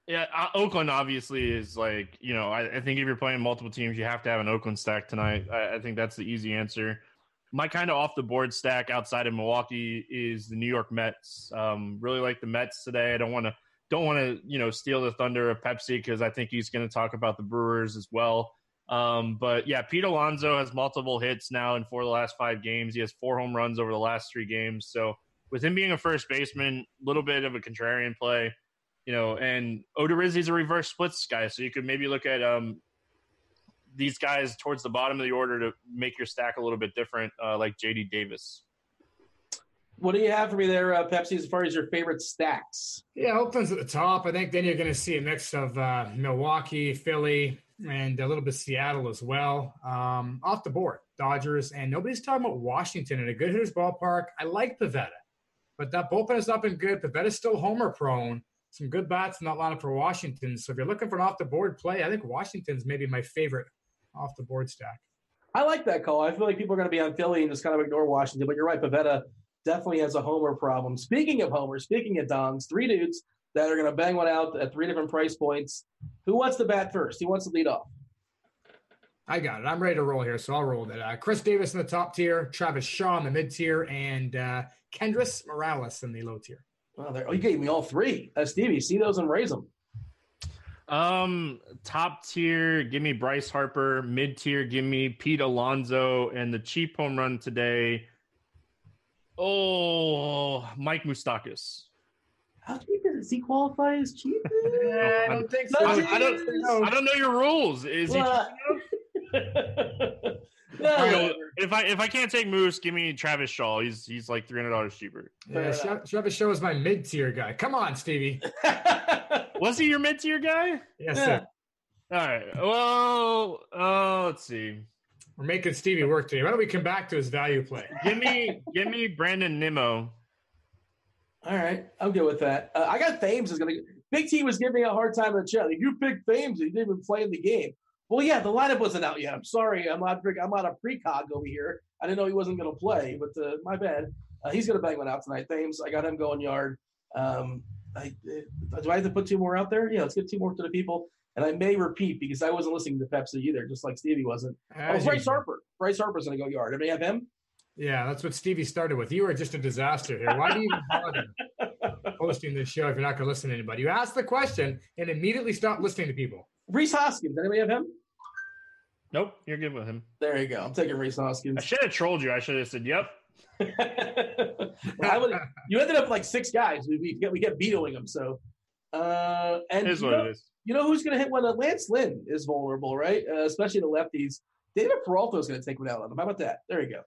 Yeah, Oakland obviously is like, you know, I think if you're playing multiple teams, you have to have an Oakland stack tonight. I think that's the easy answer. My kind of off-the-board stack outside of Milwaukee is the New York Mets. Really like the Mets today. I don't want to, you know, steal the thunder of Pepsi because I think he's going to talk about the Brewers as well. But, yeah, Pete Alonso has multiple hits now in 4 of the last 5 games. He has 4 home runs over the last 3 games. So with him being a first baseman, a little bit of a contrarian play, you know, and Odorizzi's a reverse splits guy. So you could maybe look at these guys towards the bottom of the order to make your stack a little bit different, like J.D. Davis. What do you have for me there, Pepsi, as far as your favorite stacks? Yeah, Oakland's at the top. I think then you're going to see a mix of Milwaukee, Philly, and a little bit Seattle as well. Off the board, Dodgers, and nobody's talking about Washington in a good hitter's ballpark. I like Pivetta, but that bullpen has not been good. Pivetta's still homer prone. Some good bats in that lineup for Washington. So if you're looking for an off the board play, I think Washington's maybe my favorite off the board stack. I like that call. I feel like people are going to be on Philly and just kind of ignore Washington, but you're right. Pivetta definitely has a homer problem. Speaking of homers, speaking of dongs, 3 dudes that are going to bang one out at 3 different price points. Who wants to bat first? Who wants to lead off? I got it. I'm ready to roll here, so I'll roll that. Chris Davis in the top tier, Travis Shaw in the mid tier, and Kendrys Morales in the low tier. Wow, you gave me all 3. Stevie, see those and raise them. Top tier, give me Bryce Harper. Mid tier, give me Pete Alonso. And the cheap home run today, Mike Moustakas. How cheap is it? Does he qualify as cheap? I don't think so. I don't know your rules. Is he cheap enough? No. If I can't take Moose, give me Travis Shaw. He's like $300 cheaper. Yeah, Travis Shaw is my mid tier guy. Come on, Stevie. Was he your mid tier guy? Yes, sir. All right. Well, let's see. We're making Stevie work today. Why don't we come back to his value play? Give me Brandon Nimmo. All right, I'm good with that. I got Thames is going to. Big T was giving me a hard time in the chat. Like, you picked Thames and you didn't even play in the game. Well, yeah, the lineup wasn't out yet. I'm sorry, I'm not a precog over here. I didn't know he wasn't going to play, but my bad. He's going to bang one out tonight. Thames, I got him going yard. Do I have to put 2 more out there? Yeah, let's get 2 more to the people. And I may repeat because I wasn't listening to Pepsi either, just like Stevie wasn't. Bryce Harper. Bryce Harper's going to go yard. Everybody have him? Yeah, that's what Stevie started with. You are just a disaster here. Why do you even bother hosting this show if you're not going to listen to anybody? You ask the question and immediately stop listening to people. Reese Hoskins. Anybody have him? Nope, you're good with him. There you go. I'm taking Reese Hoskins. I should have trolled you. I should have said, yep. You ended up like 6 guys. We kept vetoing them. So, and is what it is. You know who's going to hit one? Lance Lynn is vulnerable, right? Especially the lefties. David Peralta is going to take one out on him. How about that? There you go.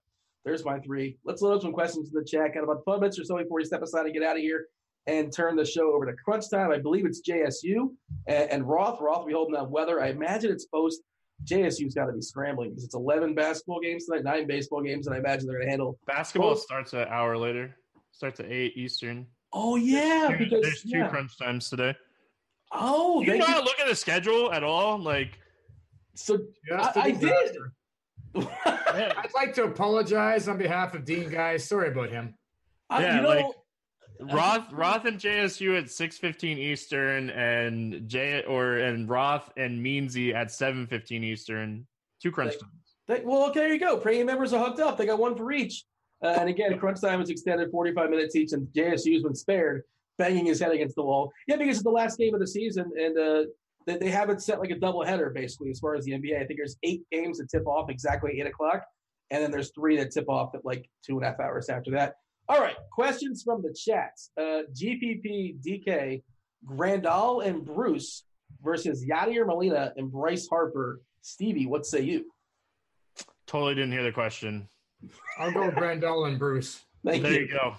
There's my 3. Let's load up some questions in the chat. Got about 5 minutes or so before we step aside and get out of here and turn the show over to Crunch Time. I believe it's JSU and Roth. Roth will be holding that weather. I imagine it's post. JSU's got to be scrambling because it's 11 basketball games tonight, 9 baseball games, and I imagine they're going to handle. Basketball starts an hour later. Starts at 8 Eastern. Oh, yeah. There's two crunch times today. Oh, you not look at the schedule at all? Like, so I did. I'd like to apologize on behalf of Dean, guys. Sorry about him. Roth and JSU at 6:15 Eastern, and Roth and Meansy at 7:15 Eastern. Two crunch times. Okay, there you go. Premium members are hooked up. They got one for each. And again, crunch time was extended 45 minutes each, and JSU's been spared, banging his head against the wall. Yeah, because it's the last game of the season, and they haven't set like a doubleheader basically as far as the NBA. I think there's 8 games that tip off exactly 8 o'clock, and then there's 3 that tip off at like 2.5 hours after that. All right, questions from the chats. GPP, DK, Grandal and Bruce versus Yadier Molina and Bryce Harper. Stevie, what say you? Totally didn't hear the question. I'll go with Grandal and Bruce. There you go.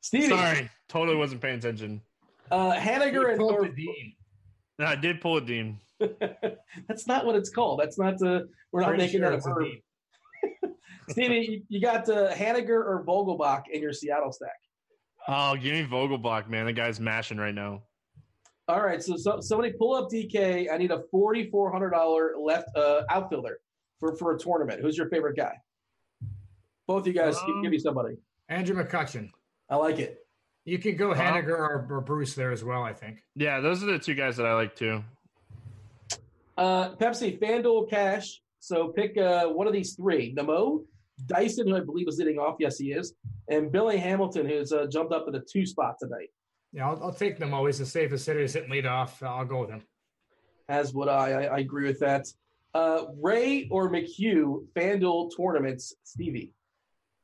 Stevie. Sorry, totally wasn't paying attention. Haniger and Dean. No, I did pull a Dean. That's not what it's called. That's not we're not making that a verb. Stevie, you got Haniger or Vogelbach in your Seattle stack? Oh, give me Vogelbach, man. The guy's mashing right now. All right, so somebody pull up DK. I need a $4,400 left outfielder for a tournament. Who's your favorite guy? Both you guys, give me somebody. Andrew McCutcheon. I like it. You could go Haniger or Bruce there as well, I think. Yeah, those are the two guys that I like too. Pepsi, FanDuel, Cash. So pick one of these three. Nemo, Dyson, who I believe is hitting off. Yes, he is. And Billy Hamilton, who's jumped up to the 2 spot tonight. Yeah, I'll take Nemo. He's the safest hitter. He's hitting leadoff. I'll go with him. As would I. I agree with that. Ray or McHugh, FanDuel tournaments, Stevie?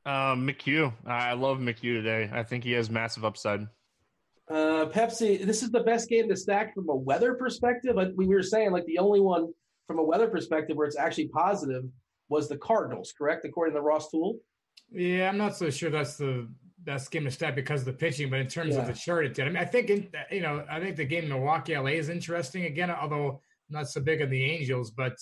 McHugh. I love McHugh today. I think he has massive upside. Pepsi, this is the best game to stack from a weather perspective. We were saying like the only one from a weather perspective where it's actually positive was the Cardinals, correct? According to Ross Toole. Yeah, I'm not so sure that's the best game to stack because of the pitching, but in terms of the chart it did. I mean, I think the game in Milwaukee LA is interesting again, although I'm not so big on the Angels, but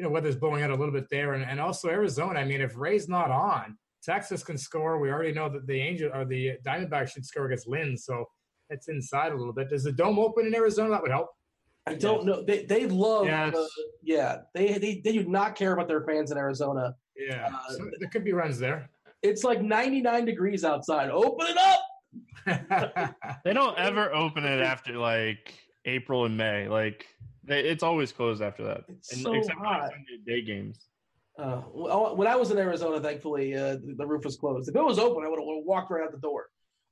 weather's blowing out a little bit there, and also Arizona. I mean, if Ray's not on, Texas can score. We already know that the Angels or the Diamondbacks should score against Lynn, so it's inside a little bit. Does the dome open in Arizona? That would help. I don't know. They love. Yes. They do not care about their fans in Arizona. Yeah, so there could be runs there. It's like 99 degrees outside. Open it up. They don't ever open it after like April and May. Like it's always closed after that. Except hot. For like day games. When I was in Arizona, thankfully, the roof was closed. If it was open, I would have walked right out the door.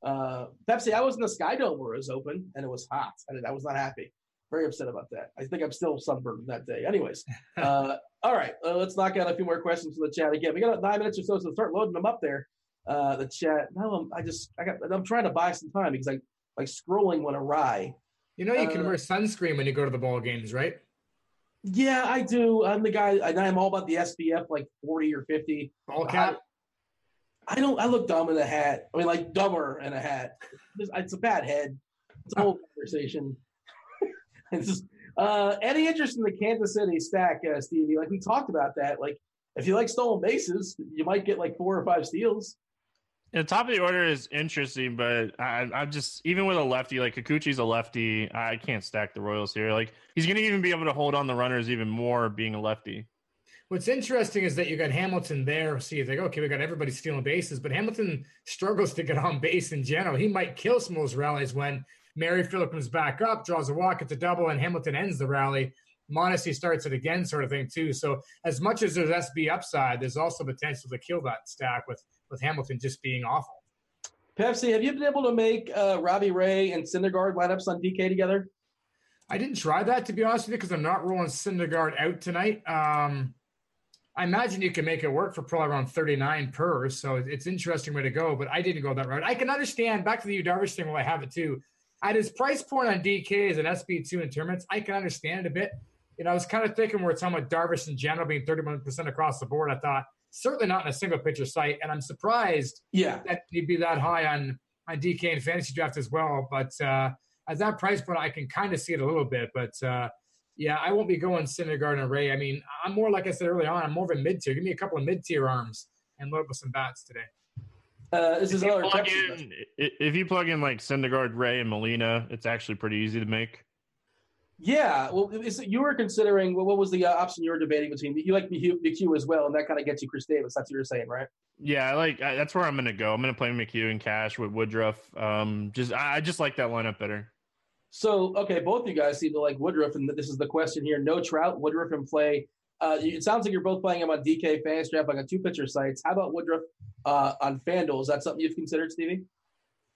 Pepsi, I was in the Sky Dome where it was open, and it was hot. I was not happy. Very upset about that. I think I'm still sunburned that day. Anyways, all right, let's knock out a few more questions from the chat again. We got 9 minutes or so start loading them up there. The chat. Now I'm trying to buy some time because I like scrolling went awry. You know, you can wear sunscreen when you go to the ball games, right? Yeah, I do. I'm the guy, and I'm all about the SPF, like 40 or 50. Ball cap? I look dumb in a hat. I mean, like, dumber in a hat. It's a bad head. It's a whole conversation. Any interest in the Kansas City stack, Stevie? Like, we talked about that. Like, if you like stolen bases, you might get, like, 4 or 5 steals. The top of the order is interesting, but I'm just, even with a lefty, like Kikuchi's a lefty, I can't stack the Royals here. Like, he's going to even be able to hold on the runners even more being a lefty. What's interesting is that you got Hamilton there. So you think, okay, we got everybody stealing bases, but Hamilton struggles to get on base in general. He might kill some of those rallies when Merrifield comes back up, draws a walk at the double, and Hamilton ends the rally. Modesty starts it again, sort of thing, too. So as much as there's SB upside, there's also potential to kill that stack with Hamilton just being awful. Pepsi, have you been able to make Robbie Ray and Syndergaard lineups on DK together? I didn't try that, to be honest with you, because I'm not rolling Syndergaard out tonight. I imagine you can make it work for probably around 39 per, so it's an interesting way to go, but I didn't go that route. I can understand, back to the Darvish thing while I have it, too. At his price point on DK as an SB2 in tournaments, I can understand it a bit. You know, I was kind of thinking we're talking about Darvish in general being 31% across the board. I thought certainly not in a single pitcher site, and I'm surprised that he'd be that high on DK and fantasy draft as well. But at that price point, I can kind of see it a little bit. But I won't be going Syndergaard and Ray. I mean, I'm more like I said earlier on. I'm more of a mid tier. Give me a couple of mid tier arms and load up with some bats today. If you plug in like Syndergaard, Ray, and Molina, it's actually pretty easy to make. Yeah, well, you were considering, well, what was the option you were debating between? You like McHugh as well, and that kind of gets you Chris Davis. That's what you're saying, right? Yeah, that's where I'm going to go. I'm going to play McHugh and Cash with Woodruff. I just like that lineup better. So, okay, both you guys seem to like Woodruff, and this is the question here. No Trout, Woodruff in play. It sounds like you're both playing him on DK Fantasy Draft, like on two-pitcher sites. How about Woodruff on FanDuel? Is that something you've considered, Stevie?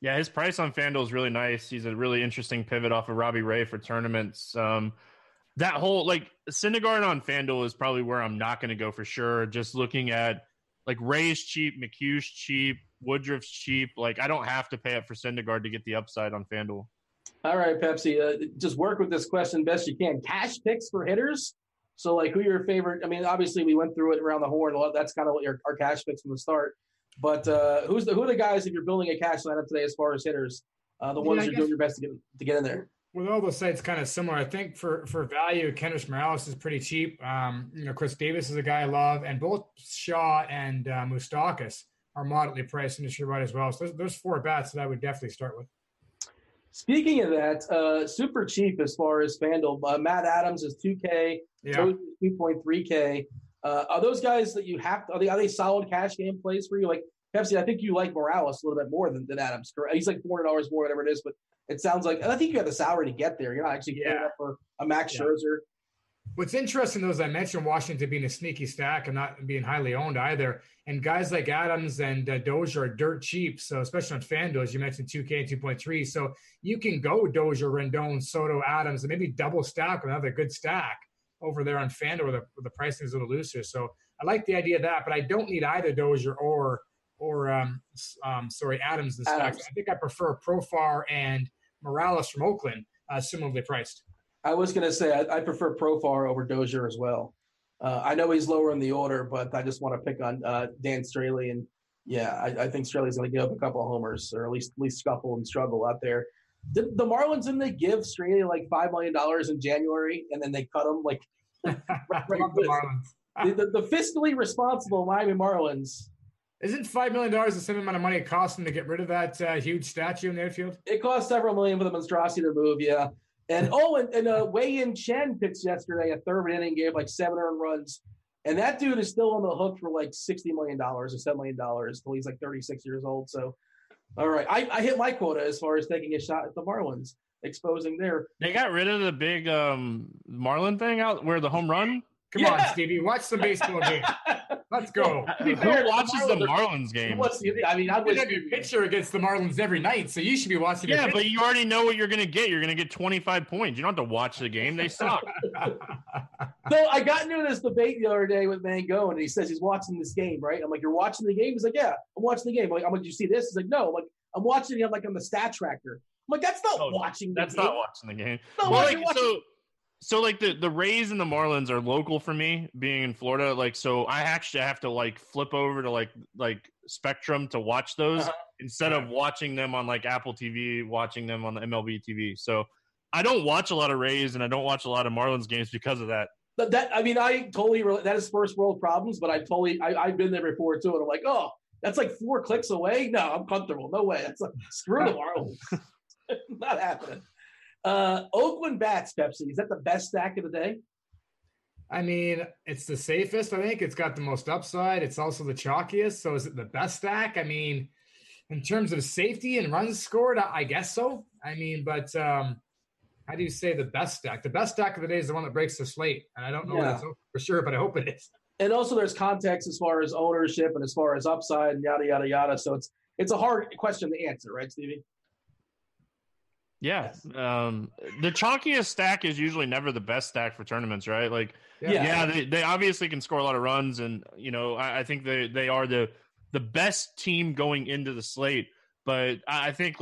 Yeah, his price on FanDuel is really nice. He's a really interesting pivot off of Robbie Ray for tournaments. That whole, Syndergaard on FanDuel is probably where I'm not going to go for sure. Just looking at, Ray's cheap, McHugh's cheap, Woodruff's cheap. I don't have to pay up for Syndergaard to get the upside on FanDuel. All right, Pepsi, just work with this question best you can. Cash picks for hitters? So, who your favorite? I mean, obviously, we went through it around the horn. That's kind of what our cash picks from the start. But who are the guys, if you're building a cash lineup today as far as hitters, the ones you're doing your best to get in there? With all those sites kind of similar, I think for value, Kendrys Morales is pretty cheap. Chris Davis is a guy I love. And both Shaw and Moustakas are moderately priced industry-wide as well. So there's four bats that I would definitely start with. Speaking of that, super cheap as far as FanDuel. Matt Adams is $2K, Toad is $2.3K. Are those guys that you have to – are they solid cash game plays for you? Pepsi, I think you like Morales a little bit more than Adams, correct? He's $400 more, whatever it is, but it sounds like – I think you have the salary to get there. You're not actually getting up for a Max Scherzer. What's interesting, though, is I mentioned Washington being a sneaky stack and not being highly owned either. And guys like Adams and Dozier are dirt cheap, so especially on FanDuel, as you mentioned, 2K and 2.3. So you can go Dozier, Rendon, Soto, Adams, and maybe double stack another good stack over there on FanDuel where the pricing is a little looser. So I like the idea of that, but I don't need either Dozier or Adams in the stack. I think I prefer Profar and Morales from Oakland, similarly priced. I was going to say I prefer Profar over Dozier as well. I know he's lower in the order, but I just want to pick on Dan Straley. And, I think Straley's going to give up a couple of homers or at least scuffle and struggle out there. The Marlins, didn't they give Straley $5 million in January, and then they cut him? The fiscally responsible Miami Marlins. Isn't $5 million the same amount of money it cost them to get rid of that huge statue in the outfield? It cost several million for the monstrosity to move, yeah. And Wei-Yin Chen pitched yesterday a third inning, gave 7 earned runs. And that dude is still on the hook for $60 million or $7 million until he's 36 years old. So, all right. I hit my quota as far as taking a shot at the Marlins, exposing their. They got rid of the big Marlin thing out where the home run. Come on, Stevie. Watch the baseball game. Let's go. Who watches the Marlins game? I have your pitcher against the Marlins every night, so you should be watching. Yeah, but you already know what you're going to get. You're going to get 25 points. You don't have to watch the game. They suck. So I got into this debate the other day with Mangone, and he says he's watching this game, right? I'm like, you're watching the game? He's like, yeah, I'm watching the game. I'm like, do you see this? He's like, no. I'm like, I'm watching it on the stat tracker. I'm like, that's not watching the game. That's not watching the game. So, the Rays and the Marlins are local for me, being in Florida. So I actually have to, flip over to, Spectrum to watch those instead of watching them on, Apple TV, watching them on the MLB TV. So I don't watch a lot of Rays and I don't watch a lot of Marlins games because of that. But I totally – that is first world problems, but I totally – I've been there before, too, and I'm like, oh, that's 4 clicks away? No, I'm comfortable. No way. That's screw the Marlins. Not happening. Oakland bats, Pepsi. Is that the best stack of the day? I mean, it's the safest. I think it's got the most upside. It's also the chalkiest. So is it the best stack? I mean, in terms of safety and runs scored, I guess so. I mean, but how do you say the best stack? The best stack of the day is the one that breaks the slate. And I don't know if it's for sure, but I hope it is. And also there's context as far as ownership and as far as upside and yada, yada, yada. So it's a hard question to answer, right, Stevie? Yeah. The chalkiest stack is usually never the best stack for tournaments, right? They obviously can score a lot of runs. And, I think they are the best team going into the slate. But I think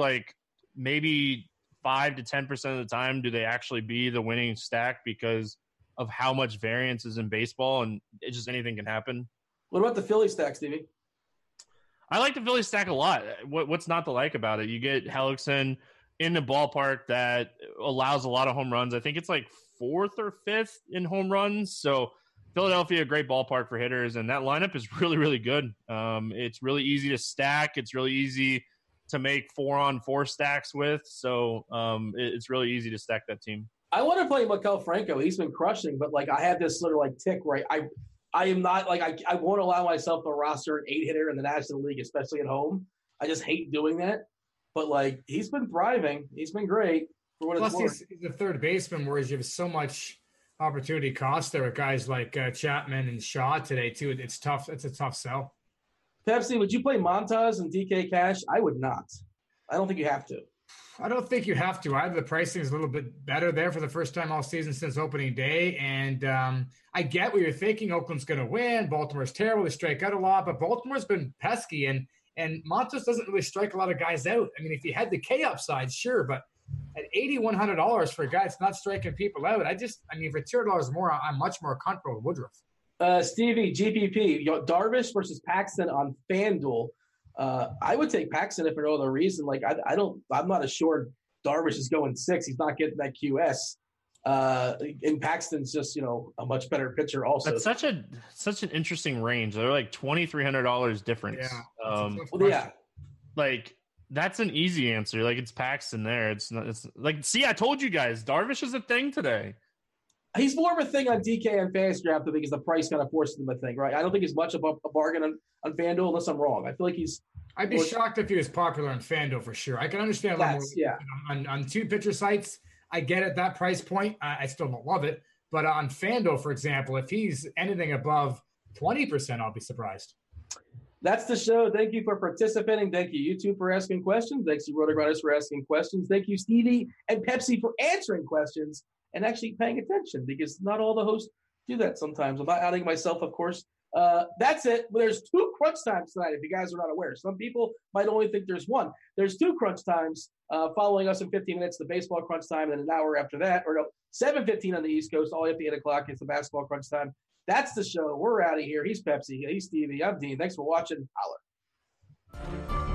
maybe 5 to 10% of the time do they actually be the winning stack because of how much variance is in baseball and it's just anything can happen. What about the Philly stack, Stevie? I like the Philly stack a lot. What's not to like about it? You get Hellickson in the ballpark that allows a lot of home runs. I think it's 4th or 5th in home runs. So Philadelphia, great ballpark for hitters. And that lineup is really, really good. It's really easy to stack. It's really easy to make 4-on-4 stacks with. So it's really easy to stack that team. I want to play Mikel Franco. He's been crushing, but like I have this sort of like tick where I am not like I won't allow myself to roster an 8-hitter in the National League, especially at home. I just hate doing that. But like he's been thriving. He's been great. For what it's worth. He's the third baseman, whereas you have so much opportunity cost there with guys like Chapman and Shaw today too. It's tough. It's a tough sell. Pepsi, would you play Montas and DK Cash? I would not. I don't think you have to. I don't think you have to. The pricing is a little bit better there for the first time all season since opening day. And I get what you're thinking. Oakland's going to win. Baltimore's terrible. They strike out a lot. But Baltimore's been pesky. And Montas doesn't really strike a lot of guys out. I mean, if you had the K upside, sure. But at $8,100 for a guy that's not striking people out, I mean, for $200 more, I'm much more comfortable with Woodruff. Stevie, GPP, Darvish versus Paxton on FanDuel. I would take Paxton if for no other reason. Like I'm not assured Darvish is going 6. He's not getting that QS. And Paxton's just a much better pitcher. Also, that's such an interesting range. They're like $2,300 difference. Yeah. Like that's an easy answer. Like it's Paxton there. It's like see, I told you guys, Darvish is a thing today. He's more of a thing on DK and Fantasy Draft, I think, because the price kind of forced him a thing, right? I don't think he's much of a bargain on FanDuel, unless I'm wrong. I feel like he's... I'd be shocked if he was popular on FanDuel, for sure. I can understand a lot more. Yeah. On two-pitcher sites, I get at that price point. I still don't love it. But on FanDuel, for example, if he's anything above 20%, I'll be surprised. That's the show. Thank you for participating. Thank you, YouTube, for asking questions. Thanks to RotoGrinders for asking questions. Thank you, Stevie and Pepsi, for answering questions. And actually paying attention, because not all the hosts do that sometimes. I'm not outing myself, of course. That's it. Well, there's 2 crunch times tonight, if you guys are not aware. Some people might only think there's one. There's 2 crunch times following us in 15 minutes, the baseball crunch time, and an hour after that, 7:15 on the East Coast, all up to 8 o'clock. It's the basketball crunch time. That's the show. We're out of here. He's Pepsi. He's Stevie. I'm Dean. Thanks for watching. Holler.